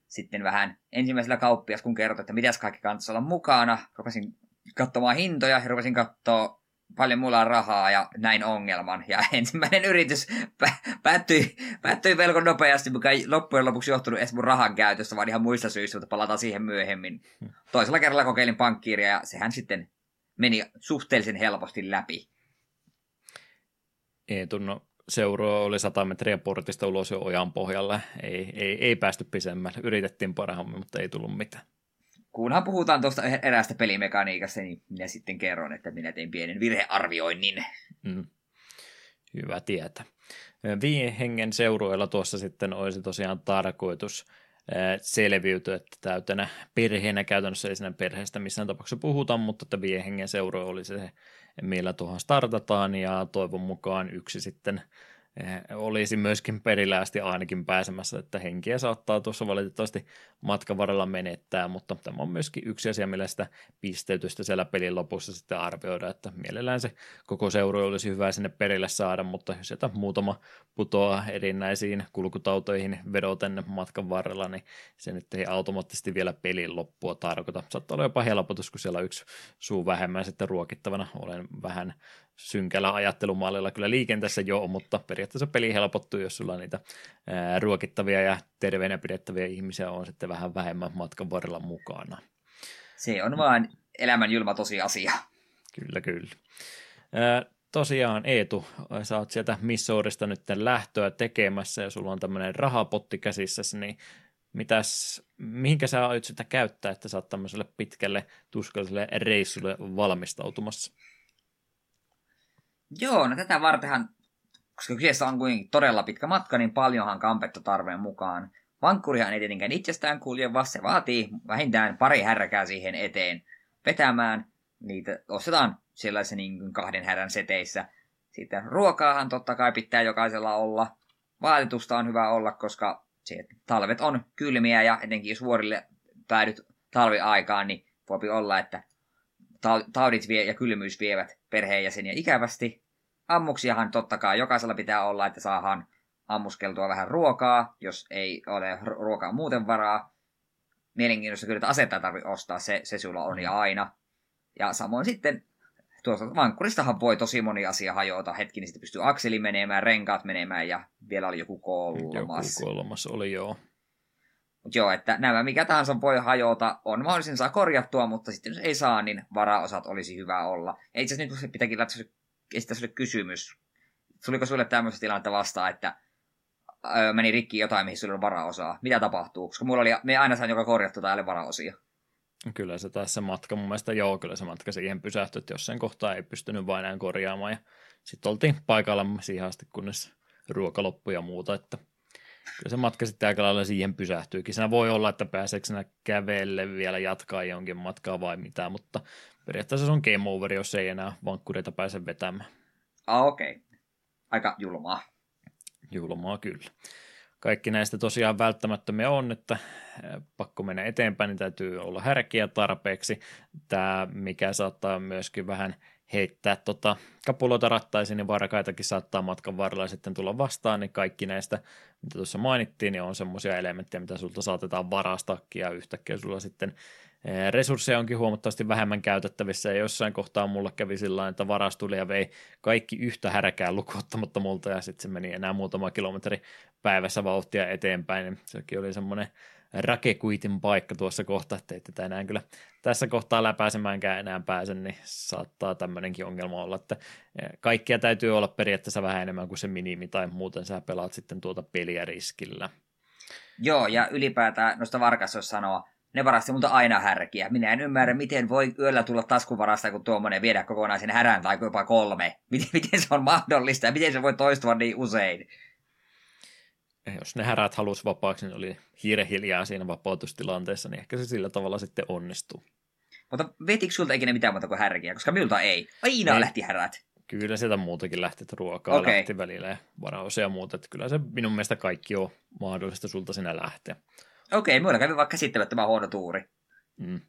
sitten vähän ensimmäisellä kauppias, kun kertoi, että mitäs kaikki kannattaisi olla mukana, rupesin katsomaan hintoja ja rupesin katsoa paljon mulla on rahaa ja näin ongelman. Ja ensimmäinen yritys pä- päättyi, päättyi velko nopeasti, mikä ei loppujen lopuksi johtunut edes mun rahan käytöstä, vaan ihan muista syistä, mutta palataan siihen myöhemmin. Toisella kerralla kokeilin pankkiiria ja sehän sitten meni suhteellisen helposti läpi. Eetun no, seuroa oli sata metriä portista ulos jo ojan pohjalle. Ei, ei, ei päästy pisemmälle. Yritettiin parhaammin, mutta ei tullut mitään. Kunhan puhutaan tuosta eräästä pelimekaniikasta, niin minä sitten kerron, että minä tein pienen virhearvioinnin. Mm. Hyvä tietä. Viihengen seuroilla tuossa sitten olisi tosiaan tarkoitus selviytyä täytänä perheenä käytännössä, ei siinä perheestä missään tapauksessa puhuta, mutta että viiden hengen seura oli se, millä tuohon startataan, ja toivon mukaan yksi sitten olisi myöskin perillä asti ainakin pääsemässä, että henkiä saattaa tuossa valitettavasti matkan varrella menettää, mutta tämä on myöskin yksi asia, millä sitä pisteytystä siellä pelin lopussa sitten arvioidaan, että mielellään se koko seura olisi hyvä sinne perille saada, mutta jos sieltä muutama putoaa erinäisiin kulkutautoihin vedoten matkan varrella, niin se nyt ei automaattisesti vielä pelin loppua tarkoita. Saattaa olla jopa helpotus, kun siellä yksi suu vähemmän sitten ruokittavana. Olen vähän synkällä ajattelumallilla kyllä liikenteessä jo, mutta periaatteessa peli helpottuu, jos sulla niitä ää, ruokittavia ja terveenä pidettäviä ihmisiä on sitten vähän vähemmän matkan varrella mukana. Se on vaan elämän julma tosiasia. Kyllä, kyllä. Ää, tosiaan Eetu, sä oot sieltä Missourista nyt lähtöä tekemässä ja sulla on tämmöinen rahapotti käsissäsi, niin mitäs, mihinkä sä oot sitä käyttää, että sä oot tämmöiselle pitkälle tuskalliselle reissulle valmistautumassa? Joo, no tätä vartenhan, koska kyseessä on kuitenkin todella pitkä matka, niin paljonhan kampetta tarveen mukaan. Vankkurihan ei tietenkään itsestään kulje, vaan se vaatii vähintään pari härkää siihen eteen vetämään. Niitä ostetaan sellaisessa niin kuin kahden härän seteissä. Sitten ruokaahan totta kai pitää jokaisella olla. Vaatetusta on hyvä olla, koska se, talvet on kylmiä ja etenkin jos vuorille päädyt talviaikaan, niin voi olla, että taudit vie ja kylmyys vievät perheenjäseniä ikävästi. Ammuksiahan totta kai jokaisella pitää olla, että saadaan ammuskeltua vähän ruokaa, jos ei ole ruokaa muuten varaa. Mielenkiintoista kyllä, että aseita tarvitse ostaa, se, se sulla on ja aina. Ja samoin sitten, tuosta vankkuristahan voi tosi moni asia hajota hetki, niin sitten pystyy akseli menemään, renkaat menemään ja vielä oli joku kolmas. Joku kolmas oli, joo. Joo, että nämä mikä tahansa voi hajota, on mahdollisen saa korjattua, mutta sitten jos ei saa, niin varaosat olisi hyvä olla. Ja itse asiassa nyt pitääkin esittää sulle kysymys. Tuliko sulle tämmöistä tilannetta vastaan, että öö, meni rikki jotain, mihin sulla on varaosaa? Mitä tapahtuu? Koska mulla oli, me aina sain joka korjattua täällä varaosia. Kyllä se tässä matka, mun mielestä joo, kyllä se matka siihen pysähtyi, että jossain kohtaa ei pystynyt vain enää korjaamaan. Ja sitten oltiin paikalla siihen asti, kunnes ruoka loppui ja muuta, että kyllä se matka sitten aika lailla siihen pysähtyykin. Siinä voi olla, että pääseekö sinä kävelle vielä jatkaa jonkin matkaa vai mitä, mutta periaatteessa se on game over, jos ei enää vankkureita pääse vetämään. Ah, okei. Okay. Aika julmaa. Julmaa kyllä. Kaikki näistä tosiaan välttämättömiä on, että pakko mennä eteenpäin, niin täytyy olla härkiä tarpeeksi. Tämä, mikä saattaa myöskin vähän heittää tota kapuloita rattaisiin, niin varkaitakin saattaa matkan varrella sitten tulla vastaan, niin kaikki näistä, mitä tuossa mainittiin, niin on semmoisia elementtejä, mitä sulta saatetaan varastaakin, ja yhtäkkiä sulla sitten resursseja onkin huomattavasti vähemmän käytettävissä, ja jossain kohtaa mulla kävi sillä että varas tuli ja vei kaikki yhtä härkää lukuottamatta multa, ja sitten se meni enää muutama kilometri päivässä vauhtia eteenpäin, niin sekin oli semmoinen rakekuitin paikka tuossa kohtaa, että ei tätä enää kyllä tässä kohtaa läpäisemäänkään enää pääse, niin saattaa tämmöinenkin ongelma olla, että kaikkia täytyy olla periaatteessa vähän enemmän kuin se minimi, tai muuten sä pelaat sitten tuota peliä riskillä. Joo, ja ylipäätään noista varkaista jos sanoa, ne varasti multa aina härkiä. Minä en ymmärrä, miten voi yöllä tulla taskuvarasta, kun tuommoinen viedä kokonaisen härän tai jopa kolme. Miten, miten se on mahdollista ja miten se voi toistua niin usein? Jos ne härät halusi vapaaksi, niin oli hiire hiljaa siinä vapautustilanteessa, niin ehkä se sillä tavalla sitten onnistuu. Mutta vetikö sulta ikinä mitään muuta kuin härkiä? Koska minulta ei. Aina ne lähti härät. Kyllä sieltä muutakin lähti, että ruokaa okay. lähti välillä ja varaosia ja muuta. Että kyllä se minun mielestä kaikki on mahdollista sulta sinä lähteä. Okei, okay, minulla kävi vaikka käsittämättömän huono tuuri. Mm.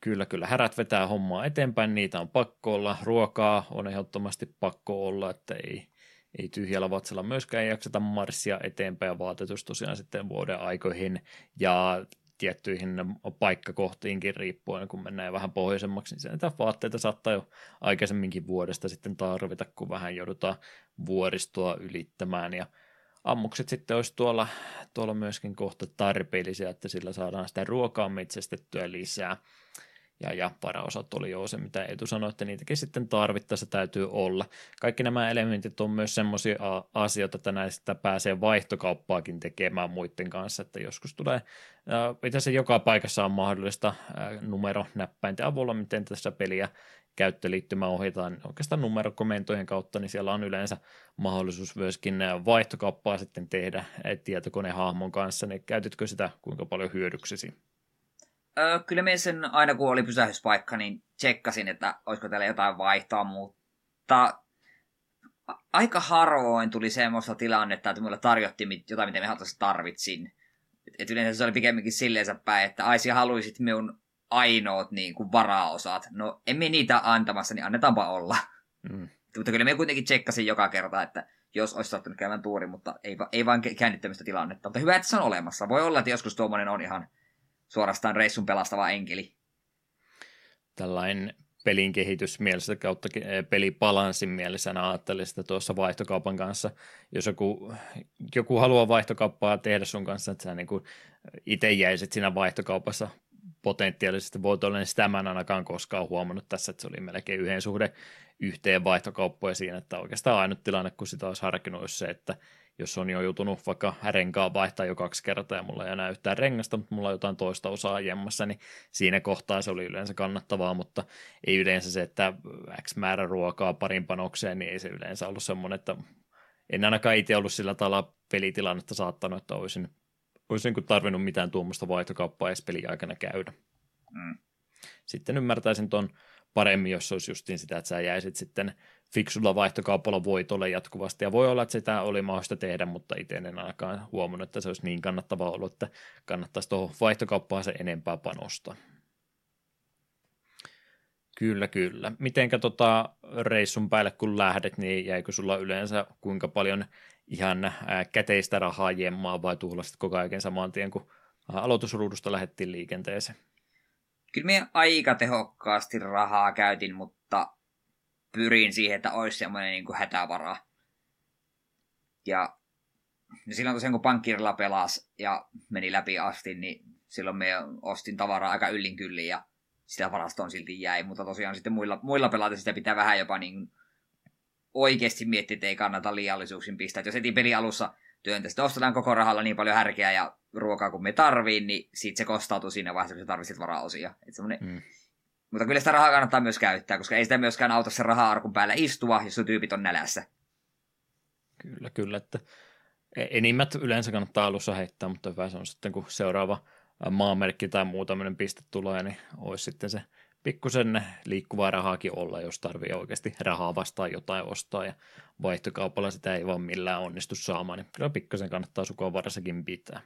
Kyllä, kyllä. Härät vetää hommaa eteenpäin. Niitä on pakko olla. Ruokaa on ehdottomasti pakko olla, että ei... Ei tyhjällä vatsalla myöskään jakseta marssia eteenpäin ja vaatetus tosiaan sitten vuoden aikoihin ja tiettyihin paikkakohtiinkin riippuen, kun mennään vähän pohjoisemmaksi, niin näitä vaatteita saattaa jo aikaisemminkin vuodesta sitten tarvita, kun vähän joudutaan vuoristoa ylittämään ja ammukset sitten olisi tuolla, tuolla myöskin kohta tarpeellisia, että sillä saadaan sitä ruokaa metsästettyä lisää. ja, ja varaosat oli jo se, mitä Eetu sanoi, että niitäkin sitten tarvittaessa täytyy olla. Kaikki nämä elementit on myös semmoisia asioita, että näistä pääsee vaihtokauppaakin tekemään muiden kanssa, että joskus tulee, itse asiassa joka paikassa on mahdollista numeronäppäinten avulla, miten tässä peliä käyttöliittymä ohjataan oikeastaan numerokomentojen kautta, niin siellä on yleensä mahdollisuus myöskin vaihtokauppaa sitten tehdä tietokonehahmon kanssa, niin käytitkö sitä kuinka paljon hyödyksesi? Öö, kyllä minä sen aina kun oli pysähdyspaikka, niin tsekkasin, että olisiko täällä jotain vaihtaa, mutta aika harvoin tuli semmoista tilannetta, että minulla tarjottiin jotain, mitä minä haluaisin tarvitsin. Et yleensä se oli pikemminkin silleensä päin, että ai sinä haluaisit minun ainoat niin kuin varaosat. No emme niitä antamassa, niin annetaanpa olla. Mm. Mutta kyllä me kuitenkin tsekkasin joka kerta, että jos olisi saattanut käymään tuuri, mutta ei, ei vaan käynyt tämmöistä tilannetta. Mutta hyvä, että se on olemassa. Voi olla, että joskus tuommoinen on ihan suorastaan reissun pelastava enkeli. Tällainen pelin kehitysmielessä kautta pelibalanssin mielessä ajattelisin, että tuossa vaihtokaupan kanssa, jos joku, joku haluaa vaihtokauppaa tehdä sun kanssa, että sä niin kuin itse jäisit siinä vaihtokaupassa potentiaalisesti voit olla, niin sitä mä en ainakaan koskaan huomannut tässä, että se oli melkein yhden suhde yhteen vaihtokauppoja siinä, että oikeastaan ainut tilanne, kun sitä olisi harkinnut, se, että jos on jo joutunut vaikka renkaa vaihtaa jo kaksi kertaa ja mulla ei enää yhtään rengasta, mutta mulla on jotain toista osaa jemmassa, niin siinä kohtaa se oli yleensä kannattavaa, mutta ei yleensä se, että X määrä ruokaa parin panokseen, niin ei se yleensä ollut semmoinen, että en ainakaan itse ollut sillä tavalla pelitilannetta saattanut, että olisin Olisi tarvinnut mitään tuommoista vaihtokauppaa edes pelin aikana käydä. Mm. Sitten ymmärtäisin tuon paremmin, jos olisi justiin sitä, että sä jäisit sitten fiksulla vaihtokaupalla voitolle jatkuvasti. Ja voi olla, että sitä oli mahdollista tehdä, mutta itse en ainakaan huomannut, että se olisi niin kannattavaa ollut, että kannattaisi tuohon vaihtokauppaan se enempää panostaa. Kyllä, kyllä. Mitenkä tota reissun päälle kun lähdet, niin jäikö sulla yleensä kuinka paljon ihan käteistä rahaa jemmaa vai tuhlasitko kaiken saman tien, kun aloitusruudusta lähdettiin liikenteeseen? Kyllä minä aika tehokkaasti rahaa käytin, mutta pyrin siihen, että olisi semmoinen niin kuin hätävara. Ja silloin tosiaan, kun pankkirilla pelasi ja meni läpi asti, niin silloin minä ostin tavaraa aika yllin kyllin ja sitä varastoon silti jäi, mutta tosiaan sitten muilla, muilla pelaata sitä pitää vähän jopa niin oikeasti miettiä, että ei kannata liiallisuuksin pistää. Et jos etin pelin alussa työntästä ostetaan koko rahalla niin paljon härkeä ja ruokaa kuin me tarvii, niin siitä se kostautuu siinä vaiheessa, kun sä tarvitset varaosia. Mm. Mutta kyllä sitä rahaa kannattaa myös käyttää, koska ei sitä myöskään auta sen raha-arkun päällä istua, jos sun tyypit on nälässä. Kyllä, kyllä. Että enimmät yleensä kannattaa alussa heittää, mutta hyvä se on sitten, kun seuraava maamerkki tai muu tämmöinen piste tulee, niin olisi sitten se pikkusen liikkuvaa rahaakin olla, jos tarvii oikeasti rahaa vastaan jotain ostaa ja vaihtokaupalla sitä ei vaan millään onnistu saamaan, niin kyllä pikkusen kannattaa sukua varsinkin pitää.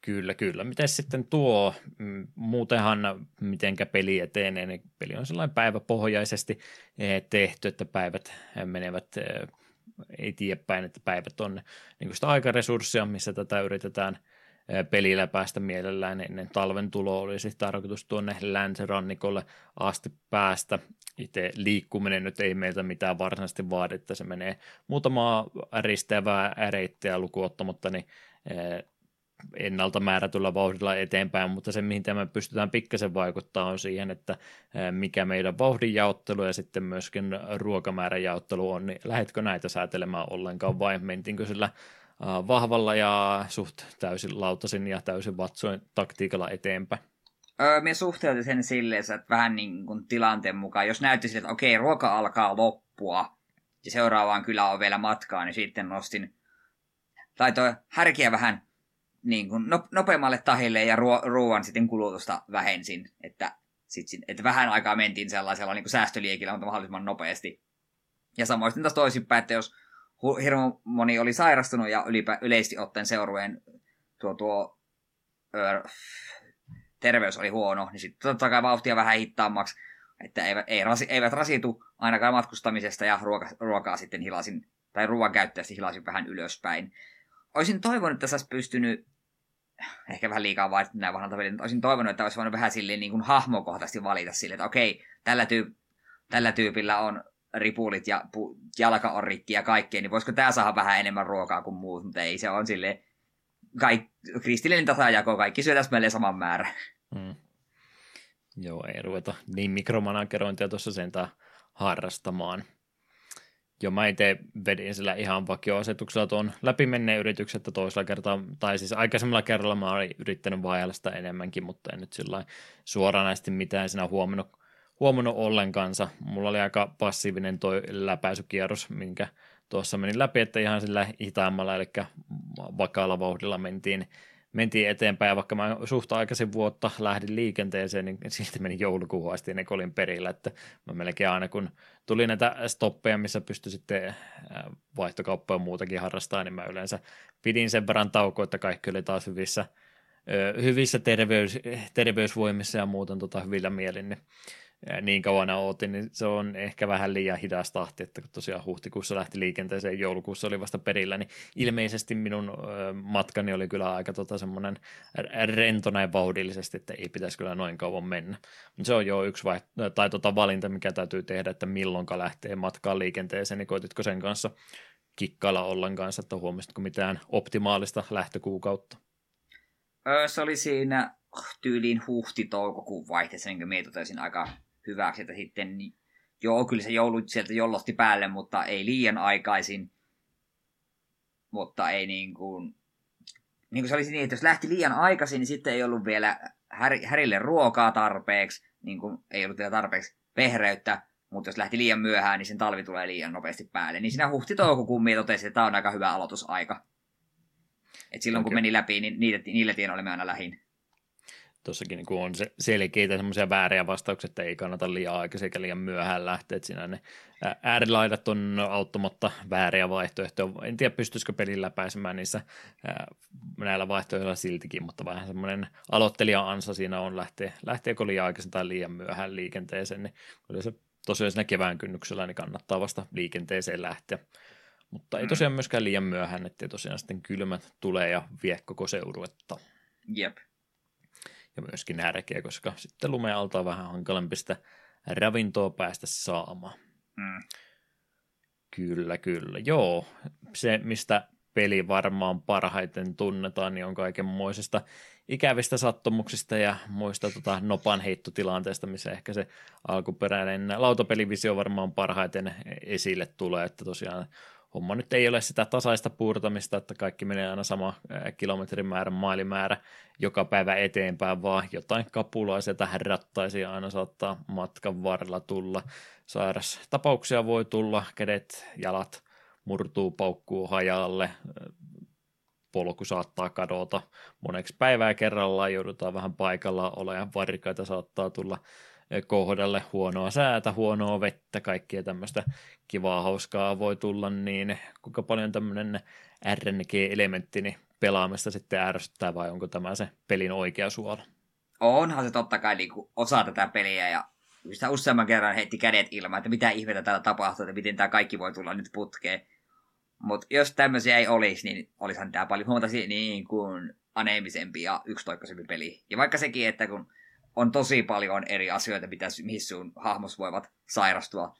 Kyllä, kyllä. Mites sitten tuo, muutenhan mitenkä peli etenee, niin peli on sellainen päiväpohjaisesti tehty, että päivät menevät eteenpäin, että päivät on niin sitä aikaresurssia, missä tätä yritetään pelillä päästä mielellään ennen talven tuloa olisi tarkoitus tuonne länsirannikolle asti päästä. Itse liikkuminen nyt ei meiltä mitään varsinaisesti vaadi, että se menee muutamaa risteävää reittiä lukuottamatta, niin ennalta määrätyllä vauhdilla eteenpäin, mutta se, mihin me pystytään pikkasen vaikuttaa, on siihen, että mikä meidän vauhdin jaottelu ja sitten myöskin ruokamäärän jaottelu on, niin lähdetkö näitä säätelemään ollenkaan vai mentiinkö sillä vahvalla ja suht täysin lautasin ja täysin vatsoin taktiikalla eteenpäin? Öö, me suhteutin sen silleen, että vähän niin kuin tilanteen mukaan, jos näytti sille, että okei, ruoka alkaa loppua ja seuraavaan kylään on vielä matkaa, niin sitten nostin, laitoin härkiä vähän niin kuin nopeammalle tahille ja ruo- ruoan sitten kulutusta vähensin, että, sit, että vähän aikaa mentiin sellaisella niin kuin säästöliekillä, mutta mahdollisimman nopeasti. Ja samoin sitten taas toisinpäin, että jos hirveän moni oli sairastunut ja ylipä, yleisesti ottaen seurueen tuo, tuo öö, terveys oli huono, niin sitten totta kai vauhtia vähän hittaammaksi, että eivät, ei rasi, eivät rasitu ainakaan matkustamisesta ja ruoka, ruokaa sitten hilasin, tai ruoan käyttäjästi hilasin vähän ylöspäin. Olisin toivonut, että sä olisi pystynyt, ehkä vähän liikaa vaan näin vanhalta pelin, mutta olisin toivonut, että olisi voinut vähän silleen niin kuin hahmokohtaisesti valita silleen, että okei, tällä, tyyp, tällä tyypillä on ripulit ja pu, jalka on rikki ja kaikkea, niin voisiko tää saada vähän enemmän ruokaa kuin muut, mutta ei se on silleen, kaik, kristillinen tasajako, kaikki syö täsmälleen saman määrän. Mm. Joo, ei ruveta niin mikromanagerointia tuossa sentään harrastamaan. Joo, mä itse vedin sillä ihan vakioasetuksella tuon läpimenneen yrityksen, että toisella kertaa, tai siis aikaisemmalla kerralla mä olin yrittänyt vaihella sitä enemmänkin, mutta en nyt sillä suoranaisesti mitään siinä huomannut, huomannut ollenkaansa. Mulla oli aika passiivinen toi läpäisykierros, minkä tuossa menin läpi, että ihan sillä hitaammalla, eli vakaalla vauhdilla mentiin, mentiin eteenpäin, ja vaikka mä suhta aikaisin vuotta lähdin liikenteeseen, niin silti meni joulukuuhun asti ennen kuin olin perillä, että mä melkein aina kun tuli näitä stoppeja, missä pystyi sitten vaihtokauppoja muutakin harrastamaan, niin mä yleensä pidin sen verran taukoa, että kaikki oli taas hyvissä, hyvissä terveys, terveysvoimissa ja muuten tota hyvillä mielin, niin niin kauan ootin, niin se on ehkä vähän liian hidas tahti, että kun tosiaan huhtikuussa lähti liikenteeseen, joulukuussa oli vasta perillä, niin ilmeisesti minun matkani oli kyllä aika tota semmoinen rento näin vauhdillisesti, että ei pitäisi kyllä noin kauan mennä. Se on jo yksi vai- tai tota valinta, mikä täytyy tehdä, että milloinka lähtee matkaan liikenteeseen, niin koititko sen kanssa kikkailla ollenkaan, että huomasitko mitään optimaalista lähtökuukautta? Se oli siinä tyyliin huhti-toukokuun vaihteessa, niin kuin mietitään aika hyväksi, että sitten joo, kyllä se joulu sieltä jollosti päälle, mutta ei liian aikaisin, mutta ei niin kuin, niin kuin se olisi niin, että jos lähti liian aikaisin, niin sitten ei ollut vielä här, härille ruokaa tarpeeksi, niin kuin ei ollut vielä tarpeeksi vehreyttä, mutta jos lähti liian myöhään, niin sen talvi tulee liian nopeasti päälle, niin siinä huhti-toukokuun mie totesin, että tämä on aika hyvä aloitusaika. Et silloin okay. Kun meni läpi, niin niitä, niillä tienoilla olemme aina lähin. Tuossakin niin on se selkeitä semmoisia vääriä vastauksia, että ei kannata liian aikaisin eikä liian myöhään lähteä, että siinä ne äärilaidat on auttamatta vääriä vaihtoehtoja. En tiedä, pystyisikö pelillä pääsemään niissä ää, näillä vaihtoehdoilla siltikin, mutta vähän semmoinen aloittelijan-ansa siinä on, lähtee, lähteekö liian aikaisin tai liian myöhään liikenteeseen, niin kyllä se tosiaan siinä kevään kynnyksellä niin kannattaa vasta liikenteeseen lähteä. Mutta ei tosiaan myöskään liian myöhään, ettei tosiaan sitten kylmät tulee ja vie koko seuruetta. Jep. Ja myöskin närkeä, koska sitten lumea alta on vähän hankalampi sitä ravintoa päästä saamaan. Mm. Kyllä, kyllä. Joo, se mistä peli varmaan parhaiten tunnetaan, niin on kaikenmoisesta ikävistä sattumuksista ja muista tota nopan heittotilanteesta, missä ehkä se alkuperäinen lautapelivisio varmaan parhaiten esille tulee, että tosiaan homma nyt ei ole sitä tasaista puurtamista, että kaikki menee aina sama kilometrimäärä, mailimäärä joka päivä eteenpäin, vaan jotain kapulaa sieltä rattaisiin aina saattaa matkan varrella tulla. Sairas tapauksia voi tulla, kädet, jalat murtuu, paukkuu hajalle, polku saattaa kadota moneksi päivää kerrallaan, joudutaan vähän paikallaan olemaan, varikaita saattaa tulla kohdalle, huonoa säätä, huonoa vettä, kaikkia tämmöistä kivaa hauskaa voi tulla, niin kuinka paljon tämmöinen R N G-elementti niin pelaamista sitten ärsyttää, vai onko tämä se pelin oikea suola? Onhan se totta kai niin kuin osa tätä peliä, ja sitä useamman kerran heitti kädet ilman, että mitä ihmettä täällä tapahtuu, että miten tämä kaikki voi tulla nyt putkeen. Mutta jos tämmöisiä ei olisi, niin olisihan tämä paljon huomattavasti niin kuin aneemisempi ja yksitoikkoisempi peli. Ja vaikka sekin, että kun on tosi paljon eri asioita, mitä, mihin sun hahmos voivat sairastua.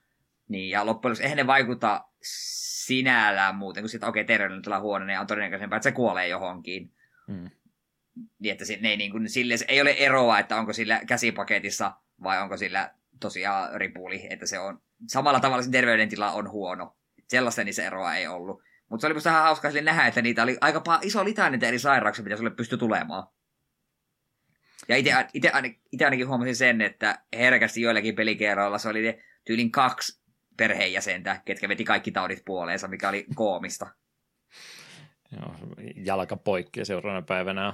Niin, ja loppujen lopuksi eihän ne vaikuta sinällään muuten, kun sitten okei, okay, terveydentila huononee ja on todennäköisempää, että se kuolee johonkin. Mm. Niin, että ne ei, niin kuin, sille, ei ole eroa, että onko sillä käsipaketissa vai onko sillä tosiaan ripuli, että se on samalla tavalla sen terveydentila on huono. Sellaista niissä eroa ei ollut. Mutta se oli musta ihan hauskaa nähdä, että niitä oli aika pa- iso litaa niitä eri sairauksia, mitä sulle pystyi tulemaan. Ja itse ainakin, ainakin huomasin sen, että herkästi joillakin pelikerroilla se oli ne tyylin kaksi perheenjäsentä, ketkä veti kaikki taudit puoleensa, mikä oli koomista. Joo, jalka poikki ja seuraavana päivänä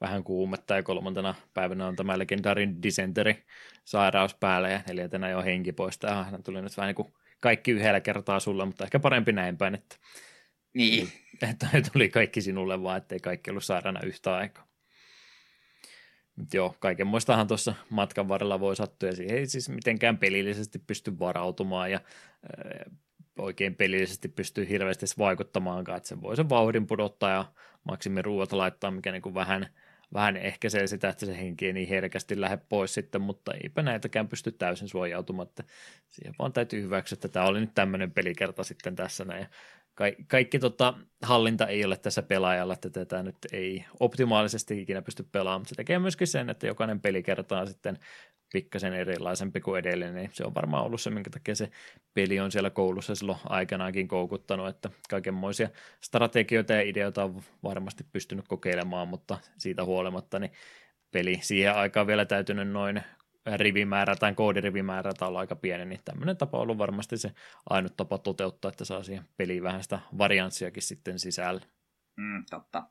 vähän kuumetta ja kolmantena päivänä on tämä legendarin dysenterisairaus päällä ja neljäntenä jo henki pois. Tämähän tuli nyt vähän niin kuin kaikki yhdellä kertaa sulla, mutta ehkä parempi näin päin, että, niin. että tuli kaikki sinulle vaan, ettei kaikki ollut sairaana yhtä aikaa. Joo, kaikenmoistahan tuossa matkan varrella voi sattua ja siihen ei siis mitenkään pelillisesti pysty varautumaan ja ää, oikein pelillisesti pystyy hirveästi vaikuttamaankaan, että se voi sen vauhdin pudottaa ja maksimiruuat laittaa, mikä niin kuin vähän, vähän ehkäisee sitä, että se henki ei niin herkästi lähde pois sitten, mutta eipä näitäkään pysty täysin suojautumaan, että siihen vaan täytyy hyväksyä, että tämä oli nyt tämmöinen pelikerta sitten tässä näin. Kaikki, kaikki tota, hallinta ei ole tässä pelaajalla, että tätä nyt ei optimaalisesti ikinä pysty pelaamaan, mutta se tekee myöskin sen, että jokainen pelikerta on sitten pikkasen erilaisempi kuin edellinen, niin se on varmaan ollut se, minkä takia se peli on siellä koulussa silloin aikanaankin koukuttanut, että kaikenmoisia strategioita ja ideoita on varmasti pystynyt kokeilemaan, mutta siitä huolimatta niin peli siihen aikaan vielä täytynyt noin rivimäärä tai koodirivimäärä tai olla aika pieni, niin tämmöinen tapa on ollut varmasti se ainut tapa toteuttaa, että saa siihen peliin vähän sitä varianssiakin sitten sisällä. Mm, totta.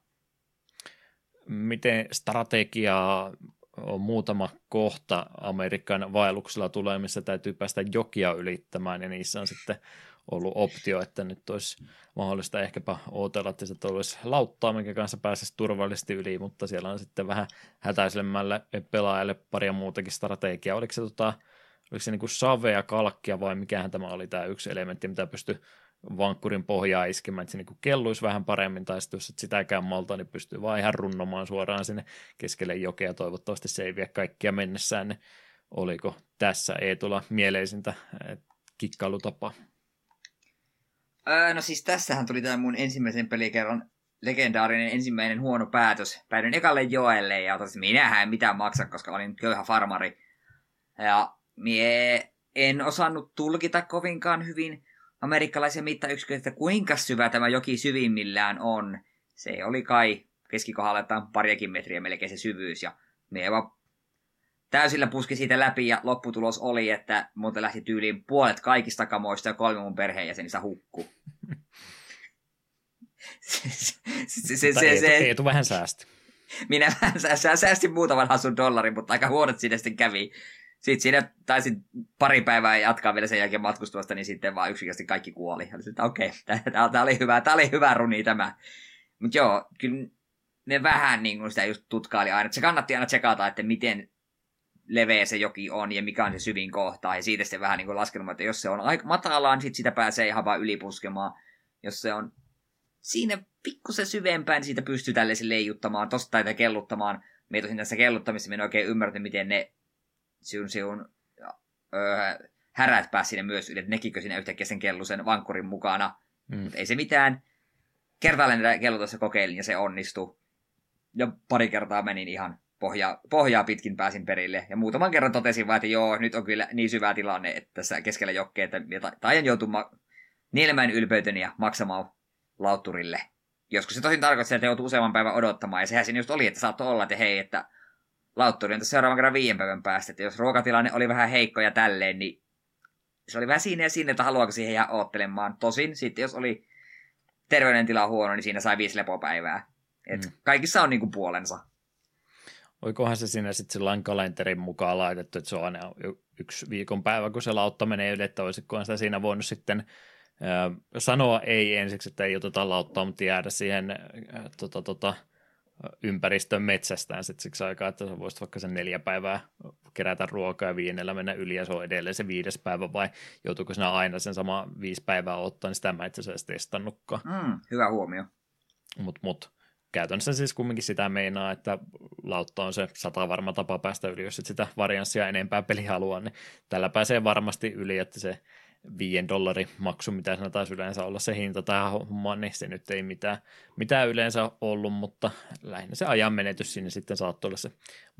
Miten strategiaa on muutama kohta Amerikan vaelluksella tulee, missä täytyy päästä jokia ylittämään, ja niissä on sitten ollut optio, että nyt olisi mahdollista ehkäpä odotella, että sieltä olisi lauttaa, minkä kanssa pääsisi turvallisesti yli, mutta siellä on sitten vähän hätäisemmälle pelaajalle paria muutakin strategiaa. Oliko se, tota, oliko se niin kuin savea, kalkkia vai mikähän tämä oli tämä yksi elementti, mitä pystyi vankkurin pohjaa iskemään, että se niin kelluisi vähän paremmin, tai sitten jos et sitäkään malta, niin pystyy vaan ihan runnomaan suoraan sinne keskelle jokea, toivottavasti se ei vie kaikkia mennessään, niin oliko tässä Eetulla mieleisintä kikkailutapaa? Öö, no siis tässähän tuli tämä mun ensimmäisen pelikerran legendaarinen ensimmäinen huono päätös. Päädyin ekalle joelle, ja otas, minähän en mitään maksa, koska olin köyhä farmari. Ja mie en osannut tulkita kovinkaan hyvin amerikkalaisen mittayksiköitä, kuinka syvä tämä joki syvimmillään on. Se oli kai keskikohdaltaan pariakin metriä melkein se syvyys, ja mie vaan täysillä puski siitä läpi, ja lopputulos oli, että multa lähti tyyliin puolet kaikista kamoista ja kolme mun perheenjäsenistä hukkuu. Ei tule vähän säästi. Minä vähän säästin muutaman hassun dollarin, mutta aika huonot siinä sitten kävi. Sitten siinä taisin pari päivää jatkaa vielä sen jälkeen matkustamasta, niin sitten vaan yksinkertaisesti kaikki kuoli. Okei, okay, tämä oli hyvä, tää oli hyvä runi tämä. Mutta joo, kyllä ne vähän niin kuin sitä just tutkaili aina. Se kannatti aina tsekata, että miten leveä se joki on ja mikä on se syvin kohta. Ja siitä sitten vähän niin kuin laskelma, että jos se on aika matalaan, niin sitten sitä pääsee ihan vaan ylipuskemaan. Jos se on siinä pikkusen syvempään, niin siitä pystyy tälleen leijuttamaan, tosta tai kelluttamaan. Mie tosin tässä kelluttamissa, en oikein ymmärtänyt, miten ne siun siun öö, härät pääsi sinne myös yli, että nekikö siinä yhtäkkiä sen kellusen vankkurin mukana. Mm. Mutta ei se mitään. Kertaalleen näitä kellutossa kokeilin ja se onnistui. Ja pari kertaa menin ihan Pohjaa, pohjaa pitkin pääsin perille, ja muutaman kerran totesin vaan, että joo, nyt on kyllä niin syvä tilanne, että tässä keskellä jokkeen, että taian joutua ma- nielemään ylpeyteni ja maksamaan lautturille. Joskus se tosin tarkoittaa, että joutuu useamman päivän odottamaan, ja sehän siinä just oli, että saattoi olla, että hei, että lautturi on tässä seuraavan kerran viiden päivän päästä, että jos ruokatilanne oli vähän heikko ja tälleen, niin se oli vähän siinä ja siinä, että haluaako siihen jää oottelemaan. Tosin sitten, jos oli terveydentila huono, niin siinä sai viisi lepopäivää. Et mm. Kaikissa on niinku puolensa. Oikohan se siinä sitten sellainen kalenterin mukaan laitettu, että se on aina yksi viikonpäivä, kun se lautta menee yli, että olisikohan sitä siinä voinut sitten äh, sanoa ei ensiksi, että ei oteta lauttaa, mutta jäädä siihen äh, tota, tota, ympäristön metsästään sitten siksi aikaa, että sä voisit vaikka sen neljä päivää kerätä ruokaa ja viidellä mennä yli, ja se on edelleen se viides päivä, vai joutuuko sinä aina sen sama viisi päivää ottaa, niin sitä mä itse asiassa testannutkaan. Mm, hyvä huomio. Mut, mut. Käytännössä siis kumminkin sitä meinaa, että lautta on se sata varma tapa päästä yli, jos et sitä varianssia enempää peli haluaa, niin tällä pääsee varmasti yli, että se viiden dollarin maksu, mitä siinä taisi yleensä olla se hinta tai homma, niin se nyt ei mitään, mitään yleensä ollut, mutta lähinnä se ajan menetys sinne sitten saattoi olla se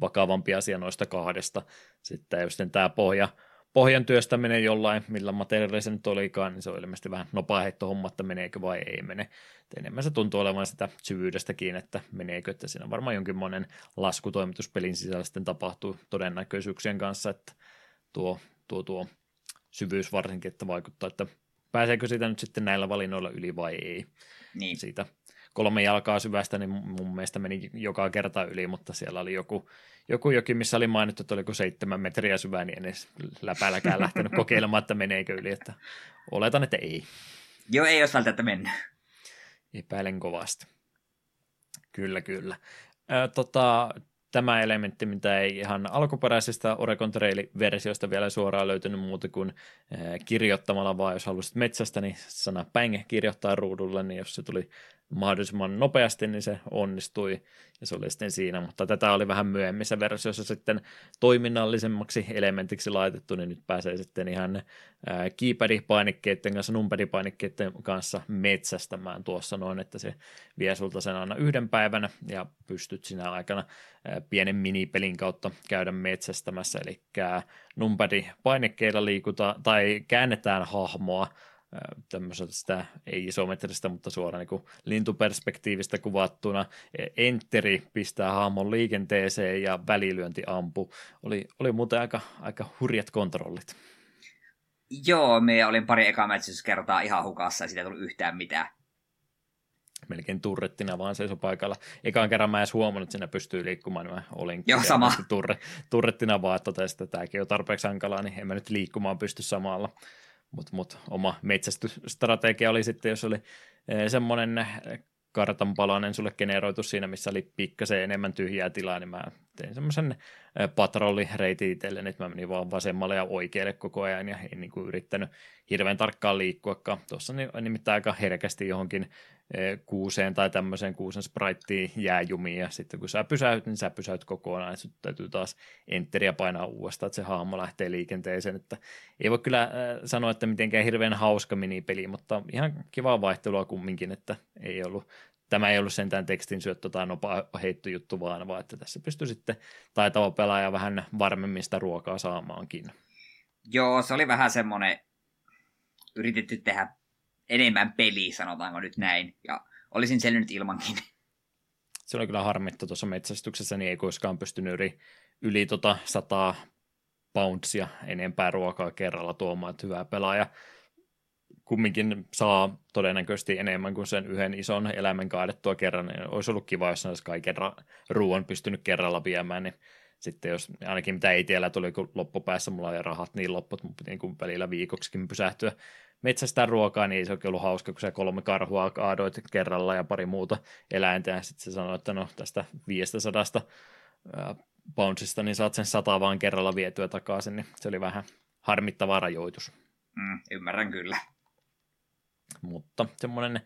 vakavampi asia noista kahdesta. Sitten jos tämä pohja, pohjan työstäminen jollain, millä materiaalilla se nyt olikaan, niin se on ilmeisesti vähän nopea heittohomma, että meneekö vai ei mene. Enemmän se tuntuu olevan sitä syvyydestäkin, että meneekö, että siinä varmaan jonkinmoinen laskutoimituspelin sisällä sitten tapahtuu todennäköisyyksien kanssa, että tuo, tuo, tuo syvyys varsinkin, että vaikuttaa, että pääseekö siitä nyt sitten näillä valinnoilla yli vai ei. Niin. Siitä kolme jalkaa syvästä, niin mun mielestä meni joka kerta yli, mutta siellä oli joku, joku joki, missä oli mainittu, että oliko seitsemän metriä syvää, niin en edes läpäälläkään lähtenyt kokeilemaan, että meneekö yli, että oletan, että ei. Joo, ei jos välttämättä mennä. Epäilen kovasti. Kyllä, kyllä. Ö, tota, tämä elementti, mitä ei ihan alkuperäisestä Oregon Trail-versiosta vielä suoraan löytynyt muuta kuin kirjoittamalla, vaan jos halusit metsästä, niin sana päng kirjoittaa ruudulle, niin jos se tuli mahdollisimman nopeasti, niin se onnistui ja se oli sitten siinä, mutta tätä oli vähän myöhemmissä versioissa sitten toiminnallisemmaksi elementiksi laitettu, niin nyt pääsee sitten ihan keypad-painikkeiden kanssa, numpad-painikkeiden kanssa metsästämään tuossa noin, että se vie sulta sen aina yhden päivän ja pystyt sinä aikana pienen minipelin kautta käydä metsästämässä, eli numpad-painikkeilla liikutaan tai käännetään hahmoa tämmöisestä, ei isometristä, mutta suoraan niin kuin lintuperspektiivistä kuvattuna. Enteri pistää hahmon liikenteeseen ja välilyönti ampuu. Oli, oli muuten aika, aika hurjat kontrollit. Joo, me olin pari ekaa kertaa ihan hukassa ja siitä ei tullut yhtään mitään. Melkein turrettina vaan seisoi paikalla. Ekaan kerran mä en edes huomannut, että siinä pystyy liikkumaan. Mä olin Joo, sama. Turre, turrettina vaan, että totesin, että tämäkin on tarpeeksi hankalaa, niin en mä nyt liikkumaan pysty samalla. Mutta mut, oma metsästysstrategia oli sitten, jos oli semmoinen kartanpalainen sulle generoitu siinä, missä oli pikkasen enemmän tyhjää tilaa, niin mä tein semmoisen patrollireitin itselleni, että mä menin vaan vasemmalle ja oikealle koko ajan ja en niin kuin yrittänyt hirveän tarkkaan liikkuakaan. Tuossa nimittäin aika herkästi johonkin kuuseen tai tämmöiseen kuusen spraittiin jää jumiin ja sitten kun sä pysäyt, niin sä pysäyt kokonaan, että sut täytyy taas enteriä painaa uudestaan, että se hahmo lähtee liikenteeseen, että ei voi kyllä sanoa, että mitenkään hirveän hauska minipeli, mutta ihan kivaa vaihtelua kumminkin, että ei ollut, tämä ei ollut sentään tekstin syöttö tai nopa heitty juttu vaan, vaan että tässä pystyy sitten taitava pelaaja vähän varmemmin sitä ruokaa saamaankin. Joo, se oli vähän semmoinen yritetty tehdä enemmän peliä, sanotaanko nyt näin, ja olisin selvinnyt ilmankin. Se oli kyllä harmittu tuossa metsästyksessä, niin ei koskaan pystynyt yli, yli tota sataa poundsia enempää ruokaa kerralla tuomaan, että hyvä pelaaja kumminkin saa todennäköisesti enemmän kuin sen yhden ison eläimen kaadettua kerran, niin olisi ollut kiva, jos olisi kaiken ra- ruoan pystynyt kerralla viemään, niin sitten jos, ainakin mitä ei tiellä tuli, kun loppupäässä mulla oli rahat niin lopput, mutta niin kuin välillä viikoksikin pysähtyä metsästään ruokaa, niin ei se oikein ollut hauska, kun sä kolme karhua kaadoit kerralla ja pari muuta eläintä, ja sitten se sanoi, että no tästä viisisataa äh, poundsista, niin saat sen sata vaan kerralla vietyä takaisin, niin se oli vähän harmittava rajoitus. Mm, ymmärrän kyllä. Mutta semmoinen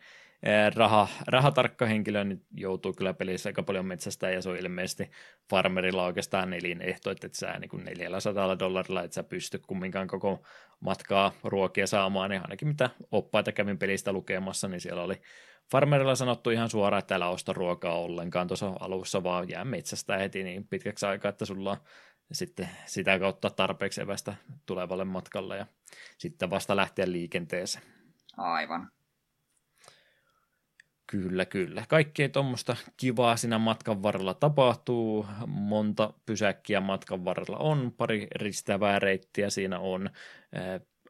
raha, rahatarkka henkilö niin joutuu kyllä pelissä aika paljon metsästään, ja se on ilmeisesti farmerilla oikeastaan nelinehto, että et sä niin kuin neljäsataa dollarilla, et sä pysty kumminkaan koko matkaa ruokia saamaan, niin ainakin mitä oppaita kävin pelistä lukemassa, niin siellä oli farmerilla sanottu ihan suoraan, että älä osta ruokaa ollenkaan tuossa alussa, vaan jää metsästään heti niin pitkäksi aikaa, että sulla on sitten sitä kautta tarpeeksi evästä tulevalle matkalle, ja sitten vasta lähteä liikenteeseen. Aivan. Kyllä, kyllä. Kaikkea tuommoista kivaa siinä matkan varrella tapahtuu, monta pysäkkiä matkan varrella on, pari ristävää reittiä siinä on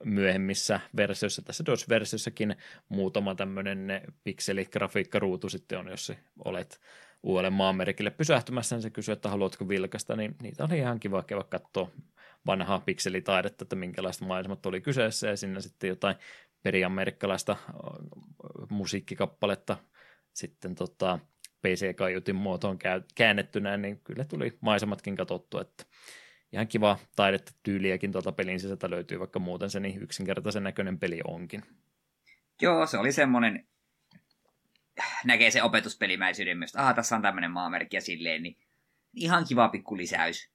myöhemmissä versioissa, tässä D O S-versiossakin muutama tämmöinen pikseligrafiikkaruutu sitten on, jos olet uudelle maanmerkille pysähtymässä, niin se kysyy, että haluatko vilkaista, niin niitä oli ihan kiva käydä katsoa vanhaa pikselitaidetta, että minkälaista maailmat oli kyseessä, ja siinä sitten jotain periamerikkalaista musiikkikappaletta sitten tota P C-kaiutin muotoon käännettynä, niin kyllä tuli maisematkin katsottu, että ihan kiva taidetta tyyliäkin tuolta pelin sisältä löytyy, vaikka muuten se niin yksinkertaisen näköinen peli onkin. Joo, se oli semmoinen, näkee se opetuspelimäisyyden myös, aha, tässä on tämmöinen maamerkki ja silleen, niin ihan kiva pikku lisäys.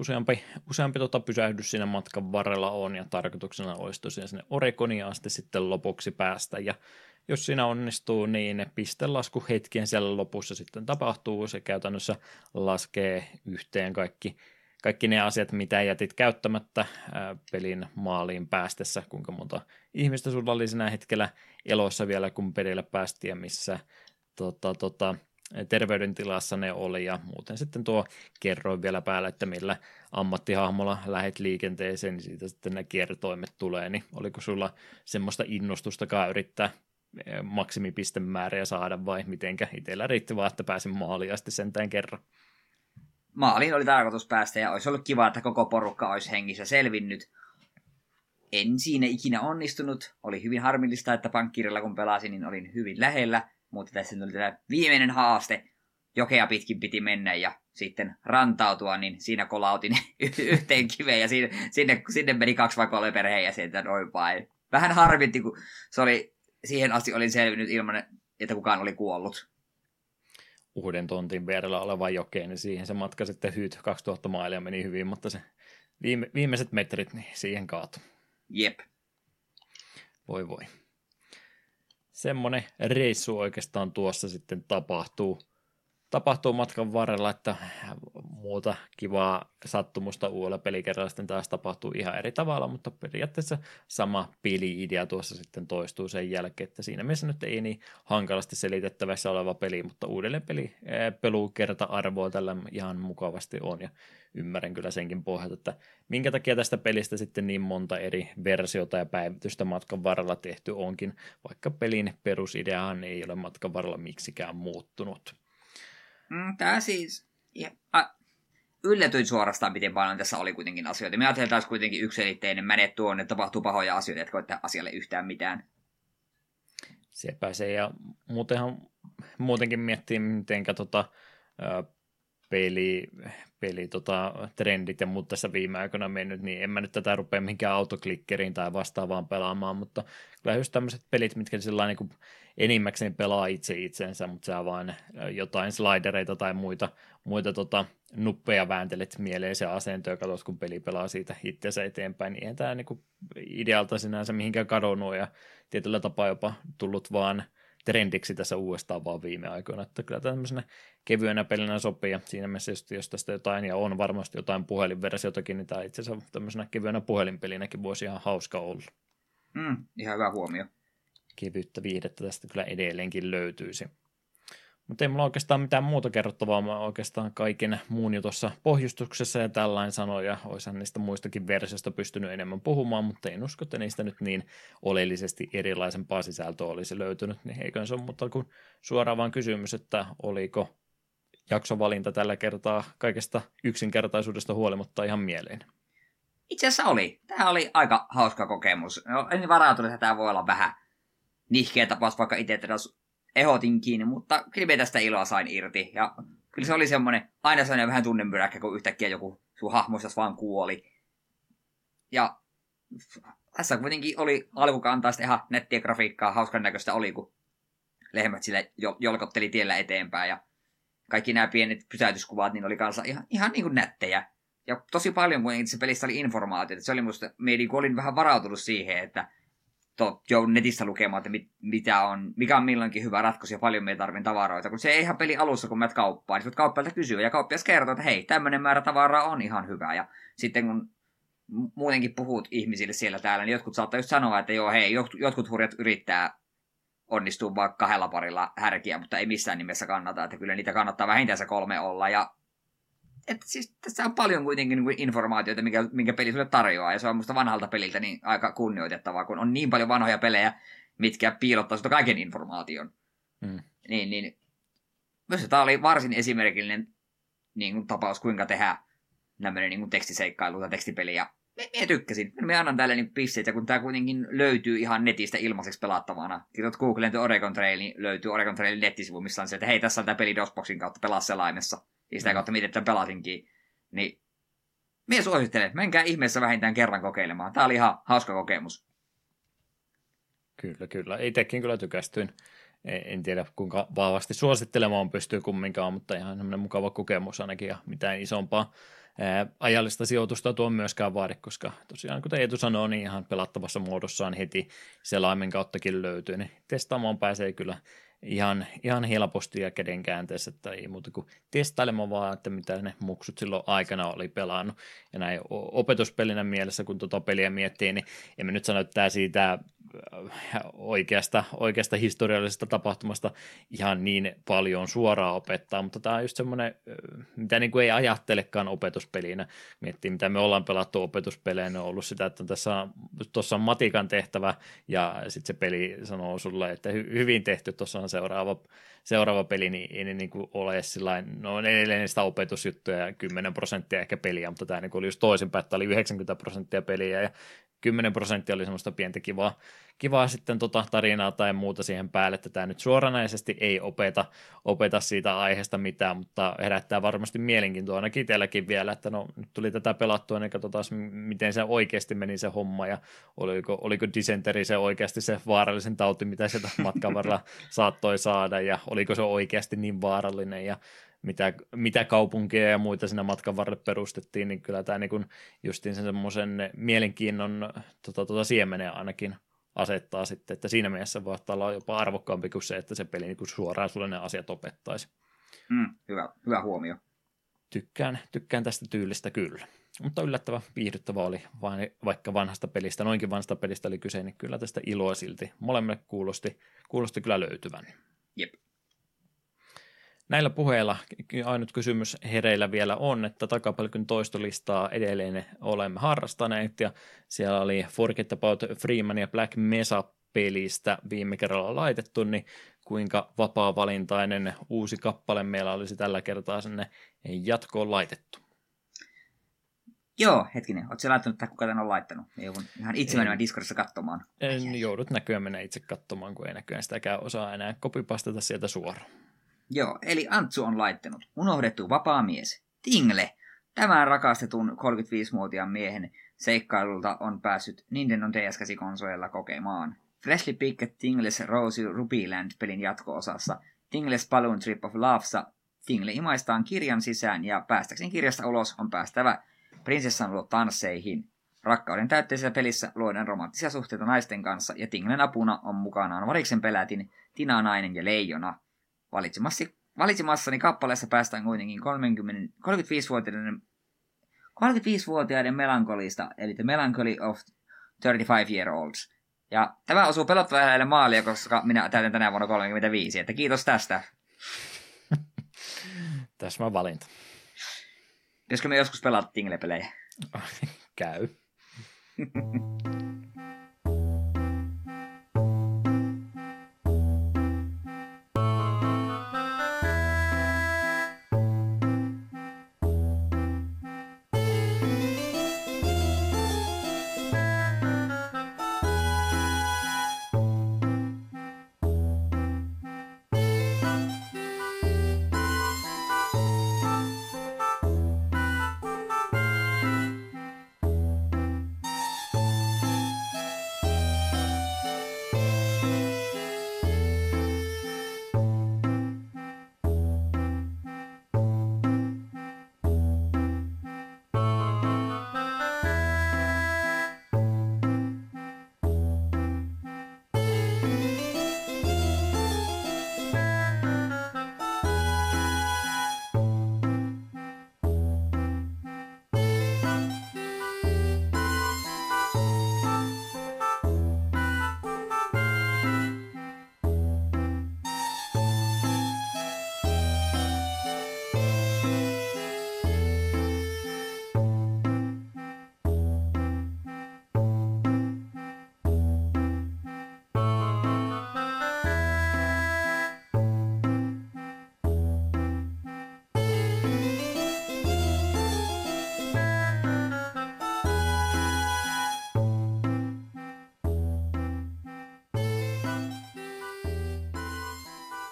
Useampi, useampi tota pysähdys siinä matkan varrella on, ja tarkoituksena olisi tosiaan sinne Oregoniin asti sitten lopuksi päästä, ja jos siinä onnistuu, niin pistelasku hetken siellä lopussa sitten tapahtuu, se käytännössä laskee yhteen kaikki, kaikki ne asiat, mitä jätit käyttämättä ää, pelin maaliin päästessä, kuinka monta ihmistä sulla oli siinä hetkellä elossa vielä, kun pelillä päästiin, ja missä tota, tota, terveydentilassa ne oli, ja muuten sitten tuo kerroin vielä päällä, että millä ammattihahmolla lähet liikenteeseen, niin siitä sitten nämä kiertoimet tulee, niin oliko sulla semmoista innostustakaan yrittää maksimipistemääriä saada vai mitenkä? Itsellä riitti vaan, että pääsin maaliin asti sentään kerran. Maaliin oli tarkoitus päästä, ja olisi ollut kiva, että koko porukka olisi hengissä selvinnyt. En siinä ikinä onnistunut, oli hyvin harmillista, että pankkirilla kun pelasin, niin olin hyvin lähellä, mutta tässä tuli tämä viimeinen haaste. Jokea pitkin piti mennä ja sitten rantautua, niin siinä kolautin yhteen kiveen ja sinne, sinne meni kaksi vai kolme perheen ja sieltä noin vain. Vähän harmitti, kun se oli siihen asti olin selvinnyt ilman, että kukaan oli kuollut. Uuden tontin vierellä oleva jokeen, niin siihen se matka sitten hyytyi kaksituhatta mailia meni hyvin, mutta se viime, viimeiset metrit niin siihen kaatui. Jep. Voi voi. Semmoinen reissu oikeastaan tuossa sitten tapahtuu. Tapahtuu matkan varrella, että muuta kivaa sattumusta uudella pelikerralla sitten taas tapahtuu ihan eri tavalla, mutta periaatteessa sama peli-idea tuossa sitten toistuu sen jälkeen, että siinä mielessä nyt ei niin hankalasti selitettävässä oleva peli, mutta uudelleen peli, pelukerta-arvoa tällä ihan mukavasti on, ja ymmärrän kyllä senkin pohjalta, että minkä takia tästä pelistä sitten niin monta eri versiota ja päivitystä matkan varrella tehty onkin, vaikka pelin perusideahan ei ole matkan varrella miksikään muuttunut. Tämä siis, ja, a, yllätyin suorastaan, miten paljon tässä oli kuitenkin asioita. Me ajattelin, että olisi kuitenkin yksiselitteinen, mene tuonne, tapahtuu pahoja asioita, etkä koittaa asialle yhtään mitään. Se pääsee, ja muutenhan, muutenkin miettii, miten tota, peli, peli tota, trendit ja muut tässä viime aikoina mennyt, niin en mä nyt tätä rupea mihinkään autoklikkeriin tai vastaavaan pelaamaan, mutta kyllä just tämmöiset pelit, mitkä sillä niin kuin enimmäkseen pelaa itse itsensä, mutta sä vaan jotain slidereita tai muita, muita tota, nuppeja vääntelet mieleen se asento ja katsot, kun peli pelaa siitä itsensä eteenpäin, niin eihän tämä niinku idealta sinänsä mihinkään kadonnut ja tietyllä tapaa jopa tullut vaan trendiksi tässä uudestaan vaan viime aikoina, että kyllä tämmöisenä kevyenä pelinä sopii ja siinä mielessä just, jos tästä jotain ja on varmasti jotain puhelinversiotakin, niin tämä itse asiassa tämmöisenä kevyenä puhelinpelinäkin voisi ihan hauska olla. Mm, ihan hyvä huomio. Kevyyttä viihdettä tästä kyllä edelleenkin löytyisi. Mutta ei mulla oikeastaan mitään muuta kerrottavaa, mä oikeastaan kaiken muun jo tuossa pohjustuksessa ja tällainen sanoin, ja olisahan niistä muistakin versiosta pystynyt enemmän puhumaan, mutta en usko, että niistä nyt niin oleellisesti erilaisempaa sisältöä olisi löytynyt, niin eiköhän se ole muuta kuin suoraan vaan kysymys, että oliko jaksovalinta tällä kertaa kaikesta yksinkertaisuudesta huolimatta ihan mieleen. Itse asiassa oli. Tämä oli aika hauska kokemus. No, en varautunut, että tämä voi olla vähän nihkeä tapaus, vaikka itse tätä ehdotinkin, mutta kyllä me tästä iloa sain irti. Ja kyllä se oli semmoinen, aina semmoinen vähän tunnemyräkkä, kun yhtäkkiä joku sun hahmoistas vaan kuoli. Ja tässä kuitenkin oli alkukantaa sitten ihan nettiä grafiikkaa, hauskan näköistä oli, kun lehmät sillä jolkotteli tiellä eteenpäin. Ja kaikki nämä pienet pysäytyskuvat, niin oli kanssa ihan, ihan niin kuin nättejä. Ja tosi paljon kuitenkin tässä pelissä oli informaatiota. Se oli musta, meidän kun olin vähän varautunut siihen, että joudun netistä lukemaan, että mit, mitä on, mikä on milloinkin hyvä ratkaisu ja paljon me tarvitsen tavaroita. Kun se ei ihan peli alussa, kun menet kauppaan, niin sä kauppialta kysyä ja kauppias kertoo, että hei, tämmöinen määrä tavaraa on ihan hyvä. Ja sitten kun muutenkin puhut ihmisille siellä täällä, niin jotkut saattaa just sanoa, että joo hei, jotkut hurjat yrittää onnistua vaan kahdella parilla härkiä, mutta ei missään nimessä kannata, että kyllä niitä kannattaa vähintään se kolme olla. Ja että siis tässä on paljon kuitenkin informaatiota, minkä, minkä peli sulle tarjoaa, ja se on musta vanhalta peliltä niin aika kunnioitettavaa, kun on niin paljon vanhoja pelejä, mitkä piilottaa sitä kaiken informaation. Mm. Niin, niin. Myös tämä oli varsin esimerkillinen niin kuin tapaus, kuinka tehdä nämmöinen niin kuin tekstiseikkailu tai tekstipeli, ja minä tykkäsin. Minä annan tälle niin pisteitä, kun tämä kuitenkin löytyy ihan netistä ilmaiseksi pelattavana. Kirjoit Googleen Oregon Trail, niin löytyy Oregon Trailin nettisivu, missä on se, että hei, tässä on tämä peli DOSBoxin kautta, pelaa selaimessa. Ja sitä kautta, miten tämän pelatinkin, niin minä suosittelen, menkää ihmeessä vähintään kerran kokeilemaan. Tämä oli ihan hauska kokemus. Kyllä, kyllä. Itsekin kyllä tykästyin. En tiedä, kuinka vahvasti suosittelemaan pystyy kumminkaan, mutta ihan semmoinen mukava kokemus ainakin, ja mitään isompaa ää, ajallista sijoitusta tuo myöskään vaadi, koska tosiaan, kuten Eetu sanoo, niin ihan pelattavassa muodossaan heti selaimen kauttakin löytyy, niin testaamaan pääsee kyllä Ihan, ihan helposti ja kädenkäänteessä, että ei muuta kuin testailemaan vaan, että mitä ne muksut silloin aikana oli pelannut. Ja näin opetuspelinä mielessä, kun tuota peliä miettii, niin en mä nyt sano, että tämä siitä oikeasta, oikeasta historiallisesta tapahtumasta ihan niin paljon suoraan opettaa, mutta tämä on just semmoinen, mitä niin kuin ei ajattelekaan opetuspelinä. Miettii, mitä me ollaan pelattu opetuspelejä, ne on ollut sitä, että tuossa on matikan tehtävä, ja sitten se peli sanoo sulle, että hy- hyvin tehty, tuossa on seuraava, seuraava peli, niin ei ne niin kuin ole sillain, no edelleen sitä opetusjuttuja ja kymmenen prosenttia ehkä peliä, mutta tämä niin kuin oli just toisinpäin, että oli yhdeksänkymmentä prosenttia peliä ja kymmenen prosenttia oli semmoista pientä kivaa, kivaa sitten tota tarinaa tai muuta siihen päälle, että tämä nyt suoranaisesti ei opeta, opeta siitä aiheesta mitään, mutta herättää varmasti mielenkiintoa ainakin itselläkin vielä, että no nyt tuli tätä pelattua, niin katsotaan miten se oikeasti meni se homma ja oliko, oliko dysenteri se oikeasti se vaarallisen tauti, mitä sieltä matkan varrella saattoi saada ja oliko se oikeasti niin vaarallinen ja mitä, mitä kaupunkia ja muita siinä matkan varrelle perustettiin, niin kyllä tämä niin justiin sen semmoisen mielenkiinnon tota, tota, siemeneen ainakin asettaa sitten, että siinä mielessä voittaa olla jopa arvokkaampi kuin se, että se peli niin kuin suoraan sulle ne asiat opettaisi. Mm, hyvä, hyvä huomio. Tykkään, tykkään tästä tyylistä kyllä, mutta yllättävän viihdyttävä oli, vaikka vanhasta pelistä, noinkin vanhasta pelistä oli kyse, niin kyllä tästä iloa silti molemmille kuulosti, kuulosti kyllä löytyvän. Jep. Näillä puheilla ainut kysymys hereillä vielä on, että takapelkyn toistolistaa edelleen olemme harrastaneet ja siellä oli Forget About Freeman ja Black Mesa-pelistä viime kerralla laitettu, niin kuinka vapaa-valintainen uusi kappale meillä olisi tällä kertaa sinne jatkoon laitettu? Joo, hetkinen. Oletko laittanut tai kuka tämän on laittanut? Joudun ihan itse menemään Discordissa katsomaan. En, joudut näköjään mennä itse katsomaan, kun ei näköjään sitäkään osaa enää kopipastata sieltä suoraan. Joo, eli Antsu on laittanut. Unohdettu vapaa mies. Tingle. Tämän rakastetun kolmekymmentäviisivuotiaan miehen seikkailulta on päässyt Nintendo D S-käsikonsoleilla kokemaan. Freshly Picked Tingle's Rosy Rubyland-pelin jatko-osassa Tingle's Balloon Trip of Love'ssa Tingle imaistaan kirjan sisään ja päästäkseen kirjasta ulos on päästävä prinsessan luo tansseihin. Rakkauden täytteisessä pelissä luodaan romanttisia suhteita naisten kanssa ja Tinglen apuna on mukanaan variksen pelätin, Tina nainen ja leijona. Valitsemasi, valitsemassani kappaleessa päästään kuitenkin kolmekymmentä, kolmekymmentäviisivuotiaiden, kolmekymmentäviisivuotiaiden melankolista, eli The Melancholy of kolmekymmentäviisi-year-olds. Ja tämä osuu pelottavaa lähelle maalia, koska minä täytän tänä vuonna kolmekymmentäviisi, että kiitos tästä. Täsmä valinta. Pitäisikö me joskus pelata Tingle-pelejä? Käy.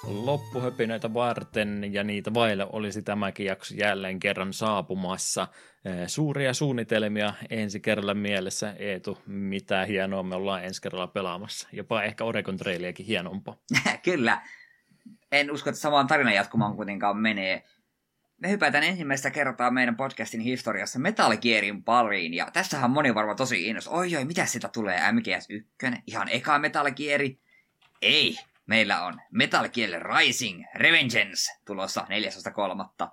Loppuhöpinöitä varten ja niitä vaille olisi tämäkin jakso jälleen kerran saapumassa. Suuria suunnitelmia ensi kerralla mielessä, Eetu, mitä hienoa me ollaan ensi kerralla pelaamassa. Jopa ehkä Oregon Trailiakin hienompaa. Kyllä. En usko, että samaan tarinan jatkumaan kuitenkaan menee. Me hypätään ensimmäistä kertaa meidän podcastin historiassa Metal Gearin pariin. Ja tässähän moni varmaan tosi innos. Oi oi, mitä sitä tulee? M G S yksi? Ihan eka Metal Gear? Ei. Meillä on Metal Gear Rising Revengeance tulossa neljästoista kolmatta.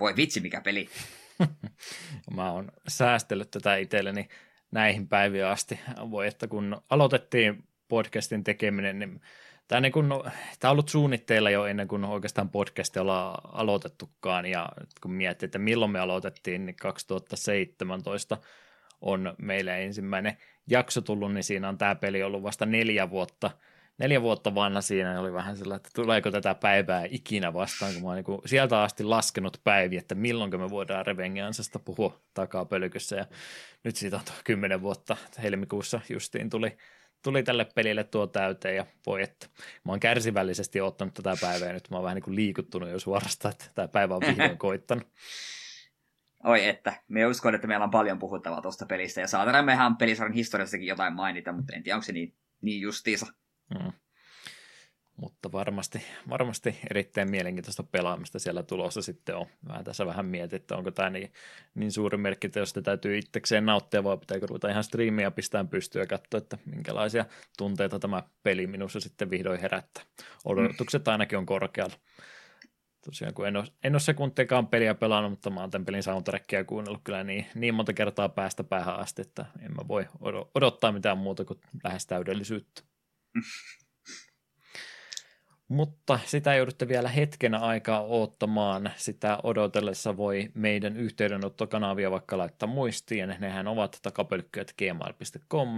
Voi vitsi, mikä peli. Mä oon säästellyt tätä itselleni näihin päiviin asti. Voi, että kun aloitettiin podcastin tekeminen, niin tämä on, niin kun, tämä on ollut suunnitteilla jo ennen kuin oikeastaan podcastia ollaan aloitettukaan. Ja kun miettii, että milloin me aloitettiin, niin kaksituhattaseitsemäntoista on meillä ensimmäinen jakso tullut, niin siinä on tämä peli ollut vasta neljä vuotta. Neljä vuotta vanha siinä oli vähän sellainen, että tuleeko tätä päivää ikinä vastaan, kun mä oon niin sieltä asti laskenut päiviä, että milloinko me voidaan Revengeansasta puhua takapölykössä. Ja nyt siitä on kymmenen vuotta helmikuussa justiin tuli tuli tälle pelille tuo täyteen ja voi että. Mä oon kärsivällisesti odottanut tätä päivää ja nyt mä oon vähän niin kuin liikuttunut jo suorastaan, että tämä päivä on vihdoin koittanut. Oi että, me uskon, että meillä on paljon puhuttavaa tuosta pelistä ja saadaan mehän pelisarjan historiassakin jotain mainita, mutta en tiedä, onko se niin, niin justiisa. Mm. Mutta varmasti, varmasti erittäin mielenkiintoista pelaamista siellä tulossa sitten on. Mä tässä vähän mietin, että onko tämä niin, niin suuri merkki, että jos sitä täytyy itsekseen nauttia, vaan pitääkö ruveta ihan striimiä pistään pystyä ja katsoa, että minkälaisia tunteita tämä peli minussa sitten vihdoin herättää. Odotukset ainakin on korkealla. Tosiaan, kun en ole, en ole sekuntiakaan peliä pelannut, mutta mä oon tämän pelin soundtrackia kuunnellut kyllä niin, niin monta kertaa päästä päähän asti, että en mä voi odottaa mitään muuta kuin lähes täydellisyyttä. Mutta sitä joudutte vielä hetken aikaa odottamaan. Sitä odotellessa voi meidän yhteydenottokanavia vaikka laittaa muistiin. Nehän ovat takapölkkyjät at gmail dot com,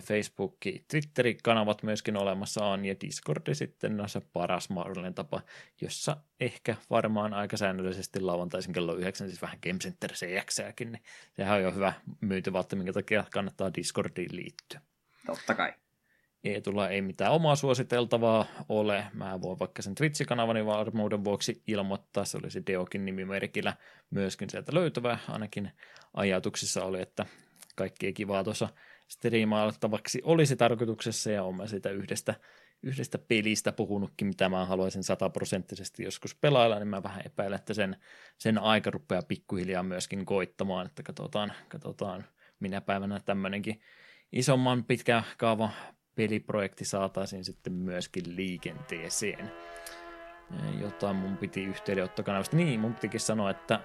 Facebook, Twitteri kanavat myöskin olemassa on ja Discordi sitten on se paras mahdollinen tapa, jossa ehkä varmaan aika säännöllisesti lauantaisin kello yhdeksän, siis vähän Game Center C X:ääkin, niin sehän on jo hyvä myytyvaltti, minkä takia kannattaa Discordiin liittyä. Totta kai. Eetulla ei mitään omaa suositeltavaa ole. Mä voin vaikka sen Twitch-kanavani varmuuden vuoksi ilmoittaa. Se oli se Deokin nimimerkillä myöskin sieltä löytyvää. Ainakin ajatuksissa oli, että kaikkea kivaa tuossa striimailtavaksi olisi tarkoituksessa. Ja olen mä siitä yhdestä, yhdestä pelistä puhunutkin, mitä mä haluaisin sataprosenttisesti joskus pelailla. Niin mä vähän epäilen, että sen, sen aika rupeaa pikkuhiljaa myöskin koittamaan. Että katsotaan, katsotaan minä päivänä tämmöinenkin isomman pitkä kaava peliprojekti saataisiin sitten myöskin liikenteeseen, jota mun piti yhteydenottokanavasta. Niin, mun pitikin sanoa, että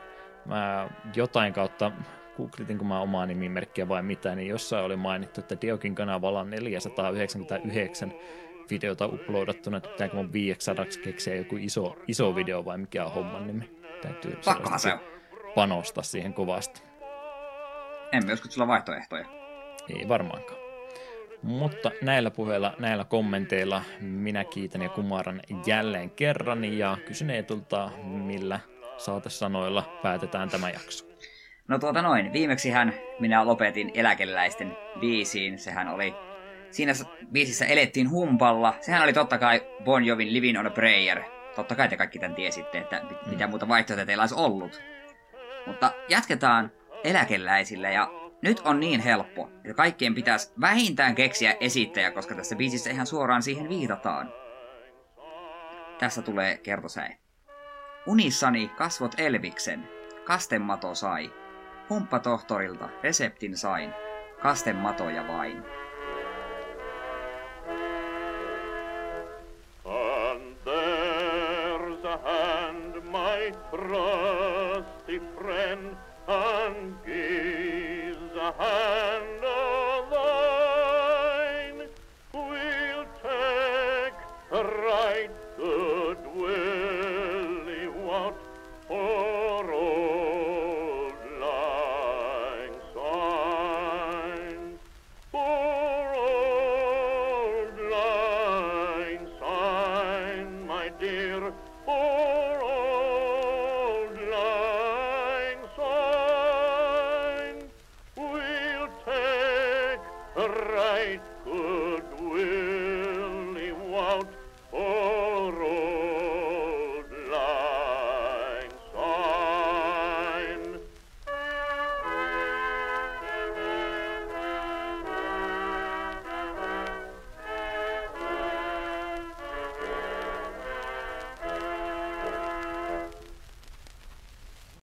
mä jotain kautta, googletinko mä omaa nimimerkkiä vai mitä, niin jossain oli mainittu, että Diokin kanavalla on neljäsataayhdeksänkymmentäyhdeksän videota uploadattuna, että pitääkö mun viideksisataa keksiä joku iso, iso video vai mikä on homman nimi. Täytyy panostaa siihen kovasti. Emme joskus sulla vaihtoehtoja. Ei varmaankaan. Mutta näillä puheilla, näillä kommenteilla minä kiitän ja kumaran jälleen kerran ja kysyn Eetulta, millä saatesanoilla päätetään tämä jakso. No tuota noin, viimeksihän minä lopetin eläkeläisten biisiin, sehän oli, siinä biisissä elettiin humpalla, sehän oli totta kai Bon Jovin Living on a Prayer, totta kai te kaikki tämän tiesitte, että mitä muuta vaihtoehtoja teillä olisi ollut. Mutta jatketaan eläkeläisille ja nyt on niin helppo, että kaikkien pitäisi vähintään keksiä esittäjä, koska tässä biisissä ihan suoraan siihen viitataan. Tässä tulee kertosäe. Unissani kasvot Elviksen, kastemato sai. Humppatohtorilta reseptin sain, kastematoja vain. Under the hand my trusty friend and hand of thine will take the right good will out for old lang syne, for old lang syne, my dear, for old lang syne. Right good will.